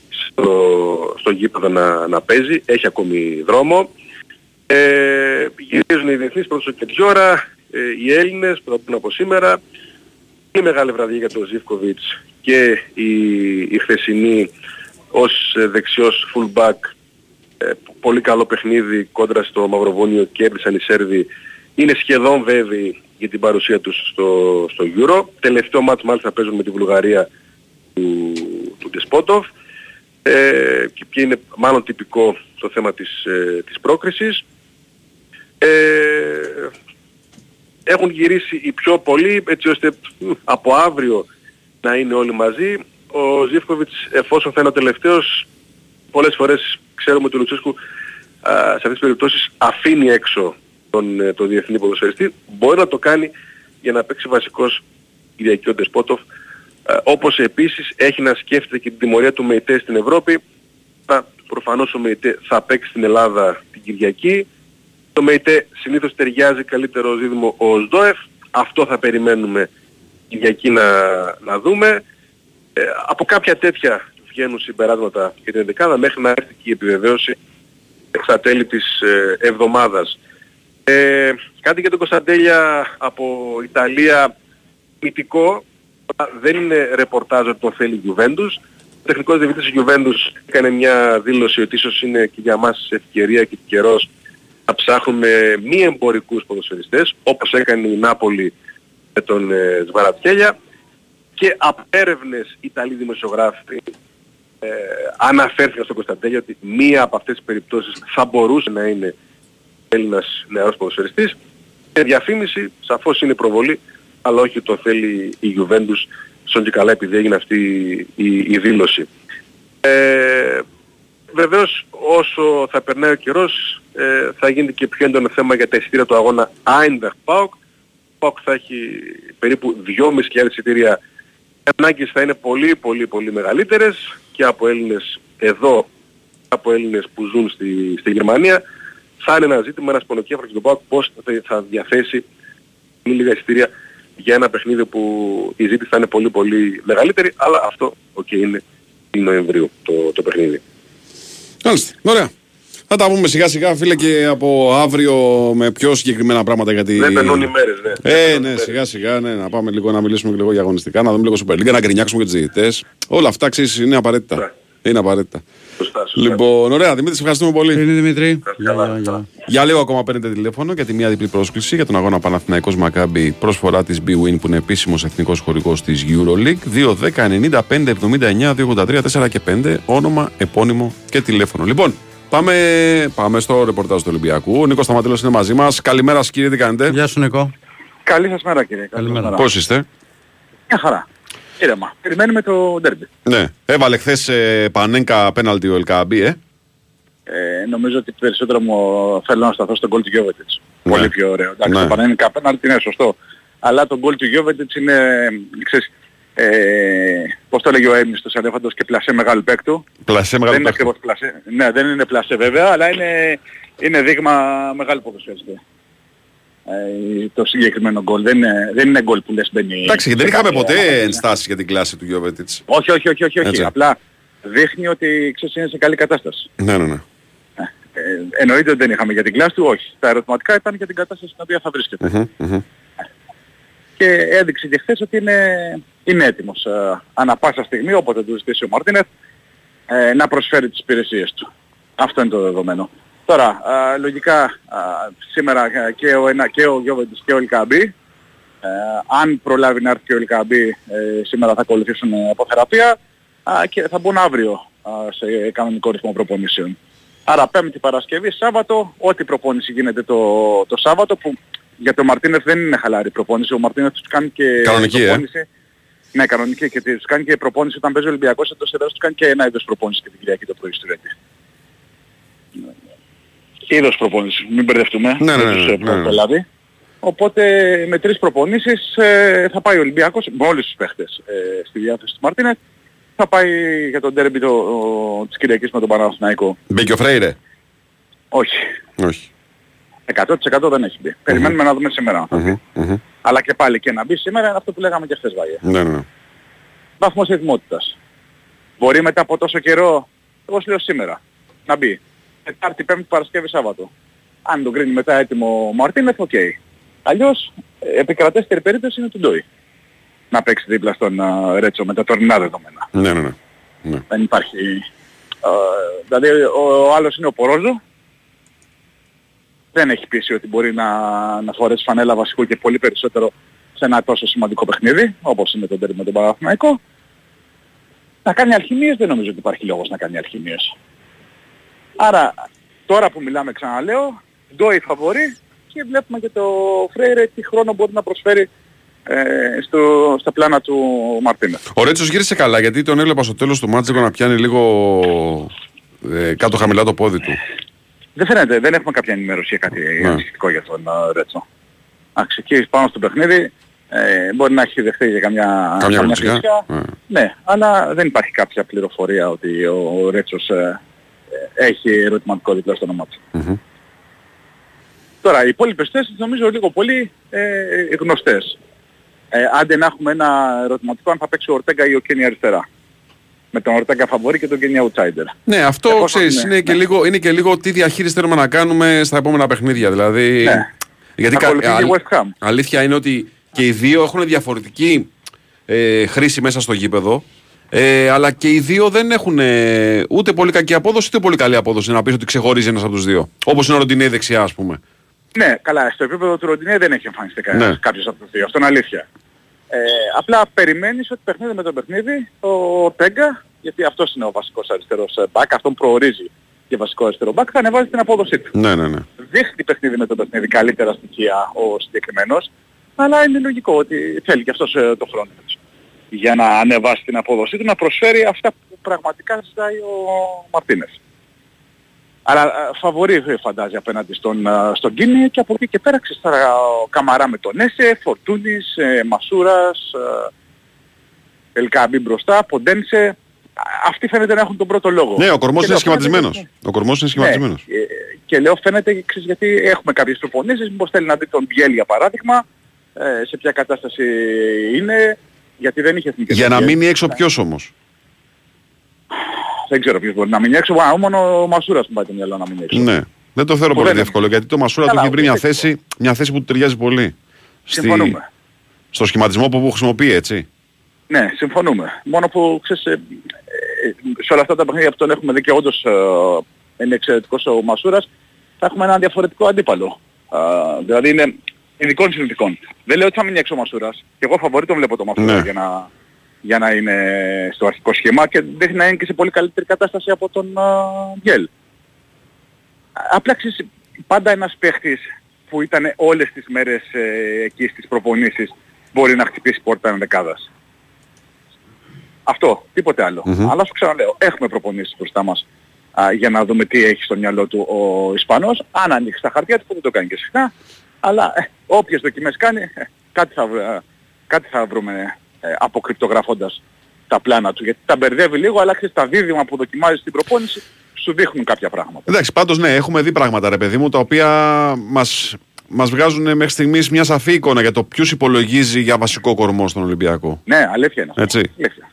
στο, στο γήπεδο να, να παίζει, έχει ακόμη δρόμο. Ε, γυρίζουν οι διεθνείς προς το τέτοιο ώρα, ε, οι Έλληνες που θα πούν από σήμερα, η μεγάλη βραδιά για τον Ζίβκοβιτς και η, η χθεσινή ως δεξιός fullback, ε, πολύ καλό παιχνίδι κόντρα στο Μαυροβούνιο, κέρδισαν οι Σέρβοι, είναι σχεδόν βέβαιοι για την παρουσία τους στο, στο Euro. Τελευταίο μάτς μάλιστα παίζουν με τη Βουλγαρία του, του Ντεσπότοφ, ε, και, και είναι μάλλον τυπικό το θέμα της, ε, της πρόκρισης. Ε, έχουν γυρίσει οι πιο πολλοί έτσι ώστε από αύριο να είναι όλοι μαζί. Ο Ζίβκοβιτς, εφόσον θα είναι ο τελευταίος, πολλές φορές ξέρουμε ότι ο Λουτσέσκου α, σε αυτές τις περιπτώσεις αφήνει έξω τον, τον διεθνή ποδοσφαιριστή. Μπορεί να το κάνει για να παίξει βασικός Κυριακή ο Ντεσπότοφ, όπως επίσης έχει να σκέφτεται και την τιμωρία του ΜΕΙΤΕ στην Ευρώπη. Α, προφανώς ο ΜΕΙΤΕ θα παίξει στην Ελλάδα την Κυριακή. Το ΜΕΙΤΕ συνήθως ταιριάζει καλύτερο ως δίδυμο ο ΟΣΔΟΕΦ. Αυτό θα περιμένουμε Κυριακή να, να δούμε. Ε, από κάποια τέτοια βγαίνουν συμπεράσματα για την δεκάδα μέχρι να έρθει και η επιβεβαίωση στα τέλη της ε, εβδομάδας. Ε, κάτι για τον Κωνσταντέλια από Ιταλία, μυθικό. Δεν είναι ρεπορτάζ ότι τον θέλει η Γιουβέντους. Ο τεχνικός διευθυντής της Γιουβέντους έκανε μια δήλωση ότι ίσως είναι και για μας ευκαιρία και καιρός να ψάχνουμε μη εμπορικούς ποδοσφαιριστές, όπως έκανε η Νάπολη με τον ε, Σβαρατιέλια. Και από έρευνες Ιταλοί δημοσιογράφοι ε, αναφέρθηκαν στον Κωνσταντέλια ότι μία από αυτές τις περιπτώσεις θα μπορούσε να είναι Έλληνας νεαρός ποδοσφαιριστής. Και διαφήμιση σαφώς είναι προβολή, αλλά όχι το θέλει η Γιουβέντους, στον και καλά επειδή έγινε αυτή η, η δήλωση. Ε, βεβαίως όσο θα περνάει ο καιρός ε, θα γίνεται και πιο έντονο θέμα για τα εισιτήρια του αγώνα Άιντραχτ ΠΑΟΚ. Ο ΠΑΟΚ θα έχει περίπου δυόμισι χιλιάδες εισιτήρια. Οι ανάγκες θα είναι πολύ πολύ πολύ μεγαλύτερες και από Έλληνες εδώ, από Έλληνες που ζουν στη, στη Γερμανία. Θα είναι ένα ζήτημα, ένας πονοκέφαλος για τον ΠΑΟΚ, πώς θα διαθέσει λίγα εισιτήρια για ένα παιχνίδι που η ζήτηση θα είναι πολύ πολύ μεγαλύτερη, αλλά αυτό οκ, okay, είναι η Νοεμβρίου το, το παιχνίδι. Μάλιστα, ωραία. Θα τα πούμε σιγά σιγά φίλε και από αύριο με πιο συγκεκριμένα πράγματα γιατί... Δεν περνούν οι μέρες, ναι. Ε, ναι, σιγά σιγά, ναι, να πάμε λίγο να μιλήσουμε λίγο για αγωνιστικά, να δούμε λίγο Super League, να γκρινιάξουμε και τους διαιτητές. Όλα αυτά ξέρεις είναι απαραίτητα. Ναι. Είναι απαραίτητα. Σωστά, σωστά. Λοιπόν, ωραία, Δημήτρη, σε ευχαριστούμε πολύ. Είναι Δημήτρη. Καλά, καλά. Για λίγο ακόμα παίρνετε τηλέφωνο για τη μία διπλή πρόσκληση για τον αγώνα Παναθηναϊκός Μακάμπι, προσφορά της B-Win που είναι επίσημος εθνικός χορηγός της EuroLeague. δύο δέκα ενενήντα πέντε εβδομήντα εννιά διακόσια ογδόντα τρία τέσσερα και πέντε, όνομα, επώνυμο και τηλέφωνο. Λοιπόν, πάμε, πάμε στο ρεπορτάζ του Ολυμπιακού. Ο Νίκος Σταματήλος είναι μαζί μας. Καλημέρα σας κύριε, τι κάνετε? Γεια σου Νίκο. Καλή σας μέρα κύριε. Καλημέρα. Πώς είστε? Μια χαρά. Ήρεμα. Περιμένουμε το ντέρμπι. Ναι. Έβαλε χθες ε, πανέγκα πέναλτι ο Ελκαμπή, ε. ε. Νομίζω ότι περισσότερο μου θέλω να σταθώ στον γκολ του Γιόβετιτς. Ναι. Πολύ πιο ωραίο. Εντάξει, ναι. Το πανέγκα πέναλτι είναι σωστό. Αλλά το γκολ του Γιόβετιτς είναι, ξέρεις, ε, πώς το λέγει ο Έμιστος Αλέφαντος και πλασέ μεγάλου παίκτου. Πλασέ μεγάλου δεν παίκτου. Είναι πλασέ. Ναι, δεν είναι πλασέ βέβαια, αλλά είναι, είναι δείγμα μεγάλου ποδοσφαιριστή. Το συγκεκριμένο γκολ. Δεν είναι, δεν είναι γκολ που λες μπαίνει. Εντάξει, δεν είχαμε ποτέ ενστάσεις για την κλάση του Γιόβετιτς. Όχι, όχι, όχι, όχι, όχι. Απλά δείχνει ότι ξέρεις είναι σε καλή κατάσταση. Ναι, ναι, ναι. Ε, εννοείται ότι δεν είχαμε για την κλάση του, όχι. Τα ερωτηματικά ήταν για την κατάσταση στην οποία θα βρίσκεται. Mm-hmm, mm-hmm. Και έδειξε και χθες ότι είναι, είναι έτοιμος ε, ανά πάσα στιγμή, όποτε του ζητήσει ο Μαρτίνεθ, ε, να προσφέρει τις υπηρεσίες του. Αυτό είναι το δεδομένο. Τώρα, α, λογικά α, σήμερα και ο, ένα, και ο Γιόβεντις και ο Ελκαμπή, ε, αν προλάβει να έρθει και ο Ελκαμπή ε, σήμερα θα ακολουθήσουν από θεραπεία α, και θα μπουν αύριο α, σε κανονικό ρυθμό προπονήσεων. Άρα Πέμπτη, Παρασκευή, Σάββατο, ό,τι προπόνηση γίνεται το, το Σάββατο που για τον Μαρτίνεθ δεν είναι χαλάρη προπόνηση. Ο Μαρτίνεθ τους κάνει και κανονική, προπόνηση. Ε? Ναι, κανονική και τους κάνει και προπόνηση όταν παίζει ο Ολυμπιακός εντός έδρας, τους κάνει και ένα είδος προπόνηση και την Κυριακή το πρωί στη Ρέντη. είδος προπόνησης, μην μπερδευτούμε ναι, με ναι, τους ναι, ναι, ναι. πελάτη. Οπότε με τρεις προπονήσεις ε, θα πάει ο Ολυμπιακός, με όλους τους παίχτες ε, στη διάθεση του Μαρτίνες, θα πάει για τον ντέρμπι της Κυριακής με τον Παναθηναϊκό. Μπήκε ο Φρέιρε? Όχι. Όχι. εκατό τοις εκατό δεν έχει μπει. Mm-hmm. Περιμένουμε να δούμε σήμερα. Mm-hmm. Mm-hmm. Αλλά και πάλι και να μπει σήμερα είναι αυτό που λέγαμε και χθες Βάγια. Ναι, ναι. Βαθμός εθιμότητας. Μπορεί μετά από τόσο καιρό, εγώ σου λέω σήμερα, να μπει. Τετάρτη, Πέμπτη, Παρασκευή, Σάββατο. Αν τον κρίνει μετά έτοιμο ο Μαρτίνεθ, οκ. Okay. Αλλιώς, επικρατέστερη περίπτωση είναι του Ντόι. Να παίξει δίπλα στον uh, Ρέτσο με τα τωρινά δεδομένα. Ναι, ναι, ναι. Δεν υπάρχει... Uh, δηλαδή, ο, ο άλλος είναι ο Πορόζο. Δεν έχει πείσει ότι μπορεί να, να φορέσει φανέλα βασικού και πολύ περισσότερο σε ένα τόσο σημαντικό παιχνίδι, όπως είναι το ντέρμπι με τον Παναθηναϊκό. Να κάνει αλχημίες, δεν νομίζω ότι υπάρχει λόγος να κάνει αλχημίες. Άρα, τώρα που μιλάμε ξαναλέω, Ντόι φαβορεί και βλέπουμε και το Φρέιρε τι χρόνο μπορεί να προσφέρει ε, στο, στα πλάνα του Μαρτίνε. Ο Ρέτσος γύρισε καλά, γιατί τον έβλεπα στο τέλος του μάτζικο να πιάνει λίγο ε, κάτω χαμηλά το πόδι του. Δεν φαίνεται, δεν έχουμε κάποια ενημέρωση για κάτι ναι. σχετικό για τον Ρέτσο. Αξιοκύρης πάνω στο παιχνίδι, ε, μπορεί να έχει δεχθεί για καμιά, καμιά, καμιά φυσικά. Ναι. ναι, αλλά δεν υπάρχει κάποια πληροφορία ότι ο Ρέτσος ε, έχει ερωτηματικό δίπλα στο όνομά του. Mm-hmm. Τώρα, οι υπόλοιπες θέσεις νομίζω λίγο πολύ ε, γνωστές. Ε, άντε να έχουμε ένα ερωτηματικό αν θα παίξει ο Ορτέγκα ή ο Κένι αριστερά. Με τον Ορτέγκα φαβορί και τον Κένι outsider. Ναι, αυτό ε, ξέρεις, είναι, ναι. Και λίγο, είναι και λίγο τι διαχείριση θέλουμε να κάνουμε στα επόμενα παιχνίδια. Δηλαδή, ναι. Γιατί κα, α, West Ham. Αλήθεια είναι ότι και οι δύο έχουν διαφορετική ε, χρήση μέσα στο γήπεδο. Ε, αλλά και οι δύο δεν έχουν ε, ούτε πολύ κακή απόδοση, ούτε πολύ καλή απόδοση. Να πεις ότι ξεχωρίζει ένας από τους δύο. Όπως είναι ο Ροντινέ δεξιά, ας πούμε. Ναι, καλά. Στο επίπεδο του Ροντινέ δεν έχει εμφανιστεί ναι. κάποιος από τους δύο. Αυτό είναι αλήθεια. Ε, απλά περιμένεις ότι παιχνίδι με το παιχνίδι ο Τέγκα, γιατί αυτός είναι ο βασικός αριστερός μπακ, αυτόν προορίζει και βασικό αριστερό μπακ, θα ανεβάζει την απόδοσή του. Ναι, ναι, ναι. Δείχνει παιχνίδι με το παιχνίδι καλύτερα στοιχεία ο συγκεκριμένος, αλλά είναι λογικό ότι θέλει και αυτός ε, το χρόνο του. Για να ανεβάσει την απόδοσή του, να προσφέρει αυτά που πραγματικά ζητάει ο Μαρτίνες. Αλλά φαβορεί φαντάζει απέναντι στον, στον Κίνη και από εκεί και πέρα ξεσταρά ο Καμαρά με τον Έσε, Φορτούνης, Μασούρας, τελικά μπει μπροστά, Ποντένσε. Αυτοί φαίνεται να έχουν τον πρώτο λόγο. Ναι, ο κορμός είναι σχηματισμένος. Ο κορμός είναι σχηματισμένος. Ναι, και λέω φαίνεται γιατί έχουμε κάποιες προπονήσεις, μήπως θέλει να δει τον Μπιέλ για παράδειγμα, σε ποια κατάσταση είναι. Γιατί δεν είχε εθνική. Για να μείνει έξω ποιος όμως? Δεν ξέρω ποιος μπορεί να μείνει έξω. Α, μόνο ο Μασούρας μου πάει το μυαλό να μείνει έξω. Ναι. Δεν το θεωρώ πολύ εύκολο γιατί το Μασούρα του έχει βρει μια θέση, μια θέση που του ταιριάζει πολύ. Συμφωνούμε. Στη... Στο σχηματισμό που χρησιμοποιεί έτσι. Ναι, συμφωνούμε. Μόνο που ξέρεις, ε, ε, σε όλα αυτά τα παιχνίδια που τον έχουμε δει και όντως ε, είναι εξαιρετικός ο Μασούρας, θα έχουμε έναν διαφορετικό αντίπαλο. Ε, δηλαδή είναι... ειδικών συνθηκών. Δεν λέω ότι θα μείνει έξω ο Μασούρας. Και εγώ φαβορεί τον βλέπω το Μασούρα ναι. για, να, για να είναι στο αρχικό σχήμα και δείχνει να είναι και σε πολύ καλύτερη κατάσταση από τον Γκέλ. Uh, Απλά ξέρεις, πάντα ένας παίχτης που ήταν όλες τις μέρες ε, εκεί στις προπονήσεις μπορεί να χτυπήσει πόρτα ενδεκάδας. Αυτό, τίποτε άλλο. Mm-hmm. Αλλά σου ξαναλέω, έχουμε προπονήσεις μπροστά μας α, για να δούμε τι έχει στο μυαλό του ο Ισπανός. Αν ανοίξει τα χαρτιά του που δεν το κάνει και συχνά. Αλλά ε, όποιες δοκιμές κάνει, ε, κάτι, θα, ε, κάτι θα βρούμε ε, αποκρυπτογραφώντας τα πλάνα του. Γιατί τα μπερδεύει λίγο, αλλά ξέρεις τα δίδυμα που δοκιμάζει στην προπόνηση σου δείχνουν κάποια πράγματα. Εντάξει, πάντως ναι, έχουμε δει πράγματα ρε παιδί μου, τα οποία μας, μας βγάζουν μέχρι στιγμής μια σαφή εικόνα για το ποιος υπολογίζει για βασικό κορμό στον Ολυμπιακό. Ναι, αλήθεια είναι. Έτσι. Αλήθεια.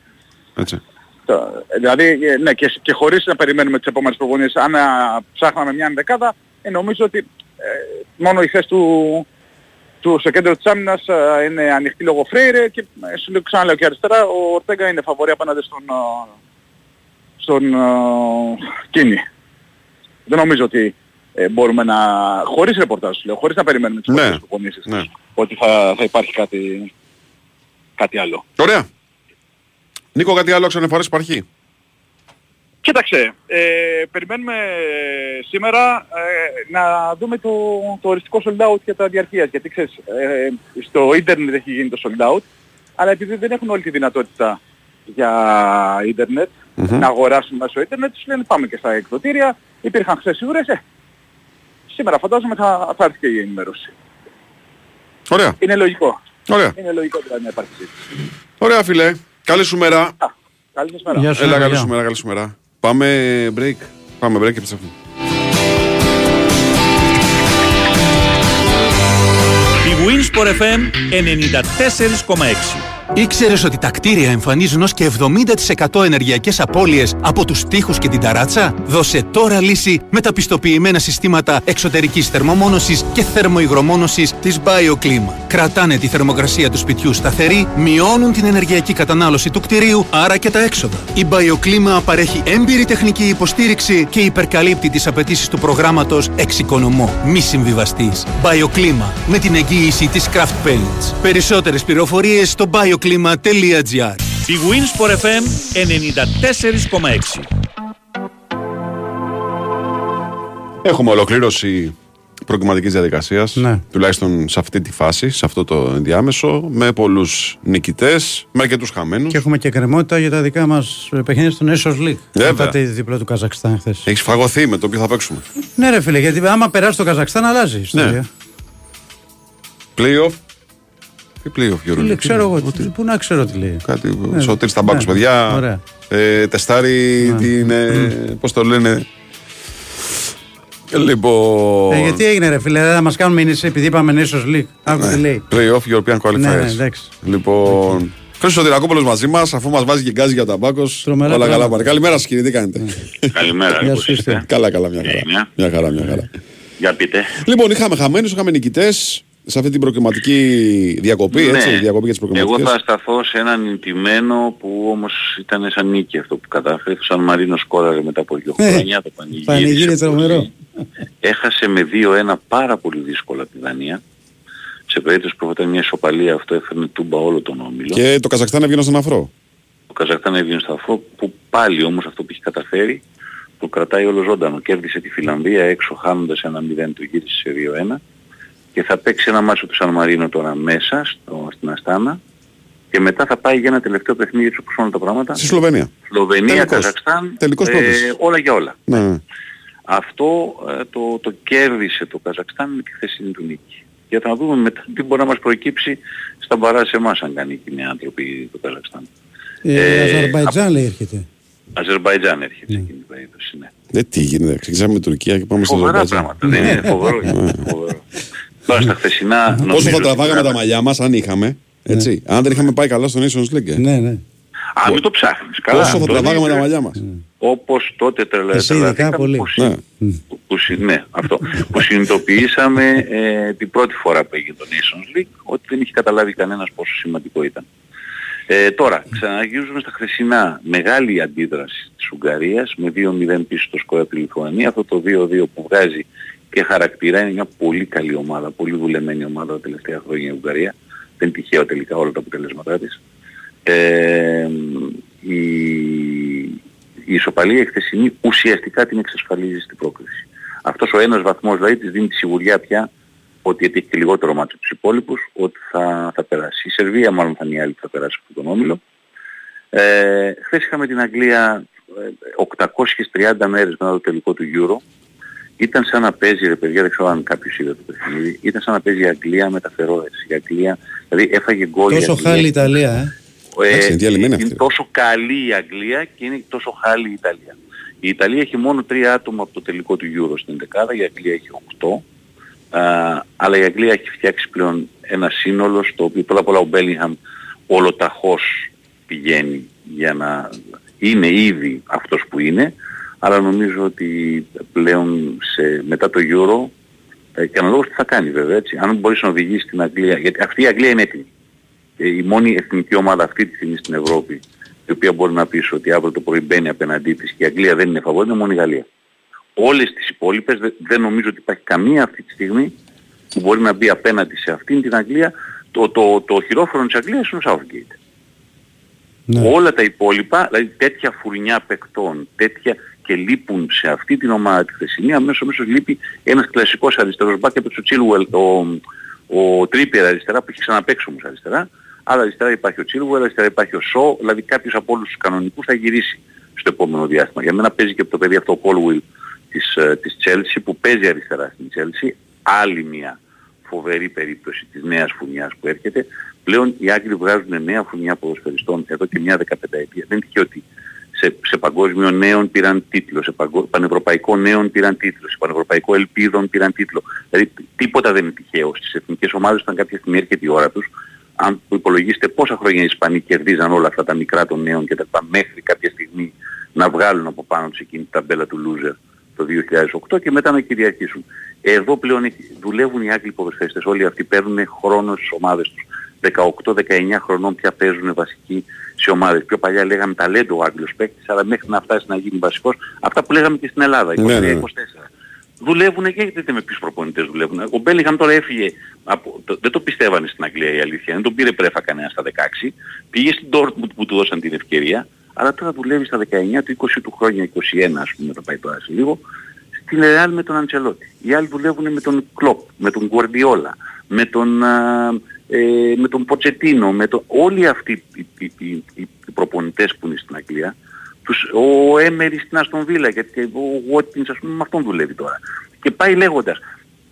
Έτσι. Το, δηλαδή, ναι, και, και χωρίς να περιμένουμε τις επόμενες προπονήσεις, αν α, ψάχναμε μια ενδεκάδα, ε, νομίζω ότι... Ε, μόνο η θέση του, του στο κέντρο της άμυνας ε, είναι ανοιχτή λόγω Φρέιρε και ε, σου λέω ξανά λέω και αριστερά ο Ορτέγκα είναι φαβορή απέναντι στον, στον ε, Κίνη. Δεν νομίζω ότι ε, μπορούμε να, χωρίς ρεπορτάζ σου λέω, χωρίς να περιμένουμε τις ναι. προπονήσεις ναι. ότι θα, θα υπάρχει κάτι, κάτι άλλο. Ωραία. Νίκο, κάτι άλλο ξαναφορές υπάρχει? Κοίταξε, ε, περιμένουμε σήμερα ε, να δούμε το, το οριστικό sold out για τα διαρκείας. Γιατί ξέρεις, ε, στο ίντερνετ έχει γίνει το sold out, αλλά επειδή δεν έχουν όλη τη δυνατότητα για ίντερνετ, mm-hmm. να αγοράσουν μέσω ίντερνετ, τους λένε πάμε και στα εκδοτήρια, υπήρχαν χθες ώρες, ε, Σήμερα φαντάζομαι θα, θα έρθει και η ενημέρωση. Ωραία. Είναι λογικό. Ωραία. Είναι λογικό δηλαδή να υπάρξει. Ωραία φίλε. Καλή σου μέρα. Α, καλή σας μέρα. Σου, Έλα καλή σου μέρα, καλή σου μέρα. Πάμε break. Πάμε break και ψάχνουμε. Winsport εφ εμ ενενήντα τέσσερα κόμμα έξι. Ήξερες ότι τα κτίρια εμφανίζουν ως και εβδομήντα τοις εκατό ενεργειακές απώλειες από τους τοίχους και την ταράτσα? Δώσε τώρα λύση με τα πιστοποιημένα συστήματα εξωτερικής θερμομόνωσης και θερμοϊγρομόνωσης της BioClima. Κρατάνε τη θερμοκρασία του σπιτιού σταθερή, μειώνουν την ενεργειακή κατανάλωση του κτιρίου, άρα και τα έξοδα. Η BioClima παρέχει έμπειρη τεχνική υποστήριξη και υπερκαλύπτει τις απαιτήσεις του προγράμματος Εξοικονομώ. Μη συμβιβαστείς. BioClima με την εγγύηση της Kraft Paints. Περισσότερες πληροφορίες στο BioClima. Κλίμα.gr. Η Winsport εφ εμ ενενήντα τέσσερα κόμμα έξι. Έχουμε ολοκλήρωση προκριματικής διαδικασίας, ναι. Τουλάχιστον σε αυτή τη φάση, σε αυτό το ενδιάμεσο, με πολλούς νικητές, με αρκετούς χαμένους. Και έχουμε και κρεμότητα για τα δικά μας παιχνίδια στον Nations League. Βέβαια. Μετά τη διπλά του Καζακστάν χθες. Έχεις φαγωθεί με το οποίο θα παίξουμε. Ναι, ρε φίλε, γιατί άμα περάσει το Καζακστάν αλλάζει η ιστορία. Playoff. Τι πλοίο, Γιώργο. Ξέρω εγώ. Ότι... Πού να ξέρω τι λέει. Κάτι. Ναι, σωτήρι στα μπάκους, ναι, παιδιά. Ωραία. Ε, τεστάρι ναι. την. Ε, mm. Πώς το λένε. Λοιπόν. Ε, γιατί έγινε, ρε φίλε, δεν θα μας κάνουν μήνυση επειδή είπαμε Nations League. Άκου ναι. τι λέει. Playoff European Qualifiers. Ναι, ναι, εντάξει. Λοιπόν. Okay. Χρήστος Σωτηρακόπουλος μαζί μας, αφού μας βάζει και γκάζι για τα μπάκους. Τρομερά. Όλα καλά. Καλά. Καλημέρα σας, κύριε. Τι κάνετε. Καλημέρα. Καλά, καλά. Μια χαρά, μια χαρά. Για πείτε. Λοιπόν, είχαμε χαμένους, είχαμε νικητές. Σε αυτή την προκριματική διακοπή, ναι, έτσι, διακοπή για τις προκριματικές. Εγώ θα σταθώ σε έναν νικημένο που όμως ήταν σαν νίκη αυτό που κατάφερε. Το Σαν Μαρίνο σκόραρε μετά από δύο χρόνια, το πανηγύρισε. Τρομερό. Έχασε με δύο ένα πάρα πολύ δύσκολα τη Δανία. Σε περίπτωση που ήταν μια ισοπαλία, αυτό έφερνε τούμπα όλο τον όμιλο. Και το Καζακστάν έβγαινε στον αφρό. Το Καζακστάν έβγαινε στον αφρό, που πάλι όμως αυτό που έχει καταφέρει το κρατάει όλο ζωντανό. Κέρδισε τη Φιλανδία έξω χάνοντας ένα μηδέν, το γύρισε σε δύο ένα. Και θα παίξει ένα μάτσο του Σαν Μαρίνο τώρα μέσα στο, στην Αστάνα και μετά θα πάει για ένα τελευταίο παιχνίδι έτσι όπως όλα τα πράγματα. Στη Σλοβενία. Σλοβενία, Καζακστάν, ε, όλα για όλα. Ναι. Αυτό ε, το, το κέρδισε το Καζακστάν με τη χθεσινή του νίκη. Για να δούμε μετά τι μπορεί να μας προκύψει στα μπαρά σε εμάς αν κάνει και οι άνθρωποι του Καζακστάν. Ε, ε, Αζερμπαϊτζάν α... λέει έρχεται. Αζερμπαϊτζάν έρχεται εκείνη την περίπτωση, ναι. Ε, τι γίνεται, ξεκινάμε με Τουρκία και πάμε στο Αζερμπαϊτζάν. Δεν είναι φοβερό. Στα χθεσινά, πόσο θα τραβάγαμε τα μαλλιά μας αν είχαμε, έτσι, ναι. Αν δεν είχαμε πάει καλά στο Nations League. Ναι, ναι. Αν μην το ψάχνεις καλά. Πόσο θα τραβάγαμε τα μαλλιά μας. Όπως τότε τρελαθήκαμε. Ναι, αυτό. Που συνειδητοποιήσαμε ε, την πρώτη φορά που έγινε το Nations League ότι δεν είχε καταλάβει κανένας πόσο σημαντικό ήταν. Ε, τώρα, ξαναγυρίζουμε στα χθεσινά. Μεγάλη αντίδραση της Ουγγαρίας με δύο μηδέν πίσω στο σκορ από τη Λιθουανία. Αυτό το δύο δύο που βγάζει και χαρακτήρα, είναι μια πολύ καλή ομάδα, πολύ δουλεμένη ομάδα τα τελευταία χρόνια η Ουγγαρία. Δεν είναι τυχαίο τελικά όλα τα αποτελέσματά της. Ε, η, η ισοπαλία χθεσινή ουσιαστικά την εξασφαλίζει στην πρόκριση. Αυτός ο ένας βαθμός δηλαδή της δίνει τη σιγουριά πια ότι έχει και λιγότερο μάτσο τους υπόλοιπους, ότι θα, θα περάσει. Η Σερβία μάλλον θα είναι η άλλη που θα περάσει από τον όμιλο. Ε, χθες είχαμε την Αγγλία οκτακόσιες τριάντα μέρες μετά το τελικό του Euro. Ήταν σαν να παίζει, ρε παιδιά, δεν ξέρω αν κάποιος είδε το παιχνίδι, ήταν σαν να παίζει η Αγγλία με τα Φερόες. Η Αγγλία, δηλαδή έφαγε γκόλ. Τόσο χάλι η Ιταλία, ε. ε Άξι, είναι αυτή. Τόσο καλή η Αγγλία και είναι τόσο χάλι η Ιταλία. Η Ιταλία έχει μόνο τρία άτομα από το τελικό του Euro στην δεκάδα, η Αγγλία έχει οκτώ, α, αλλά η Αγγλία έχει φτιάξει πλέον ένα σύνολο στο οποίο πρώτα απ' όλα ο Μπέλιγχαμ ολοταχώς πηγαίνει για να είναι ήδη αυτός που είναι. Αλλά νομίζω ότι πλέον σε, μετά το Euro, ε, και αναλόγως τι θα κάνει βέβαια έτσι, αν μπορείς να οδηγήσεις την Αγγλία, γιατί αυτή η Αγγλία είναι έτοιμη. Ε, η μόνη εθνική ομάδα αυτή τη στιγμή στην Ευρώπη, η οποία μπορεί να πεις ότι αύριο το πρωί μπαίνει απέναντί της και η Αγγλία δεν είναι φαβόρη, είναι μόνο η Γαλλία. Όλες τις υπόλοιπες δε, δεν νομίζω ότι υπάρχει καμία αυτή τη στιγμή που μπορεί να μπει απέναντι σε αυτήν την Αγγλία. Το, το, το, το χειρόφρονο της Αγγλίας είναι ο Southgate. Ναι. Όλα τα υπόλοιπα, δηλαδή τέτοια φουρνιά παικτών, τέτοια... και λείπουν σε αυτή την ομάδα τη χθεσινή, αμέσως αμέσως λείπει ένας κλασικός αριστερός μπακ, έπαιξε ο Τσίλουελ, ο Τρίπερ αριστερά, που έχει ξαναπαίξει όμως αριστερά, αλλά αριστερά υπάρχει ο Τσίλουελ, αριστερά υπάρχει ο Σο, δηλαδή κάποιος από όλους τους κανονικούς θα γυρίσει στο επόμενο διάστημα. Για μένα παίζει και από το παιδί αυτό ο Κόλουελ της, της Chelsea, που παίζει αριστερά στην Chelsea, άλλη μια φοβερή περίπτωση της νέας φουνιάς που έρχεται. Πλέον οι Άγγλοι βγάζουν νέα φουνιά ποδοσφαιριστών εδώ και μια δεκαπενταετία. Δεν είχε ότι σε, σε παγκόσμιο νέων πήραν τίτλο, σε παγκο, πανευρωπαϊκό νέων πήραν τίτλο, σε πανευρωπαϊκό ελπίδων πήραν τίτλο. Δηλαδή τίποτα δεν είναι τυχαίο. Στις εθνικές ομάδες ήταν κάποια στιγμή έρχεται η ώρα τους. Αν υπολογίσετε πόσα χρόνια οι Ισπανοί κερδίζαν όλα αυτά τα μικρά των νέων και τα λοιπά, μέχρι κάποια στιγμή να βγάλουν από πάνω τους εκείνη την ταμπέλα του loser το δύο χιλιάδες οκτώ και μετά να κυριαρχήσουν. Εδώ πλέον δουλεύουν οι Άγγλοι ποδοσφαιριστές, όλοι αυτοί παίρνουν χρόνο στις ομάδες τους. δεκαοκτώ δεκαεννιά χρονών πια παίζουν βασικοί σε ομάδες. Πιο παλιά λέγαμε ταλέντο ο Άγγλος παίκτης, αλλά μέχρι να φτάσει να γίνει βασικός, αυτά που λέγαμε και στην Ελλάδα, είκοσι τρία είκοσι τέσσερα. Ναι, ναι. Δουλεύουν και δείτε με ποιους προπονητές δουλεύουν. Ο Μπέλιγχαμ τώρα έφυγε, από... δεν το πιστεύανε στην Αγγλία η αλήθεια, δεν τον πήρε πρέφα κανένα στα δεκαέξι, πήγε στην Ντόρτμουντ που του δώσαν την ευκαιρία, αλλά τώρα δουλεύει στα δεκαεννιά του είκοσι του χρόνια, είκοσι ένα ας πούμε, το πάει τώρα σε λίγο, στην Ρεάλ με τον Αντσελότη. Οι άλλοι δουλεύουν με τον Κλοπ, με τον Γκουαρντιόλα, με τον, ε, με τον Ποτσετίνο, με τον... όλοι αυτοί οι, οι, οι, οι προπονητές που είναι στην Αγγλία. Ο Έμερι στην Αστον Βίλα, γιατί ο Watkins ας πούμε με αυτόν δουλεύει τώρα. Και πάει λέγοντας,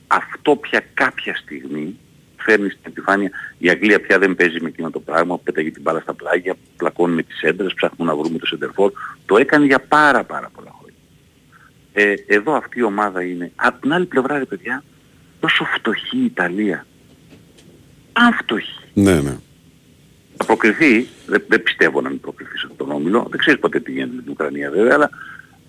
αυτό πια κάποια στιγμή φέρνει στην επιφάνεια, η Αγγλία πια δεν παίζει με εκείνο το πράγμα, πέταγε την μπάλα στα πλάγια, πλακώνουμε τις έντρες, ψάχνουμε να βρούμε το σεντερφόρ. Το έκανε για πάρα πάρα πολλά χρόνια. Ε, εδώ αυτή η ομάδα είναι. Απ' την άλλη πλευρά ρε παιδιά, τόσο φτωχή η Ιταλία. Αν φτωχή. Ναι, ναι. Θα προκριθεί, δεν, δεν πιστεύω να μην προκριθεί σε αυτόν τον όμιλο, δεν ξέρεις ποτέ τι γίνεται με την Ουκρανία βέβαια, αλλά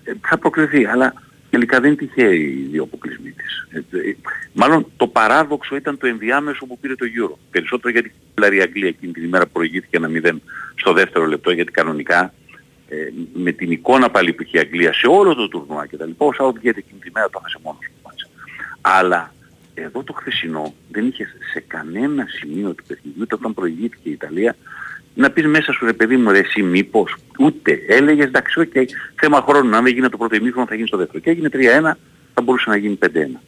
ε, θα προκριθεί, αλλά τελικά δεν είναι τυχαίοι οι δύο αποκλεισμοί της. Ε, ε, μάλλον το παράδοξο ήταν το ενδιάμεσο που πήρε το Euro. Περισσότερο γιατί η Αγγλία εκείνη την ημέρα προηγήθηκε ένα μηδέν στο δεύτερο λεπτό, γιατί κανονικά ε, με την εικόνα πάλι που είχε η Αγγλία σε όλο το τουρνουά κτλ. Ο Southgate εκείνη την ημέρα το έχασε μόνος του. Αλλά εδώ το χθεσινό δεν είχε σε κανένα σημείο του παιχνιδιού, ούτε όταν προηγήθηκε η Ιταλία, να πεις μέσα σου ρε παιδί μου ρε εσύ μήπως, ούτε έλεγες εντάξει όχι, okay, θέμα χρόνου, να μην γίνει το πρώτο ημίχρονο θα γίνει στο δεύτερο. Και έγινε τρία ένα, θα μπορούσε να γίνει πέντε ένα.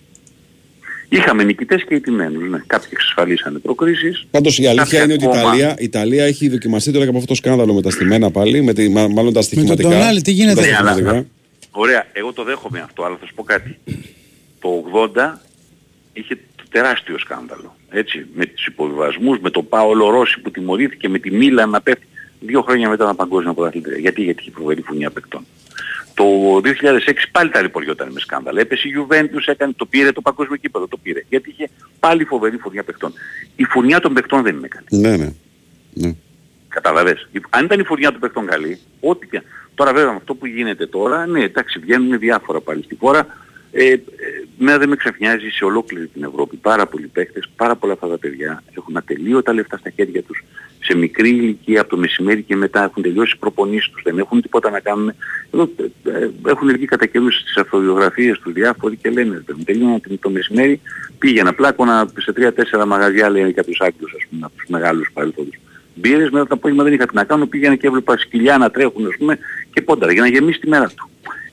Είχαμε νικητές και ηττημένους, ναι. Κάποιοι εξασφαλίσανε προκρίσεις. Πάντως η αλήθεια είναι ότι η Ιταλία, η Ιταλία έχει δοκιμαστεί τώρα και από αυτό το σκάνδαλο με τα στημένα πάλι, με τη, μα, μάλλον τα στοιχηματικά. Με τον Ντονάλι, τι γίνεται. Ωραία, ωραία, εγώ το δέχομαι αυτό, αλλά θα σου πω κάτι. Το ογδόντα είχε τεράστιο σκάνδαλο, έτσι, με τους υποβιβασμούς, με τον Πάολο Ρώση που τιμωρήθηκε, με τη Μίλαν να πέφτει δύο χρόνια μετά να παγκόσμια πρωταθλήτρια. Γιατί, γιατί είχε φοβερή φουνιά παικτών. Το δύο χιλιάδες έξι πάλι τα ρηποριόταν με σκάνδαλα. Έπεσε η Γιουβέντους, έκανε, το πήρε, το παγκόσμιο κύπελλο το πήρε. Γιατί είχε πάλι φοβερή φουνιά παικτών. Η φουνιά των παικτών δεν είναι καλή. Ναι, ναι. ναι. Καταλαβες. Αν ήταν η φουνιά των παικτών καλή, ό,τι πια. Τώρα βέβαια με αυτό που γίνεται τώρα, ναι, εντάξει, βγαίνουν διάφορα πάλι στη χώρα. Ε, μένα δεν με ξαφνιάζει σε ολόκληρη την Ευρώπη. Πάρα πολλοί παίχτες, πάρα πολλά αυτά τα παιδιά έχουν ατελείωτα λεφτά στα χέρια τους. Σε μικρή ηλικία, από το μεσημέρι και μετά έχουν τελειώσει οι προπονήσεις τους, δεν έχουν τίποτα να κάνουν. Εδώ, ε, έχουν βγει κατά καιρούς στις αυτοβιογραφίες τους διάφοροι και λένε τελειώνω το μεσημέρι, πήγαινα πλάκωνα σε τρία τέσσερα μαγαζιά, λένε κάποιους Άγγλους, ας πούμε, από τους μεγάλους παρελθόντους. Μπήρες, μετά το απόγευμα δεν είχα τι να κάνω, πήγαινα και έβλεπα σκυλιά να τρέχουν, ας πούμε, και πόνταρα για να γεμίσει τη μέρα του.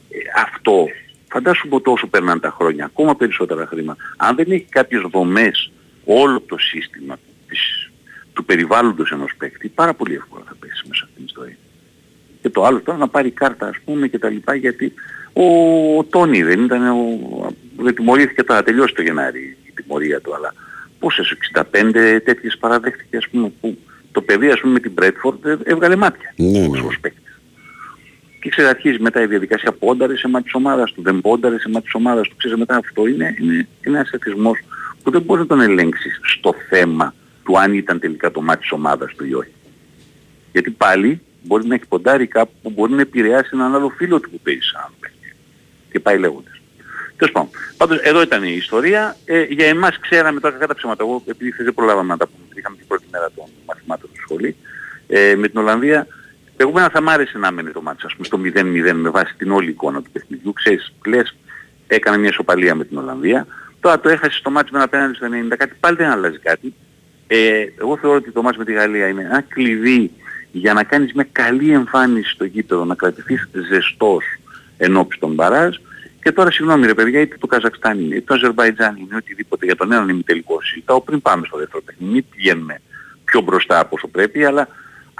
Ε, αυτό. Φαντάσου όσο περνάνε τα χρόνια, ακόμα περισσότερα χρήματα. Αν δεν έχει κάποιες δομές όλο το σύστημα της, του περιβάλλοντος ενός παίκτη, πάρα πολύ εύκολα θα πέσει μέσα αυτήν την ιστορία. Και το άλλο τώρα να πάρει κάρτα ας πούμε και τα λοιπά, γιατί ο, ο Τόνι δεν ήταν, ο, δεν τιμωρήθηκε τώρα, τελειώσει το Γενάρη η τιμωρία του, αλλά πόσες εξήντα πέντε τέτοιες παραδέχτηκε ας πούμε, που το παιδί ας πούμε με την Μπρέτφορντ έβγαλε μάτια ως παίκτη. Και ξέρετε αρχίζει μετά η διαδικασία, πόνταρε σε μάτι της ομάδας του, δεν πόνταρε σε μάτι της ομάδας του. Ξέρετε μετά αυτό είναι, είναι, είναι ένας εθισμός που δεν μπορεί να τον ελέγξεις στο θέμα του αν ήταν τελικά το μάτι της ομάδας του ή όχι. Γιατί πάλι μπορεί να έχει ποντάρει κάπου που μπορεί να επηρεάσει έναν άλλο φίλο του που παίζει σαν παίκτη. Και πάει λέγοντας. Τέλος πάντων. Πάντως εδώ ήταν η ιστορία. Ε, για εμάς ξέραμε τώρα κατά ψέματα. Εγώ επειδή χθες δεν προλάβαμε να τα πούμε, είχαμε την πρώτη μέρα των μαθημάτων του σχολείου ε, με την Ολλανδία. Εγώ μένα θα μ' άρεσε να μένει το μάτς, ας πούμε, στο μηδέν μηδέν με βάση την όλη εικόνα του παιχνιδιού. Ξέρεις, λες, έκανα μια ισοπαλία με την Ολλανδία. Τώρα το έχασε το μάτς με ένα πέναντι στο ενενήντα κάτι, πάλι δεν αλλάζει κάτι. Ε, εγώ θεωρώ ότι το μάτς με τη Γαλλία είναι ένα κλειδί για να κάνεις μια καλή εμφάνιση στο γήπεδο, να κρατηθείς ζεστός ενώπιση των μπαράζ. Και τώρα συγγνώμη ρε παιδιά, είτε το Καζακστάν είναι, είτε το Αζερβαϊτζάν είναι, οτιδήποτε για τον έναν ημιτελικό συζητάω πριν πάμε στο δεύτερο παιχνίδι. Μην πηγαίνουμε πιο μπροστά από όσο πρέπει, αλλά.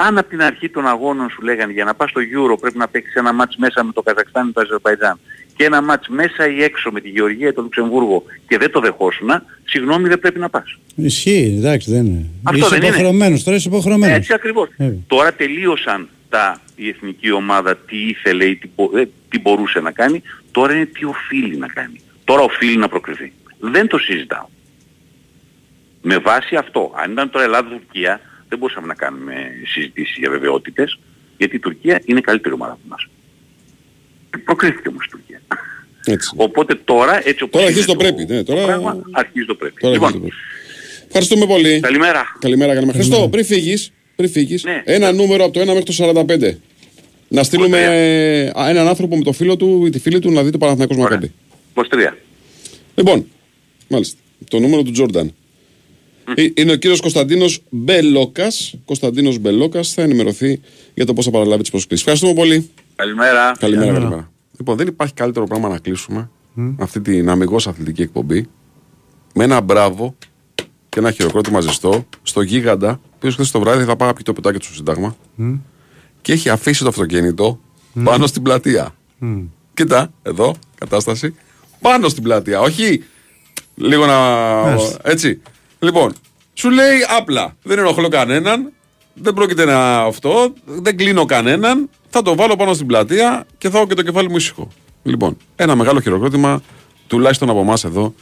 Αν από την αρχή των αγώνων σου λέγανε για να πας στο Euro πρέπει να παίξεις ένα μάτς μέσα με το Καζακστάν ή το Αζερβαϊτζάν και ένα μάτς μέσα ή έξω με τη Γεωργία, το Λουξεμβούργο και δεν το δεχόσουνα, συγγνώμη δεν πρέπει να πας. Ισχύει, εντάξει δεν είναι. Αυτό είσαι δεν υποχρεωμένος, τώρα είσαι υποχρεωμένος. Έτσι ακριβώς. Ε. Τώρα τελείωσαν τα, η εθνική ομάδα τι ήθελε ή τι, ε, τι μπορούσε να κάνει, τώρα είναι τι οφείλει να κάνει. Τώρα οφείλει να προκριθεί. Δεν το συζητάω. Με βάση αυτό, αν ήταν τώρα Ελλάδα-Τουρκία, δεν μπορούσαμε να κάνουμε συζητήσεις για βεβαιότητες, γιατί η Τουρκία είναι καλύτερη ομάδα από εμάς. Προκρίθηκε όμως η Τουρκία. Έτσι. Οπότε τώρα, έτσι όπως τώρα αρχίζει το πρέπει. Το ναι, τώρα... πράγμα, αρχίζει το πρέπει. Τώρα λοιπόν, το πρέπει. Ευχαριστούμε πολύ. Καλημέρα. Καλημέρα, καλημέρα. Χριστό, πριν φύγεις, πριν φύγεις ναι. ένα νούμερο από το ένα μέχρι το σαράντα πέντε. Να στείλουμε είκοσι τρία. Έναν άνθρωπο με το φίλο του ή τη φίλη του να δει το Παναθηναϊκό Μακάμπι. είκοσι τρία. Λοιπόν, μάλιστα, το νούμερο του Τζόρνταν. Είναι ο κύριος Κωνσταντίνος Μπελόκας. Κωνσταντίνος Μπελόκας θα ενημερωθεί για το πώς θα παραλάβει τις προσκλήσεις. Ευχαριστούμε πολύ. Καλημέρα. Καλημέρα, καλημέρα. καλημέρα. Λοιπόν, δεν υπάρχει καλύτερο πράγμα να κλείσουμε mm. αυτή την αμιγώς αθλητική εκπομπή με ένα μπράβο και ένα χειροκρότημα ζεστό στο γίγαντα, ο οποίος χθες το βράδυ θα πάει από το πετάκι του στο Σύνταγμα mm. και έχει αφήσει το αυτοκίνητο mm. πάνω στην πλατεία. Mm. Κοίτα, εδώ, κατάσταση. Πάνω στην πλατεία, όχι λίγο να. Μες. Έτσι. Λοιπόν, σου λέει απλά, δεν ενοχλώ κανέναν, δεν πρόκειται να αυτό, δεν κλείνω κανέναν, θα το βάλω πάνω στην πλατεία και θα έχω και το κεφάλι μου ήσυχο. Λοιπόν, ένα μεγάλο χειροκρότημα, τουλάχιστον από εμάς εδώ,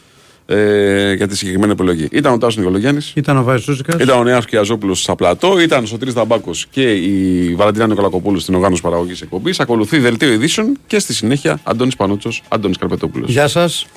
ε, για τη συγκεκριμένη επιλογή. Ήταν ο Τάσος Νικολογιάννης, ήταν ο Βάιος Σούζικας, ήταν ο Νέας Κυριαζόπουλος στα πλατό, ήταν ο Σωτήρης Ταμπάκος και η Βαλαντίνα Νικολακοπούλου στην οργάνωση παραγωγής εκπομπής. Ακολουθεί δελτίο ειδήσεων και στη συνέχεια Αντώνης Πανούτσος, Αντώνης Καρπετόπουλος. Γεια σας.